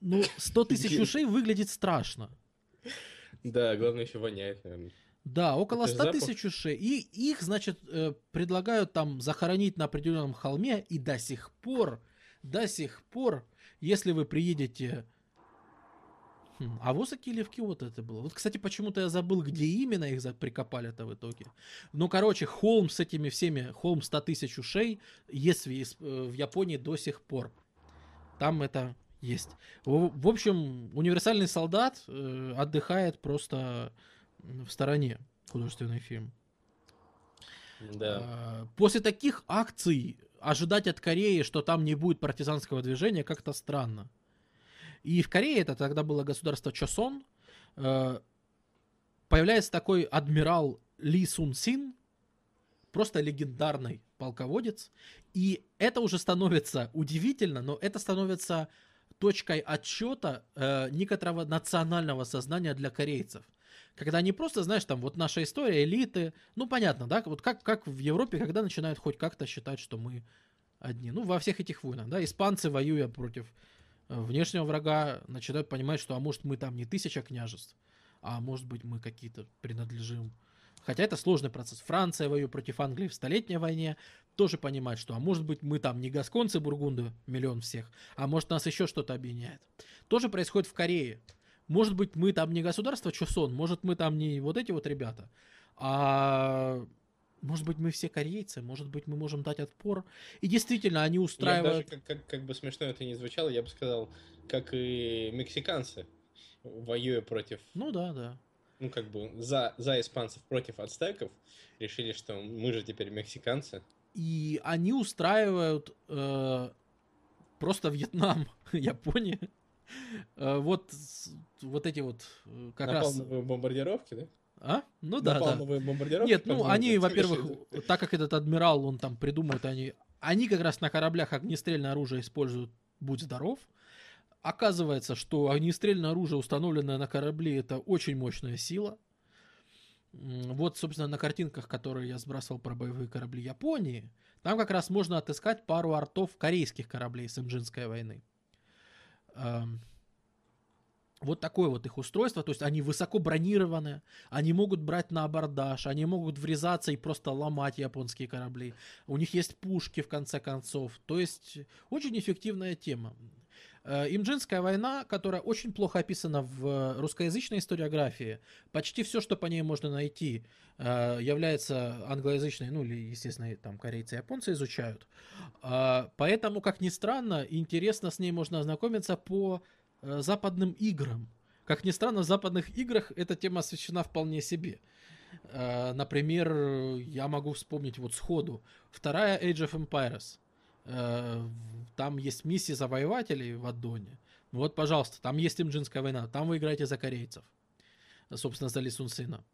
Ну сто тысяч ушей выглядит страшно. Да, главное еще воняет, наверное. Да, около ста тысяч ушей. И их, значит, предлагают там захоронить на определенном холме. И до сих пор, до сих пор, если вы приедете... Хм, а в Осаке или в Киото это было? Вот, кстати, почему-то я забыл, где именно их прикопали-то в итоге. Ну, короче, холм с этими всеми, холм ста тысяч ушей есть в Японии до сих пор. Там это... Есть. В общем, универсальный солдат отдыхает просто в стороне, художественный фильм. Да. После таких акций ожидать от Кореи, что там не будет партизанского движения, как-то странно. И в Корее, это тогда было государство Чосон, появляется такой адмирал Ли Сун Син, просто легендарный полководец. И это уже становится удивительно, но это становится... точкой отсчета э, некоторого национального сознания для корейцев. Когда не просто, знаешь, там вот наша история, элиты, ну понятно, да, вот как, как в Европе, когда начинают хоть как-то считать, что мы одни. Ну во всех этих войнах, да, испанцы, воюя против внешнего врага, начинают понимать, что а может мы там не тысяча княжеств, а может быть мы какие-то принадлежим. Хотя это сложный процесс. Франция воюет против Англии в Столетней войне. Тоже понимает, что, а может быть, мы там не гасконцы, бургунды, миллион всех, а может нас еще что-то объединяет. Тоже происходит в Корее. Может быть, мы там не государство Чосон, может, мы там не вот эти вот ребята, а может быть, мы все корейцы, может быть, мы можем дать отпор. И действительно, они устраивают... Я даже, как, как, как бы смешно это ни звучало, я бы сказал, как и мексиканцы, воюя против... Ну да, да. Ну, как бы за, за испанцев против ацтеков, решили, что мы же теперь мексиканцы. И они устраивают э, просто Вьетнам, Япония. Э, вот, вот эти вот как раз... Напалмовые бомбардировки, да? А? Ну да, Напалмовые да. бомбардировки? Нет, ну они, во-первых, так как этот адмирал, он там придумывает, они, они как раз на кораблях огнестрельное оружие используют «Будь здоров». Оказывается, что огнестрельное оружие, установленное на корабле, это очень мощная сила. Вот, собственно, на картинках, которые я сбрасывал про боевые корабли Японии, там как раз можно отыскать пару артов корейских кораблей с Имджинской войны. Вот такое вот их устройство, то есть они высоко бронированы, они могут брать на абордаж, они могут врезаться и просто ломать японские корабли. У них есть пушки, в конце концов. То есть очень эффективная тема. Имджинская война, которая очень плохо описана в русскоязычной историографии, почти все, что по ней можно найти, является англоязычной, ну или, естественно, там корейцы и японцы изучают. Поэтому, как ни странно, интересно с ней можно ознакомиться по западным играм. Как ни странно, в западных играх эта тема освещена вполне себе. Например, я могу вспомнить вот сходу. Вторая Age of Empires. Там есть миссии завоевателей в аддоне. Вот, пожалуйста, там есть Имджинская война, там вы играете за корейцев. Собственно, за Ли Сун Сина.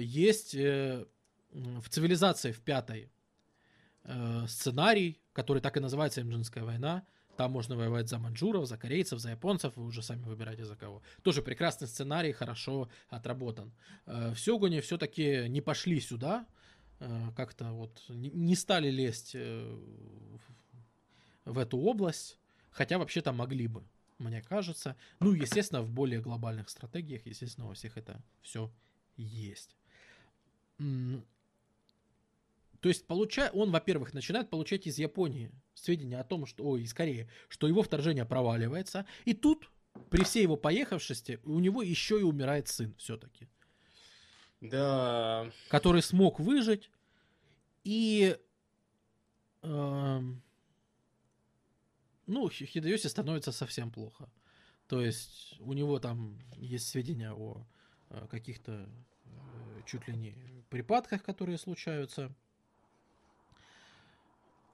Есть в цивилизации в пятой э, сценарий, который так и называется «Имджинская война», там можно воевать за маньчжуров, за корейцев, за японцев, вы уже сами выбираете за кого. Тоже прекрасный сценарий, хорошо отработан. Э, в Сёгуне все-таки не пошли сюда, э, как-то вот не, не стали лезть э, в, в эту область, хотя вообще-то могли бы, мне кажется. Ну, естественно, в более глобальных стратегиях, естественно, у всех это все есть. То есть получа... он, во-первых, начинает получать из Японии сведения о том, что, ой, из Кореи, что его вторжение проваливается. И тут, при всей его поехавшести, у него еще и умирает сын все-таки. Да. Который смог выжить. И... Э... Ну, Хидэёси становится совсем плохо. То есть у него там есть сведения о каких-то чуть ли не припадках, которые случаются.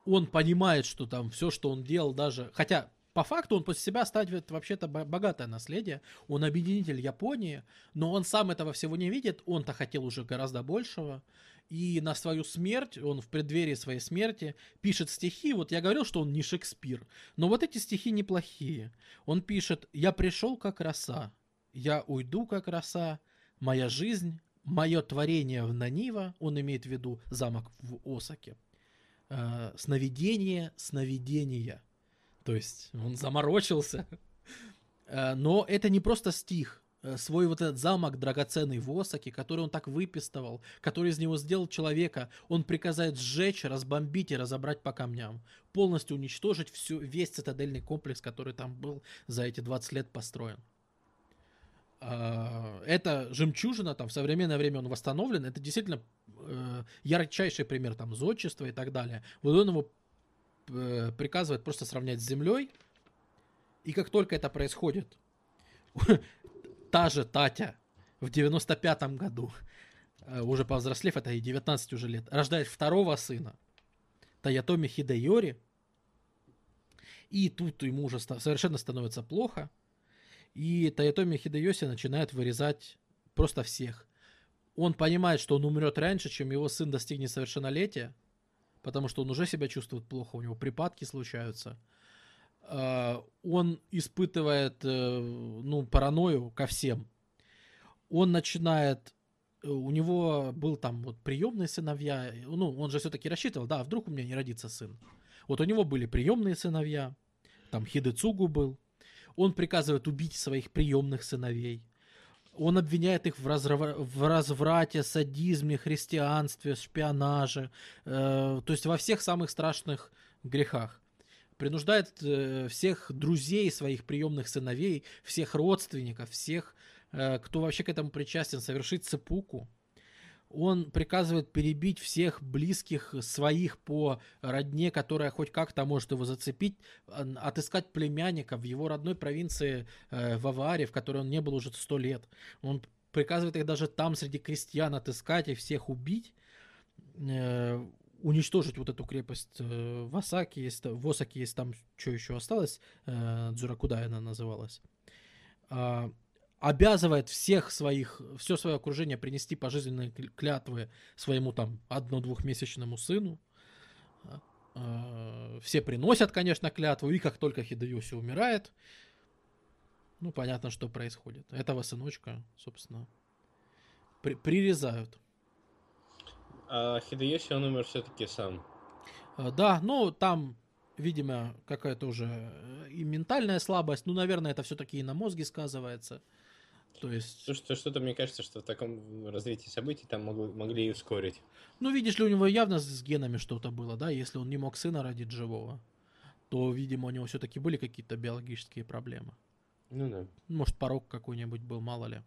Он понимает, что там все, что он делал, даже... Хотя, по факту, он после себя ставит вообще-то богатое наследие. Он объединитель Японии, но он сам этого всего не видит. Он-то хотел уже гораздо большего. И на свою смерть, он в преддверии своей смерти пишет стихи. Вот я говорил, что он не Шекспир. Но вот эти стихи неплохие. Он пишет: «Я пришел, как роса. Я уйду, как роса. Моя жизнь... Мое творение в Нанива», он имеет в виду замок в Осаке, э, сновидение сновидения. То есть он заморочился. Э, но это не просто стих. Э, свой вот этот замок драгоценный в Осаке, который он так выпистывал, который из него сделал человека, он приказает сжечь, разбомбить и разобрать по камням. Полностью уничтожить всю, весь цитадельный комплекс, который там был за эти двадцать лет построен. Это жемчужина, там в современное время он восстановлен, это действительно э, ярчайший пример там зодчества и так далее. Вот он его э, приказывает просто сравнять с землей, и как только это происходит, та же Татя в девяносто пятом году, э, уже повзрослев, это и девятнадцать уже лет, рождает второго сына, Тоётоми Хидэёри, и тут ему уже совершенно становится плохо. И Тоётоми Хидэёси начинает вырезать просто всех. Он понимает, что он умрет раньше, чем его сын достигнет совершеннолетия, потому что он уже себя чувствует плохо, у него припадки случаются. Он испытывает, ну, паранойю ко всем. Он начинает... У него был там вот приемные сыновья. Ну, он же все-таки рассчитывал, да, вдруг у меня не родится сын. Вот у него были приемные сыновья, там Хидэцугу был. Он приказывает убить своих приемных сыновей. Он обвиняет их в, разв... в разврате, садизме, христианстве, шпионаже. Э, то есть во всех самых страшных грехах. Принуждает э, всех друзей своих приемных сыновей, всех родственников, всех, э, кто вообще к этому причастен, совершить сеппуку. Он приказывает перебить всех близких своих по родне, которая хоть как-то может его зацепить, отыскать племянника в его родной провинции э, Ваваре, в которой он не был уже сто лет. Он приказывает их даже там среди крестьян отыскать и всех убить, э, уничтожить вот эту крепость э, в Осаке. Есть, в Осаке есть там, что еще осталось, э, Дзуракудай она называлась. Э, обязывает всех своих, все свое окружение принести пожизненные клятвы своему там одно-двухмесячному сыну. Все приносят, конечно, клятву, и как только Хидэёси умирает, ну, понятно, что происходит. Этого сыночка, собственно, при- прирезают. А Хидэёси, он умер все-таки сам. Да, ну, там... Видимо, какая-то уже и ментальная слабость. Ну, наверное, это все-таки и на мозге сказывается. То есть... Что-то, что-то мне кажется, что в таком развитии событий там могли, могли и ускорить. Ну, видишь ли, у него явно с генами что-то было, да? Если он не мог сына родить живого, то, видимо, у него все-таки были какие-то биологические проблемы. Ну да. Может, порок какой-нибудь был, мало ли.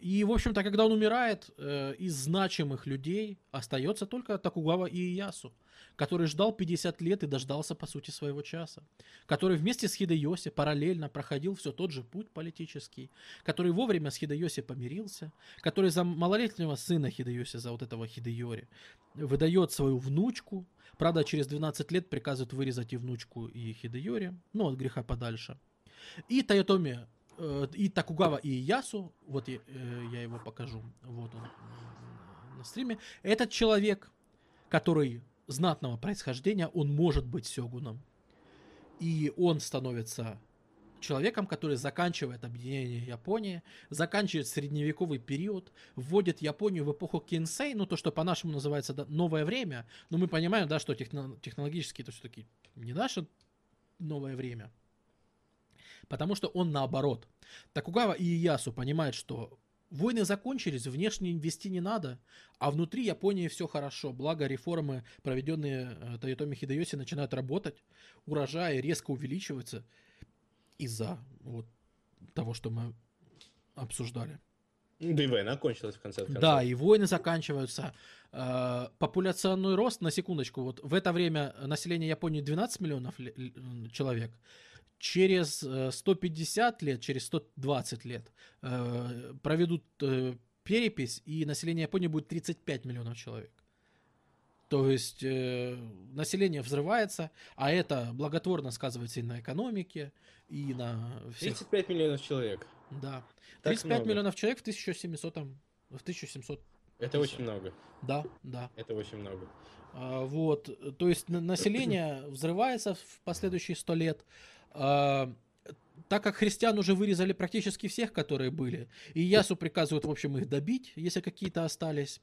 И, в общем-то, когда он умирает, из значимых людей остается только Токугава Иэясу, который ждал пятьдесят лет и дождался, по сути, своего часа, который вместе с Хидэёси параллельно проходил все тот же путь политический, который вовремя с Хидэёси помирился, который за малолетнего сына Хидэёси, за вот этого Хидэёри, выдает свою внучку, правда, через двенадцать лет приказывает вырезать и внучку, и Хидэёри, ну, от греха подальше. И Тоётоми И Токугава Иэясу, вот я, я его покажу, вот он на стриме, этот человек, который знатного происхождения, он может быть сёгуном. И он становится человеком, который заканчивает объединение Японии, заканчивает средневековый период, вводит Японию в эпоху Кинсей, ну то, что по-нашему называется, да, новое время, но мы понимаем, да, что техно- технологически это все-таки не наше новое время, потому что он наоборот. Токугава Иэясу понимает, что войны закончились, внешне вести не надо, а внутри Японии все хорошо, благо реформы, проведенные Тоётоми Хидэёси, начинают работать, урожаи резко увеличиваются из-за вот того, что мы обсуждали. Да и война кончилась в конце концов. Да, и войны заканчиваются. Популяционный рост, на секундочку, вот в это время население Японии двенадцать миллионов человек. Через сто пятьдесят лет, через сто двадцать лет проведут перепись, и население Японии будет тридцать пять миллионов человек. То есть население взрывается, а это благотворно сказывается и на экономике, и на всех... тридцать пять миллионов человек. Да. Так тридцать пять миллионов человек в тысяча семисотом... в тысяча семисотом... Это очень много. Да, да. Это очень много. А, вот, то есть население взрывается в последующие сто лет. А, так как христиан уже вырезали практически всех, которые были, и Ясу приказывают, в общем, их добить, если какие-то остались.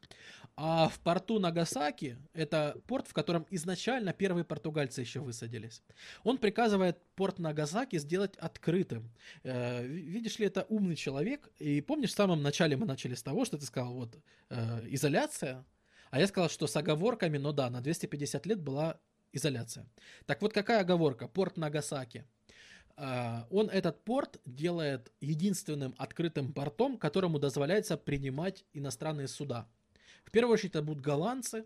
А в порту Нагасаки, это порт, в котором изначально первые португальцы еще высадились, он приказывает порт Нагасаки сделать открытым. Э, видишь ли, это умный человек. И помнишь, в самом начале мы начали с того, что ты сказал, вот, э, изоляция, а я сказал, что с оговорками, но да, на двести пятьдесят лет была изоляция. Так вот, какая оговорка? Порт Нагасаки. Он этот порт делает единственным открытым портом, которому дозволяется принимать иностранные суда. В первую очередь это будут голландцы,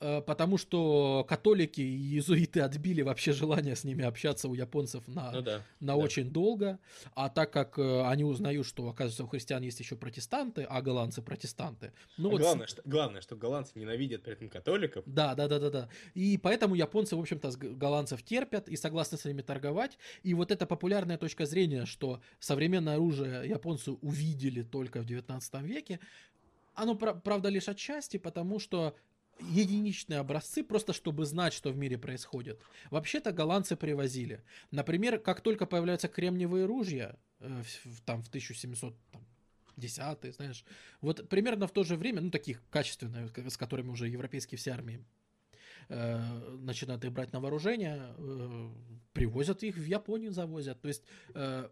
потому что католики и иезуиты отбили вообще желание с ними общаться у японцев на, ну да, на да. очень долго. А так как они узнают, что, оказывается, у христиан есть еще протестанты, а голландцы протестанты. Ну, а вот... главное, что, главное, что голландцы ненавидят при этом католиков. Да, да, да, да, да. И поэтому японцы, в общем-то, голландцев терпят и согласны с ними торговать. И вот эта популярная точка зрения, что современное оружие японцы увидели только в девятнадцатом веке, оно, правда, лишь отчасти, потому что единичные образцы, просто чтобы знать, что в мире происходит. Вообще-то голландцы привозили. Например, как только появляются кремниевые ружья, э, в, там, в тысяча семьсот десятые, знаешь, вот примерно в то же время, ну, таких качественных, с которыми уже европейские все армии э, начинают их брать на вооружение, э, привозят их в Японию, завозят. То есть э,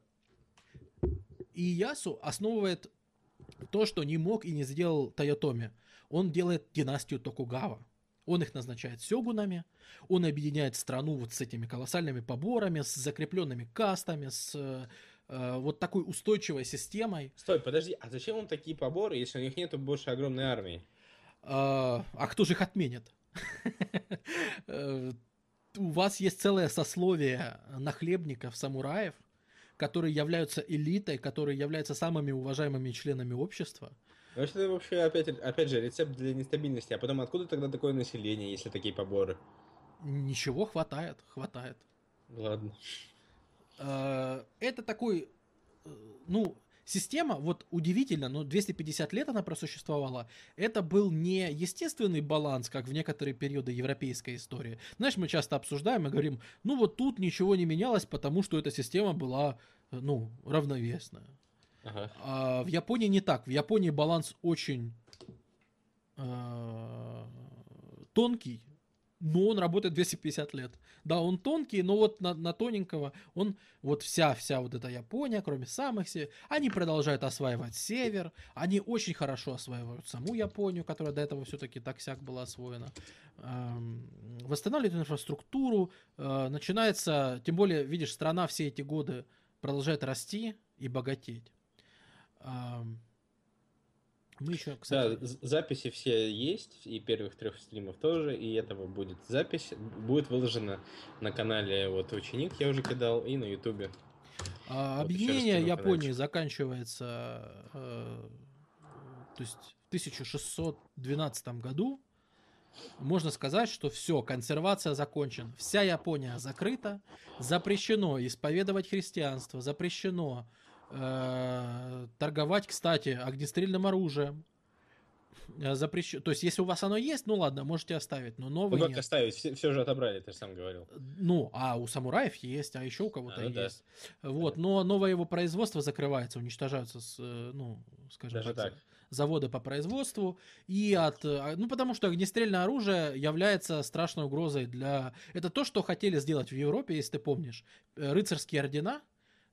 Иэясу основывает то, что не мог и не сделал Тоётоми. Он делает династию Токугава. Он их назначает сёгунами, он объединяет страну вот с этими колоссальными поборами, с закрепленными кастами, с э, вот такой устойчивой системой. Стой, подожди, а зачем он такие поборы, если у них нету больше огромной армии? А, а кто же их отменит? У вас есть целое сословие нахлебников, самураев, которые являются элитой, которые являются самыми уважаемыми членами общества. Ну, это вообще, опять, опять же, рецепт для нестабильности. А потом, откуда тогда такое население, если такие поборы? Ничего, хватает, хватает. Ладно. Это такой, ну, система, вот удивительно, но двести пятьдесят лет она просуществовала. Это был не естественный баланс, как в некоторые периоды европейской истории. Знаешь, мы часто обсуждаем и говорим, ну, вот тут ничего не менялось, потому что эта система была, ну, равновесная. Ага. А в Японии не так. В Японии баланс очень э, тонкий, но он работает двести пятьдесят лет. Да, он тонкий, но вот на, на тоненького он, вот вся-вся вот эта Япония, кроме самых себе, они продолжают осваивать север, они очень хорошо осваивают саму Японию, которая до этого все-таки так-сяк была освоена. Э, восстанавливают инфраструктуру, э, начинается, тем более, видишь, страна все эти годы продолжает расти и богатеть. Мы еще, кстати... Да, записи все есть, и первых трех стримов тоже, и этого будет запись, будет выложена на канале вот ученик, я уже кидал, и на ютубе. А, вот объединение Японии заканчивается э, то есть в тысяча шестьсот двенадцатом году. Можно сказать, что все, консервация закончена, вся Япония закрыта, запрещено исповедовать христианство, запрещено торговать, кстати, огнестрельным оружием. запрещено. То есть, если у вас оно есть, ну ладно, можете оставить, но новые ну, как нет. оставить? Все, все же отобрали, ты же сам говорил. Ну, а у самураев есть, а еще у кого-то а, ну, есть. Да. Вот, но новое его производство закрывается, уничтожаются, с, ну, скажем так, так, заводы по производству. И от... Ну, потому что огнестрельное оружие является страшной угрозой для... Это то, что хотели сделать в Европе, если ты помнишь. Рыцарские ордена.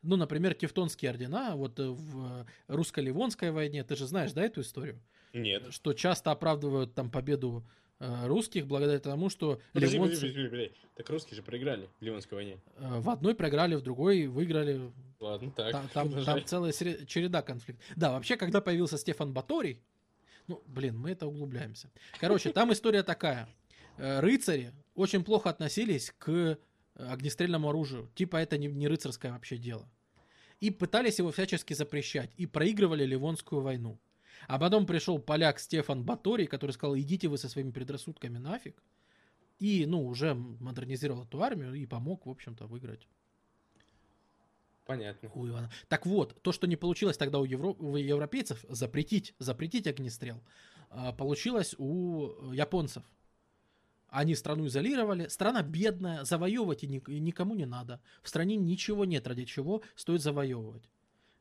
Ну, например, Тевтонские ордена, вот в русско-ливонской войне, ты же знаешь, да, эту историю? Нет. Что часто оправдывают там победу э, русских благодаря тому, что подожди, ливонцы... Подожди, подожди, подожди. Так русские же проиграли в Ливонской войне. Э, в одной проиграли, в другой выиграли. Ладно, так. Та- там, там целая сери- череда конфликтов. Да, вообще, когда появился Стефан Баторий, ну, блин, мы это углубляемся. Короче, там история такая. Рыцари очень плохо относились к... огнестрельному оружию. Типа это не, не рыцарское вообще дело. И пытались его всячески запрещать. И проигрывали Ливонскую войну. А потом пришел поляк Стефан Баторий, который сказал, идите вы со своими предрассудками нафиг. И, ну, уже модернизировал эту армию и помог, в общем-то, выиграть. Понятно. У Ивана. Так вот, то, что не получилось тогда у, евро... у европейцев запретить, запретить огнестрел, получилось у японцев. Они страну изолировали. Страна бедная, завоевывать и никому не надо. В стране ничего нет, ради чего стоит завоевывать.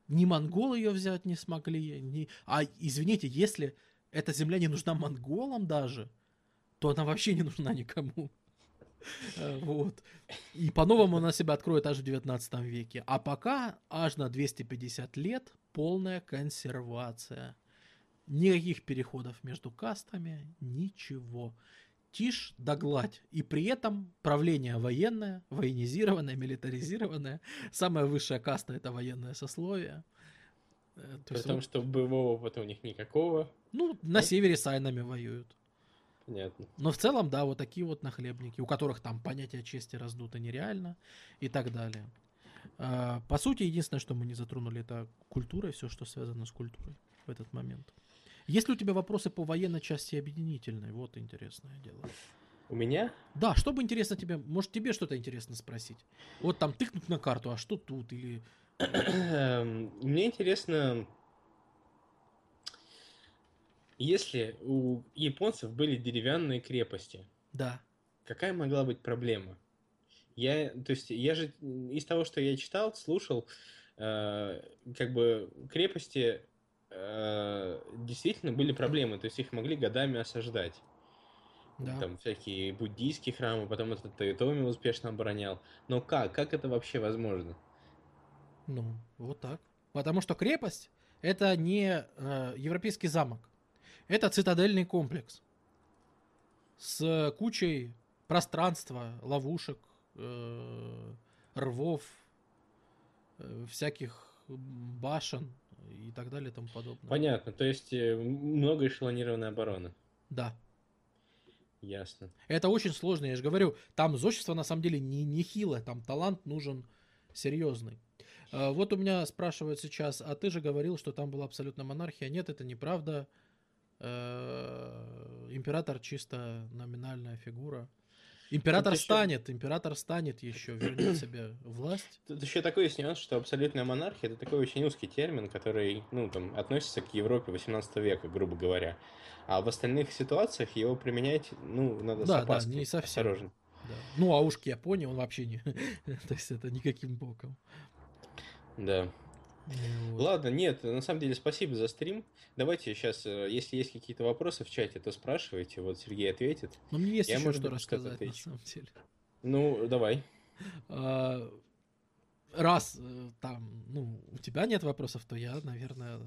Ни монголы ее взять не смогли. Ни... А, извините, если эта земля не нужна монголам даже, то она вообще не нужна никому. Вот. И по-новому она себя откроет аж в девятнадцатом веке. А пока аж на двести пятьдесят лет полная консервация. Никаких переходов между кастами, ничего. Тишь да гладь. И при этом правление военное, военизированное, милитаризированное. Самая высшая каста — это военное сословие. При том, вот... что боевого опыта у них никакого. Ну, на Нет? севере с айнами воюют. Понятно. Но в целом, да, вот такие вот нахлебники, у которых там понятие чести раздуто нереально и так далее. По сути, единственное, что мы не затронули, это культура и все, что связано с культурой в этот момент. Есть ли у тебя вопросы по военной части объединительной? Вот интересное дело. У меня? Да, что бы интересно тебе, может тебе что-то интересно спросить? Вот там тыкнуть на карту, а что тут? Или... Мне интересно, если у японцев были деревянные крепости, да. Какая могла быть проблема? Я, то есть, я же из того, что я читал, слушал, э, как бы крепости... действительно были проблемы, то есть их могли годами осаждать. Да. Там всякие буддийские храмы, потом этот Тоётоми успешно оборонял. Но как? Как это вообще возможно? Ну, вот так. Потому что крепость — это не э, европейский замок. Это цитадельный комплекс с кучей пространства, ловушек, э, рвов, э, всяких башен и так далее и тому подобное. Понятно, то есть много эшелонированной обороны. Да. Ясно. Это очень сложно, я же говорю, там зодчество на самом деле не нехилое, там талант нужен серьезный. Вот у меня спрашивают сейчас, а ты же говорил, что там была абсолютная монархия. Нет, это неправда. Император чисто номинальная фигура. Император еще... станет, император станет еще, вернет себе власть. Тут еще такой есть нюанс, что абсолютная монархия — это такой очень узкий термин, который, ну, там, относится к Европе восемнадцатого века, грубо говоря. А в остальных ситуациях его применять, ну, надо да, с опаской, да, не совсем. Осторожно. Да. Ну, а уж к Японии он вообще не... То есть это никаким боком. Да. Вот. Ладно, нет, на самом деле спасибо за стрим. Давайте сейчас, если есть какие-то вопросы в чате, то спрашивайте, вот Сергей ответит. Ну, мне есть Я еще что рассказать, на самом деле. Ну, давай. Раз там, ну, у тебя нет вопросов, то я, наверное...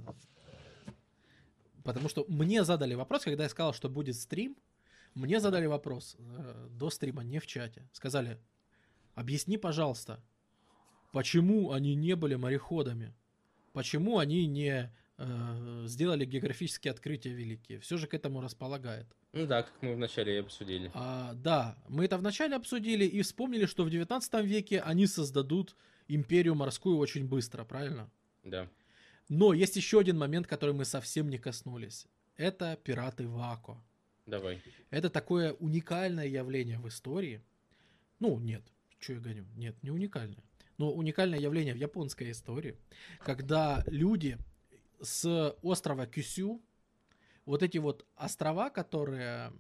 Потому что мне задали вопрос, когда я сказал, что будет стрим, мне задали вопрос до стрима, не в чате. Сказали, объясни, пожалуйста, почему они не были мореходами? Почему они не э, сделали географические открытия великие? Все же к этому располагает. Ну да, как мы вначале и обсудили. А, да, мы это вначале обсудили и вспомнили, что в девятнадцатом веке они создадут империю морскую очень быстро, правильно? Да. Но есть еще один момент, который мы совсем не коснулись. Это пираты Вако. Давай. Это такое уникальное явление в истории. Ну, нет, что я гоню? Нет, не уникальное. Но уникальное явление в японской истории, когда люди с острова Кюсю вот эти вот острова, которые,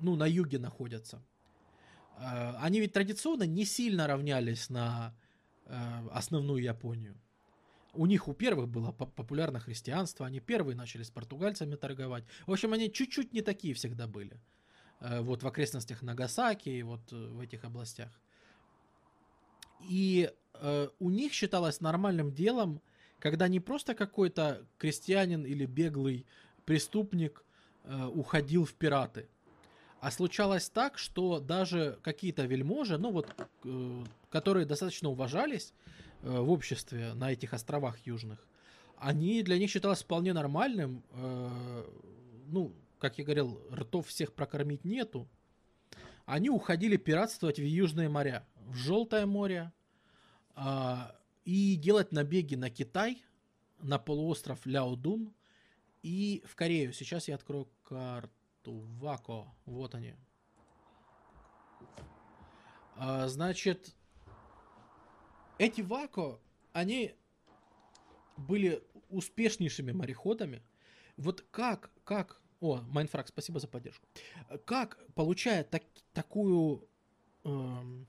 ну, на юге находятся, они ведь традиционно не сильно равнялись на основную Японию. У них у первых было популярно христианство, они первые начали с португальцами торговать. В общем, они чуть-чуть не такие всегда были. Вот в окрестностях Нагасаки и вот в этих областях. И э, у них считалось нормальным делом, когда не просто какой-то крестьянин или беглый преступник э, уходил в пираты, а случалось так, что даже какие-то вельможи, ну вот, э, которые достаточно уважались э, в обществе на этих островах южных, они для них считалось вполне нормальным, э, ну, как я говорил, ртов всех прокормить нету. Они уходили пиратствовать в южные моря, в Желтое море, а, и делать набеги на Китай, на полуостров Ляодун и в Корею. Сейчас я открою карту Вако. Вот они. А, значит, эти Вако, они были успешнейшими мореходами. Вот как, как... О, Майнфраг, спасибо за поддержку. Как, получая так, такую... Эм,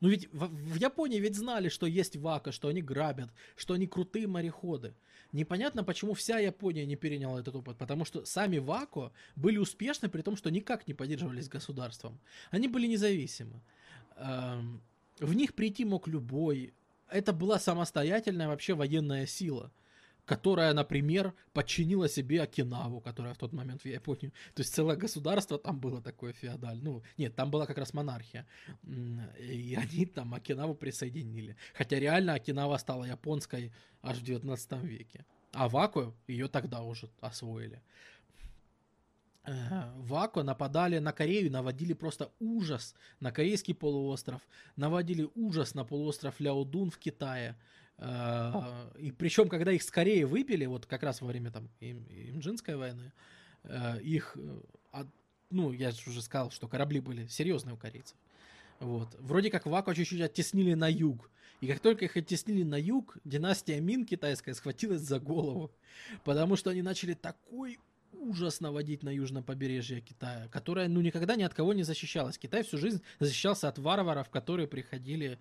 ну ведь в, в Японии ведь знали, что есть Вако, что они грабят, что они крутые мореходы. Непонятно, почему вся Япония не переняла этот опыт, потому что сами Вако были успешны, при том, что никак не поддерживались государством. Они были независимы. Эм, в них прийти мог любой. Это была самостоятельная вообще военная сила, которая, например, подчинила себе Окинаву, которая в тот момент в Японии... То есть целое государство там было такое феодальное. Ну, нет, там была как раз монархия. И они там Окинаву присоединили. Хотя реально Окинава стала японской аж в девятнадцатом веке. А Вако ее тогда уже освоили. Вако нападали на Корею, наводили просто ужас на корейский полуостров, наводили ужас на полуостров Ляодун в Китае. И причем, когда их с Кореи выпили, вот как раз во время там им, Имджинской войны, их, ну, я же уже сказал, что корабли были серьезные у корейцев. Вот. Вроде как Вако чуть-чуть оттеснили на юг. И как только их оттеснили на юг, династия Мин китайская схватилась за голову. Потому что они начали такой ужас наводить на южном побережье Китая, которое, ну, никогда ни от кого не защищалось. Китай всю жизнь защищался от варваров, которые приходили,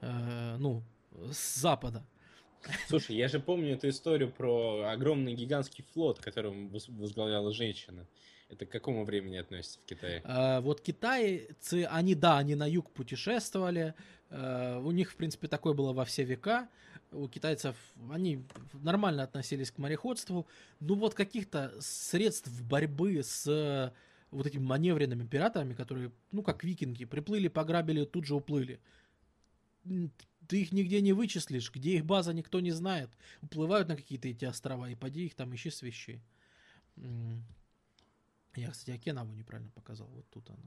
э, ну, с запада. Слушай, я же помню эту историю про огромный гигантский флот, которым возглавляла женщина. Это к какому времени относится в Китае? А, вот китайцы, они, да, они на юг путешествовали. А, у них, в принципе, такое было во все века. У китайцев они нормально относились к мореходству. Ну вот каких-то средств борьбы с вот этими маневренными пиратами, которые, ну как викинги, приплыли, пограбили, тут же уплыли. Ты их нигде не вычислишь, где их база, никто не знает. Уплывают на какие-то эти острова, и поди их там ищи с вещей. Я, кстати, Окинаву неправильно показал. Вот тут она.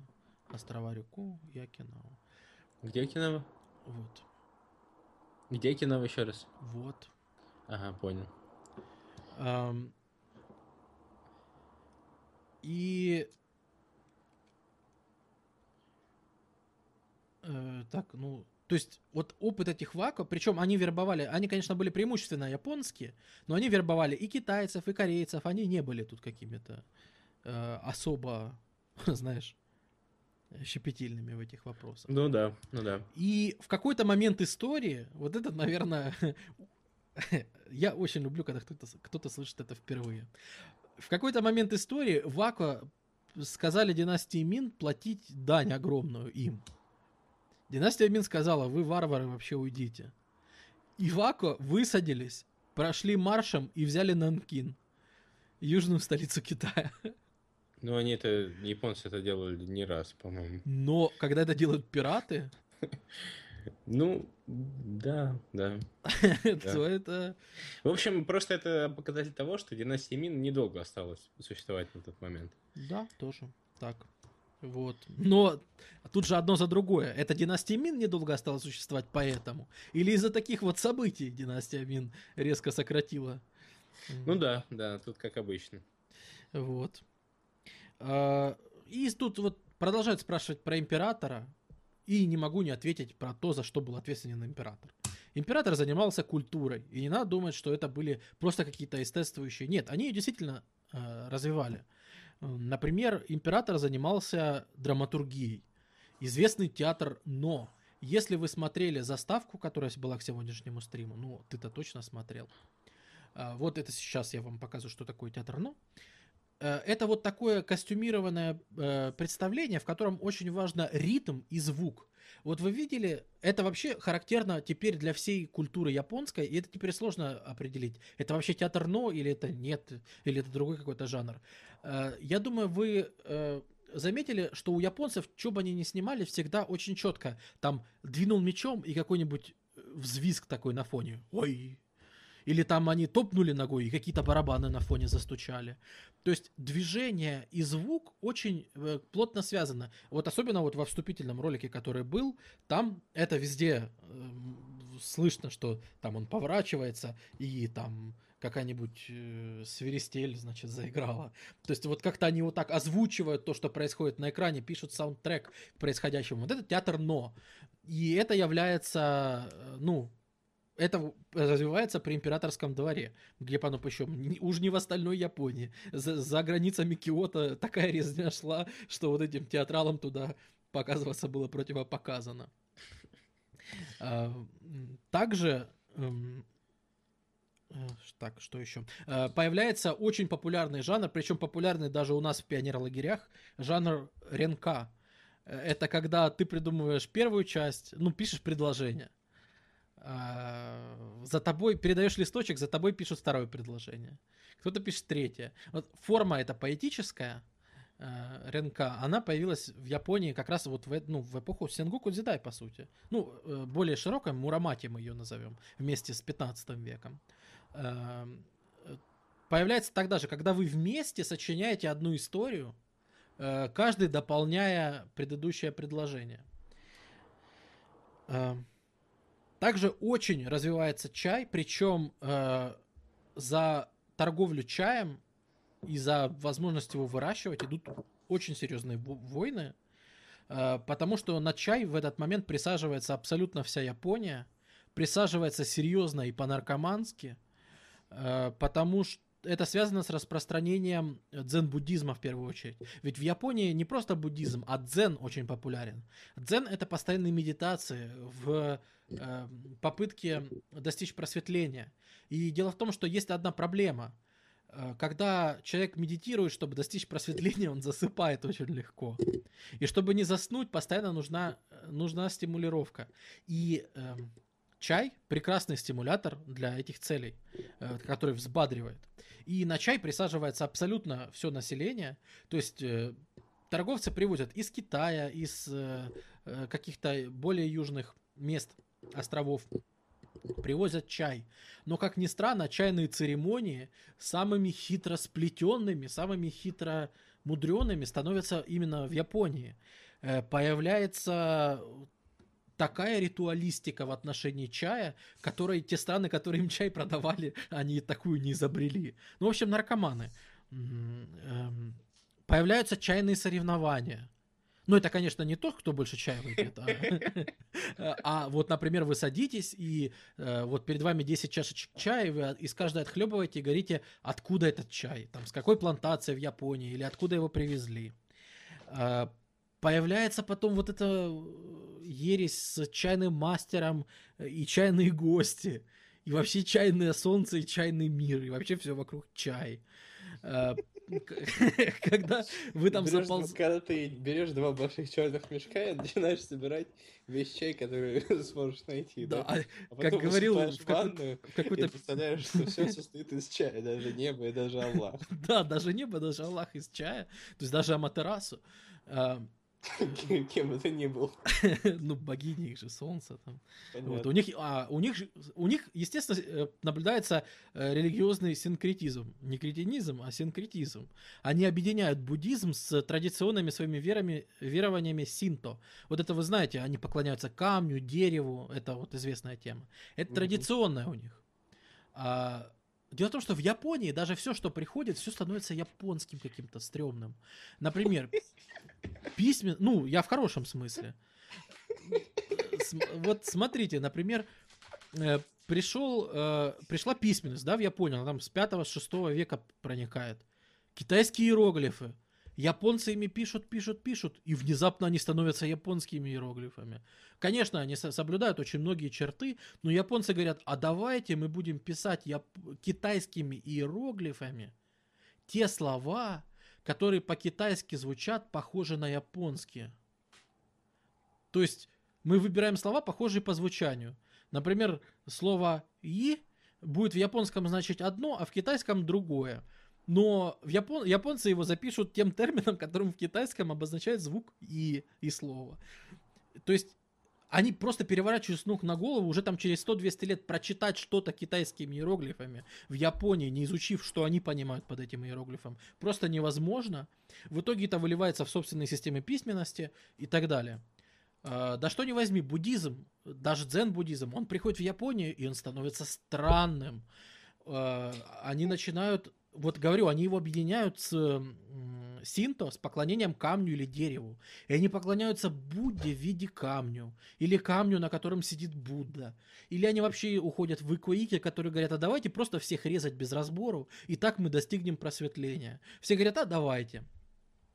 Острова Рюку и Окинава. Где Окинава? Вот. Где Окинава еще раз? Вот. Ага, понял. Эм... И... Э, так, ну... То есть вот опыт этих Вако, причем они вербовали, они, конечно, были преимущественно японские, но они вербовали и китайцев, и корейцев, они не были тут какими-то э, особо, знаешь, щепетильными в этих вопросах. Ну да, ну да. И в какой-то момент истории, вот это, наверное, я очень люблю, когда кто-то, кто-то слышит это впервые. В какой-то момент истории Вако сказали династии Мин платить дань огромную им. Династия Мин сказала: вы, варвары, вообще уйдите. И Вако высадились, прошли маршем и взяли Нанкин, южную столицу Китая. Ну, они это, японцы это делали не раз, по-моему. Но когда это делают пираты... Ну, да, да. То это... В общем, просто это показатель того, что династия Мин недолго осталась существовать на тот момент. Да, тоже так. Вот. Но тут же одно за другое. Эта династия Мин недолго стала существовать поэтому? Или из-за таких вот событий династия Мин резко сократила? Ну да, да, тут как обычно. Вот. И тут вот продолжают спрашивать про императора, и не могу не ответить про то, за что был ответственен император. Император занимался культурой, и не надо думать, что это были просто какие-то естествующие. Нет, они действительно развивали. Например, император занимался драматургией. Известный театр «Но». Если вы смотрели заставку, которая была к сегодняшнему стриму, ну, ты-то точно смотрел. Вот это сейчас я вам показываю, что такое театр «Но». Это вот такое костюмированное представление, в котором очень важно ритм и звук. Вот вы видели, это вообще характерно теперь для всей культуры японской, и это теперь сложно определить, это вообще театр «Но» или это нет, или это другой какой-то жанр. Я думаю, вы... заметили, что у японцев, что бы они ни снимали, всегда очень четко. Там двинул мечом и какой-нибудь взвизг такой на фоне. Ой! Или там они топнули ногой и какие-то барабаны на фоне застучали. То есть движение и звук очень э, плотно связаны. Вот особенно вот во вступительном ролике, который был, там это везде э, слышно, что там он поворачивается и там... какая-нибудь э, свиристель, значит, заиграла. То есть вот как-то они вот так озвучивают то, что происходит на экране, пишут саундтрек к происходящему. Вот это театр «Но». И это является, ну, это развивается при императорском дворе, где, по-ну, причем, уж не в остальной Японии. За, за границами Киото такая резня шла, что вот этим театралам туда показываться было противопоказано. Также... Так, что еще? Появляется очень популярный жанр, причем популярный даже у нас в пионерлагерях, жанр ренка. Это когда ты придумываешь первую часть, ну, пишешь предложение. За тобой, передаешь листочек, за тобой пишут второе предложение. Кто-то пишет третье. Вот форма эта поэтическая, ренка, она появилась в Японии как раз вот в, ну, в эпоху Сенгоку Дзидай, по сути. Ну, более широкой, Мурамати мы ее назовем, вместе с пятнадцатым веком. Появляется тогда же, когда вы вместе сочиняете одну историю, каждый дополняя предыдущее предложение. Также очень развивается чай, причем за торговлю чаем и за возможность его выращивать идут очень серьезные войны, потому что на чай в этот момент присаживается абсолютно вся Япония, присаживается серьезно и по-наркомански, потому что это связано с распространением дзен-буддизма в первую очередь. Ведь в Японии не просто буддизм, а дзен очень популярен. Дзен — это постоянные медитации в э, попытке достичь просветления. И дело в том, что есть одна проблема. Когда человек медитирует, чтобы достичь просветления, он засыпает очень легко. И чтобы не заснуть, постоянно нужна, нужна стимулировка. И... Э, чай – прекрасный стимулятор для этих целей, который взбадривает. И на чай присаживается абсолютно все население. То есть торговцы привозят из Китая, из каких-то более южных мест, островов. Привозят чай. Но, как ни странно, чайные церемонии самыми хитро сплетенными, самыми хитро мудреными становятся именно в Японии. Появляется... такая ритуалистика в отношении чая, которые те страны, которые им чай продавали, они такую не изобрели. Ну, в общем, наркоманы. Появляются чайные соревнования. Ну, это, конечно, не тот, кто больше чая выпьет, а вот, например, вы садитесь, и вот перед вами десять чашечек чая, вы из каждой отхлебываете и говорите, откуда этот чай, там, с какой плантации в Японии, или откуда его привезли. Появляется потом вот эта ересь с чайным мастером и чайные гости, и вообще чайное солнце, и чайный мир, и вообще все вокруг чай. Когда вы там заползли... Когда ты берешь два больших черных мешка и начинаешь собирать весь чай, который сможешь найти. Да, как говорил... в ванную и представляешь, что все состоит из чая, даже небо и даже Аллах. Да, даже небо, даже Аллах из чая, то есть даже Аматерасу. Кем это ни был. Ну, богини, их же солнце там. Вот, у них, а, у них, у них, естественно, наблюдается религиозный синкретизм. Не кретинизм, а синкретизм. Они объединяют буддизм с традиционными своими верами, верованиями синто. Вот это вы знаете, они поклоняются камню, дереву. Это вот известная тема. Это традиционная у них. А, дело в том, что в Японии даже все, что приходит, все становится японским каким-то стрёмным. Например... Письмен... Ну, я в хорошем смысле. С... Вот смотрите, например, э, пришел, э, пришла письменность, да, в Японию, она там с пятого-шестого века проникает. Китайские иероглифы. Японцы ими пишут, пишут, пишут, и внезапно они становятся японскими иероглифами. Конечно, они соблюдают очень многие черты, но японцы говорят, а давайте мы будем писать яп... китайскими иероглифами те слова, которые по-китайски звучат, похожи на японские. То есть мы выбираем слова, похожие по звучанию. Например, слово «и» будет в японском значить одно, а в китайском другое. Но в Япон... японцы его запишут тем термином, которым в китайском обозначает звук «и» и слово. То есть они просто переворачивают с ног на голову, уже там через сто-двести лет прочитать что-то китайскими иероглифами в Японии, не изучив, что они понимают под этим иероглифом, просто невозможно. В итоге это выливается в собственные системы письменности и так далее. Да что не возьми, буддизм, даже дзен-буддизм, он приходит в Японию, и он становится странным. Они начинают... Вот говорю, они его объединяют с синто, с поклонением камню или дереву. И они поклоняются Будде в виде камню. Или камню, на котором сидит Будда. Или они вообще уходят в икоики, которые говорят, а давайте просто всех резать без разбору, и так мы достигнем просветления. Все говорят, а давайте.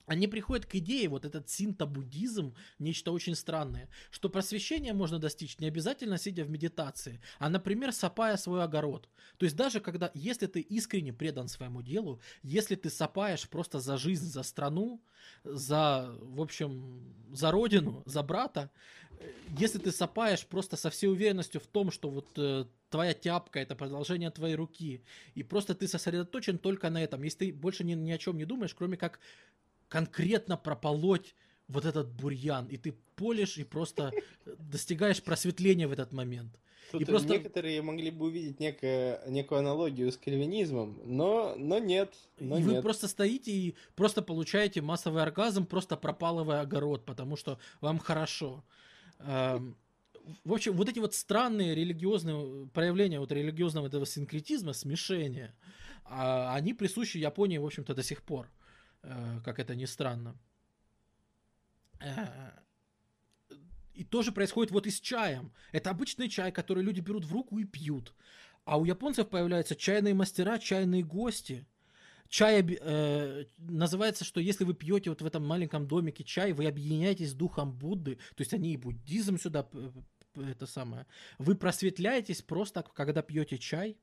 Они приходят к идее, вот этот синто-буддизм, нечто очень странное, что просвещение можно достичь не обязательно сидя в медитации, а, например, сапая свой огород. То есть даже когда, если ты искренне предан своему делу, если ты сапаешь просто за жизнь, за страну, за, в общем, за родину, за брата, если ты сапаешь просто со всей уверенностью в том, что вот э, твоя тяпка – это продолжение твоей руки, и просто ты сосредоточен только на этом, если ты больше ни, ни о чем не думаешь, кроме как конкретно прополоть вот этот бурьян, и ты полишь и просто достигаешь просветления в этот момент. И просто... Некоторые могли бы увидеть некое, некую аналогию с кальвинизмом, но, но нет. Но и нет. Вы просто стоите и просто получаете массовый оргазм, просто пропалывая огород, потому что вам хорошо. В общем, вот эти вот странные религиозные проявления вот религиозного этого синкретизма, смешения, они присущи Японии, в общем-то, до сих пор. Как это ни странно. И тоже происходит вот и с чаем. Это обычный чай, который люди берут в руку и пьют. А у японцев появляются чайные мастера, чайные гости. Чай э, называется, что если вы пьете вот в этом маленьком домике чай, вы объединяетесь с духом Будды. То есть они и буддизм сюда, это самое. Вы просветляетесь просто, когда пьете чай.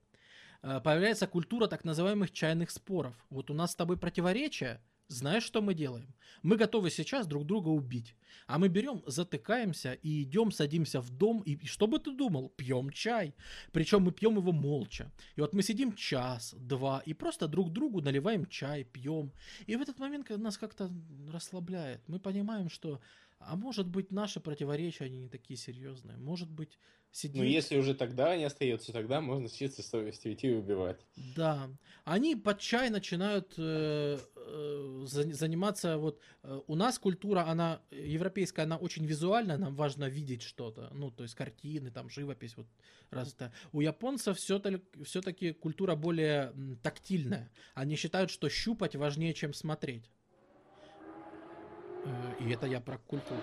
Появляется культура так называемых чайных споров. Вот у нас с тобой противоречия, знаешь, что мы делаем? Мы готовы сейчас друг друга убить. А мы берем, затыкаемся и идем, садимся в дом. И что бы ты думал? Пьем чай. Причем мы пьем его молча. И вот мы сидим час, два и просто друг другу наливаем чай, пьем. И в этот момент нас как-то расслабляет. Мы понимаем, что... А может быть, наши противоречия, они не такие серьезные. Может быть, сидим... Ну, если уже тогда они остаются, тогда можно с чистой совестью идти и убивать. Да. Они под чай начинают э, э, заниматься... Вот, э, у нас культура, она европейская, она очень визуальная, нам важно видеть что-то. Ну, то есть картины, там, живопись. Вот, раз-то. У японцев все-таки культура более тактильная. Они считают, что щупать важнее, чем смотреть. И это я про культуру,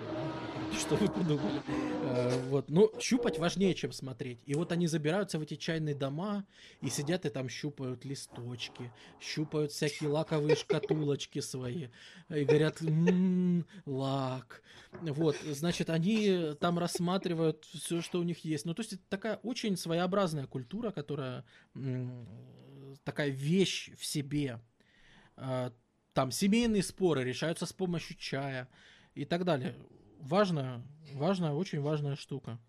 что вы подумали. Вот. Но щупать важнее, чем смотреть. И вот они забираются в эти чайные дома и сидят и там щупают листочки, щупают всякие лаковые шкатулочки свои. И говорят, ммм, лак. Вот, значит, они там рассматривают все, что у них есть. Ну, то есть это такая очень своеобразная культура, которая такая вещь в себе. Там семейные споры решаются с помощью чая и так далее. Важная, важная, очень важная штука.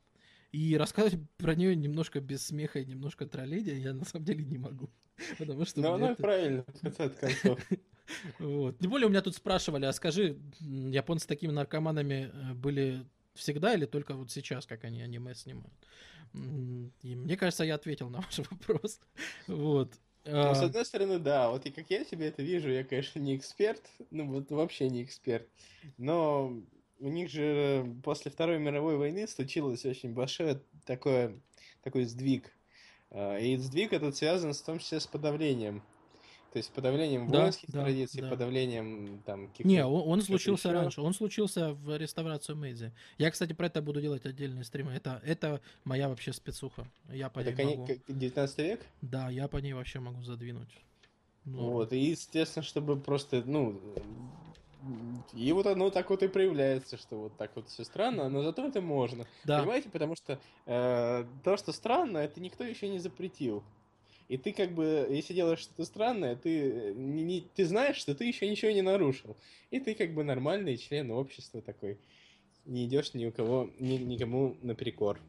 И рассказывать про нее немножко без смеха и немножко тролления я на самом деле не могу. Потому что... Но оно это... правильно, в конце концов. Вот. Тем более у меня тут спрашивали, а скажи, японцы такими наркоманами были всегда или только вот сейчас, как они аниме снимают? И мне кажется, я ответил на ваш вопрос. Вот. Ну, с одной стороны, да, вот и как я себе это вижу, я, конечно, не эксперт, ну вот вообще не эксперт, но у них же после Второй мировой войны случилось очень большой такое, такой сдвиг, и сдвиг этот связан в том числе с подавлением, то есть с подавлением да, воинских да, традиций, да. подавлением там... каких-то... Не, он, он случился еще. раньше, он случился в реставрацию Мэйдзи. Я, кстати, про это буду делать отдельные стримы, это, это моя вообще спецуха, я по это ней кон... могу... девятнадцатый век? Да, я по ней вообще могу задвинуть. Ну. Вот, и естественно, чтобы просто, ну, и вот оно так вот и проявляется, что вот так вот все странно, но зато это можно. Да. Понимаете, потому что э, то, что странно, это никто еще не запретил. И ты как бы, если делаешь что-то странное, ты, не, не, ты знаешь, что ты еще ничего не нарушил. И ты как бы нормальный член общества такой. Не идешь ни у кого, ни, никому наперекор.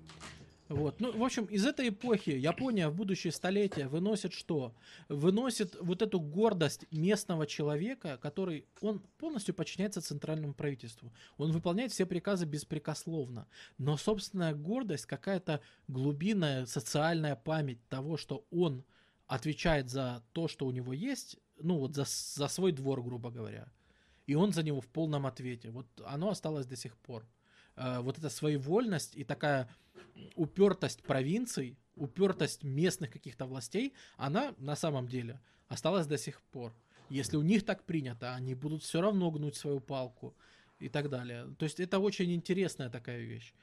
Вот. Ну, в общем, из этой эпохи Япония в будущее столетие выносит что? Выносит вот эту гордость местного человека, который, он полностью подчиняется центральному правительству. Он выполняет все приказы беспрекословно. Но собственная гордость, какая-то глубинная социальная память того, что он отвечает за то, что у него есть, ну вот за, за свой двор, грубо говоря. И он за него в полном ответе. Вот оно осталось до сих пор. Вот эта своевольность и такая упертость провинций, упертость местных каких-то властей, она на самом деле осталась до сих пор. Если у них так принято, они будут все равно гнуть свою палку и так далее. То есть это очень интересная такая вещь.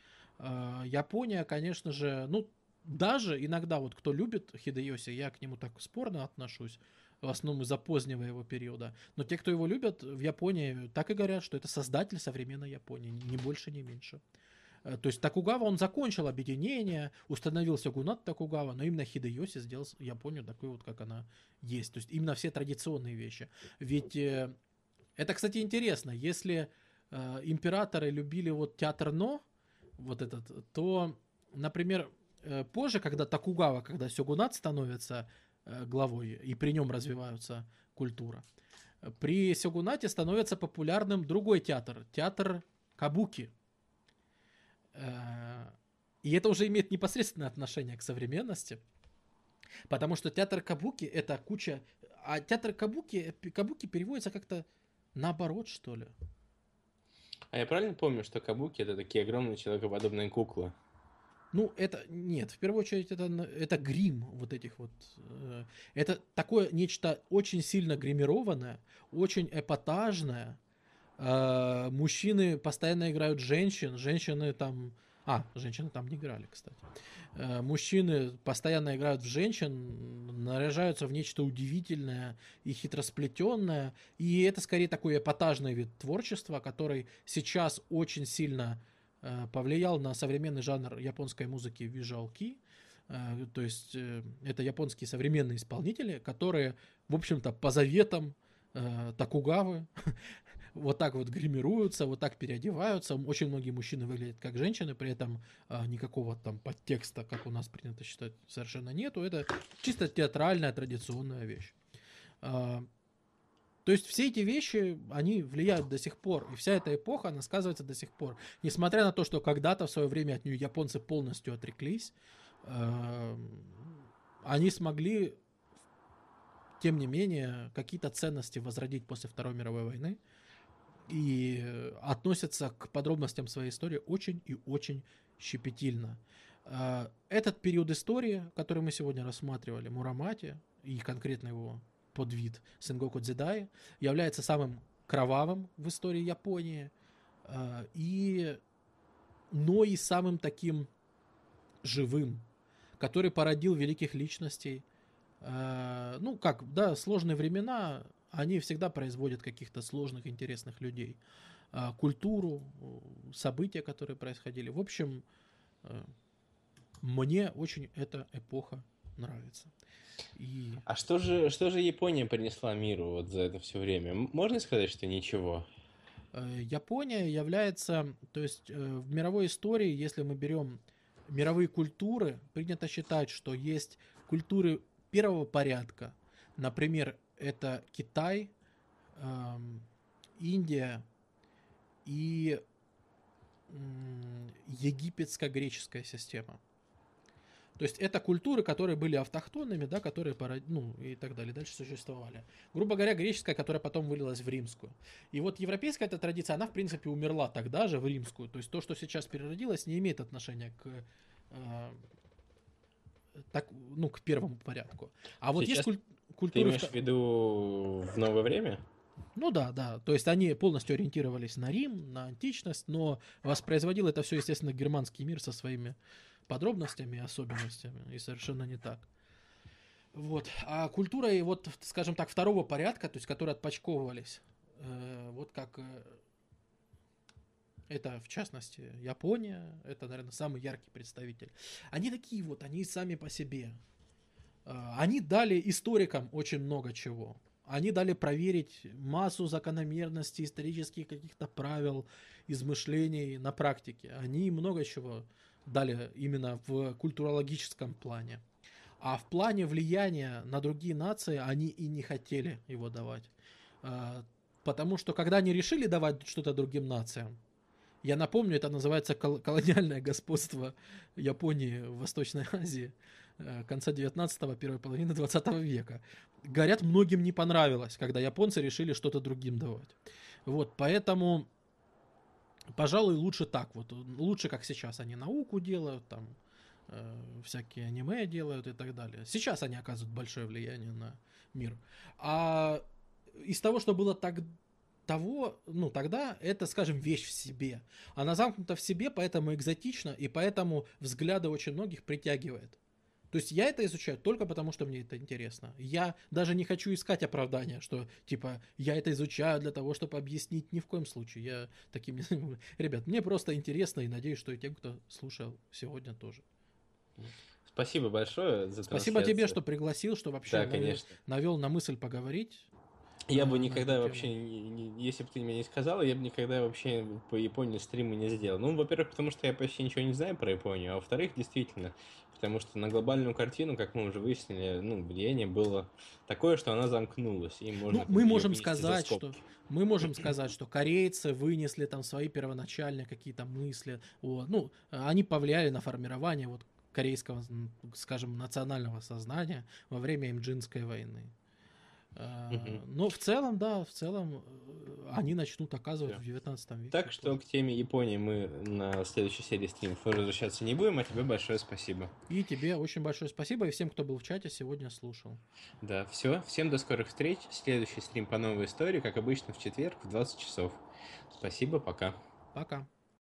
Япония, конечно же, ну даже иногда вот кто любит Хидэёси, я к нему так спорно отношусь, в основном из-за позднего его периода. Но те, кто его любят, в Японии так и говорят, что это создатель современной Японии, ни больше, ни меньше. То есть Токугава, он закончил объединение, установил сёгунат Токугава, но именно Хидэёси сделал Японию такой вот, как она есть. То есть именно все традиционные вещи. Ведь это, кстати, интересно. Если императоры любили вот театр Но, вот этот, то, например, позже, когда Токугава, когда сёгунат становится главой, и при нем развивается культура. При сёгунате становится популярным другой театр, театр Кабуки. И это уже имеет непосредственное отношение к современности, потому что театр Кабуки это куча... А театр Кабуки, Кабуки переводится как-то наоборот, что ли? А я правильно помню, что Кабуки это такие огромные человекоподобные куклы? Ну, это, нет, в первую очередь, это, это грим вот этих вот. Э, это такое нечто очень сильно гримированное, очень эпатажное. Э, мужчины постоянно играют женщин, женщины там... А, женщины там не играли, кстати. Э, мужчины постоянно играют в женщин, наряжаются в нечто удивительное и хитросплетенное. И это, скорее, такой эпатажный вид творчества, который сейчас очень сильно... повлиял на современный жанр японской музыки Visual Kei. То есть это японские современные исполнители, которые, в общем-то, по заветам Токугавы вот так вот гримируются, вот так переодеваются. Очень многие мужчины выглядят как женщины, при этом никакого там подтекста, как у нас принято считать, совершенно нету. Это чисто театральная традиционная вещь. То есть все эти вещи, они влияют до сих пор, и вся эта эпоха, она сказывается до сих пор. Несмотря на то, что когда-то в свое время от нее японцы полностью отреклись, э- они смогли, тем не менее, какие-то ценности возродить после Второй мировой войны и относятся к подробностям своей истории очень и очень щепетильно. Э- этот период истории, который мы сегодня рассматривали, Мурамати и конкретно его подвид Сенгоку Дзидай, является самым кровавым в истории Японии, э, и, но и самым таким живым, который породил великих личностей. Э, ну как, да, сложные времена, они всегда производят каких-то сложных, интересных людей. Э, культуру, события, которые происходили. В общем, э, мне очень эта эпоха нравится. И... А что же, что же Япония принесла миру вот за это все время? Можно сказать, что ничего? Япония является, то есть в мировой истории, если мы берем мировые культуры, принято считать, что есть культуры первого порядка. Например, это Китай, Индия и египетско-греческая система. То есть это культуры, которые были автохтонными, да, которые, ну, и так далее, дальше существовали. Грубо говоря, греческая, которая потом вылилась в римскую. И вот европейская эта традиция, она, в принципе, умерла тогда же в римскую. То есть то, что сейчас переродилось, не имеет отношения к, э, так, ну, к первому порядку. А вот сейчас есть куль- культуры... Ты имеешь в виду в новое время? Ну да, да. То есть они полностью ориентировались на Рим, на античность, но воспроизводил это все, естественно, германский мир со своими подробностями и особенностями, и совершенно не так. Вот. А культура, и вот, скажем так, второго порядка, то есть, которые отпочковывались, э, вот как э, это, в частности, Япония, это, наверное, самый яркий представитель. Они такие вот, они сами по себе. Э, они дали историкам очень много чего. Они дали проверить массу закономерностей, исторических каких-то правил, измышлений на практике. Они много чего дали именно в культурологическом плане. А в плане влияния на другие нации они и не хотели его давать. Потому что когда они решили давать что-то другим нациям, я напомню, это называется колониальное господство Японии в Восточной Азии конца девятнадцатого, первой половины двадцатого века. Говорят, многим не понравилось, когда японцы решили что-то другим давать. Вот, поэтому, пожалуй, лучше так вот. Лучше, как сейчас, они науку делают, там, всякие аниме делают и так далее. Сейчас они оказывают большое влияние на мир. А из того, что было так, того, ну, тогда, это, скажем, вещь в себе. Она замкнута в себе, поэтому экзотична, и поэтому взгляды очень многих притягивает. То есть я это изучаю только потому, что мне это интересно. Я даже не хочу искать оправдания, что, типа, я это изучаю для того, чтобы объяснить. Ни в коем случае. Я таким не занимаюсь. Ребят, мне просто интересно, и надеюсь, что и тем, кто слушал сегодня, тоже. Спасибо большое за трансляцию. Спасибо тебе, что пригласил, что вообще да, навел на мысль поговорить. Я бы никогда вообще, если бы ты мне не сказала, я бы никогда вообще по Японии стримы не сделал. Ну, во-первых, потому что я почти ничего не знаю про Японию, а во-вторых, действительно, потому что на глобальную картину, как мы уже выяснили, ну, влияние было такое, что она замкнулась. И можно, ну, мы можем сказать, что мы можем сказать, что корейцы вынесли там свои первоначальные какие-то мысли, вот, ну, они повлияли на формирование вот корейского, скажем, национального сознания во время Имджинской войны. Uh-huh. Но в целом, да, в целом они начнут оказывать yeah. в девятнадцатом веке. Так что к теме Японии мы на следующей серии стримов возвращаться не будем, а тебе большое спасибо. И тебе очень большое спасибо, и всем, кто был в чате, сегодня слушал. Да, все, всем до скорых встреч. Следующий стрим по новой истории, как обычно, в четверг в двадцать часов. Спасибо, пока. Пока.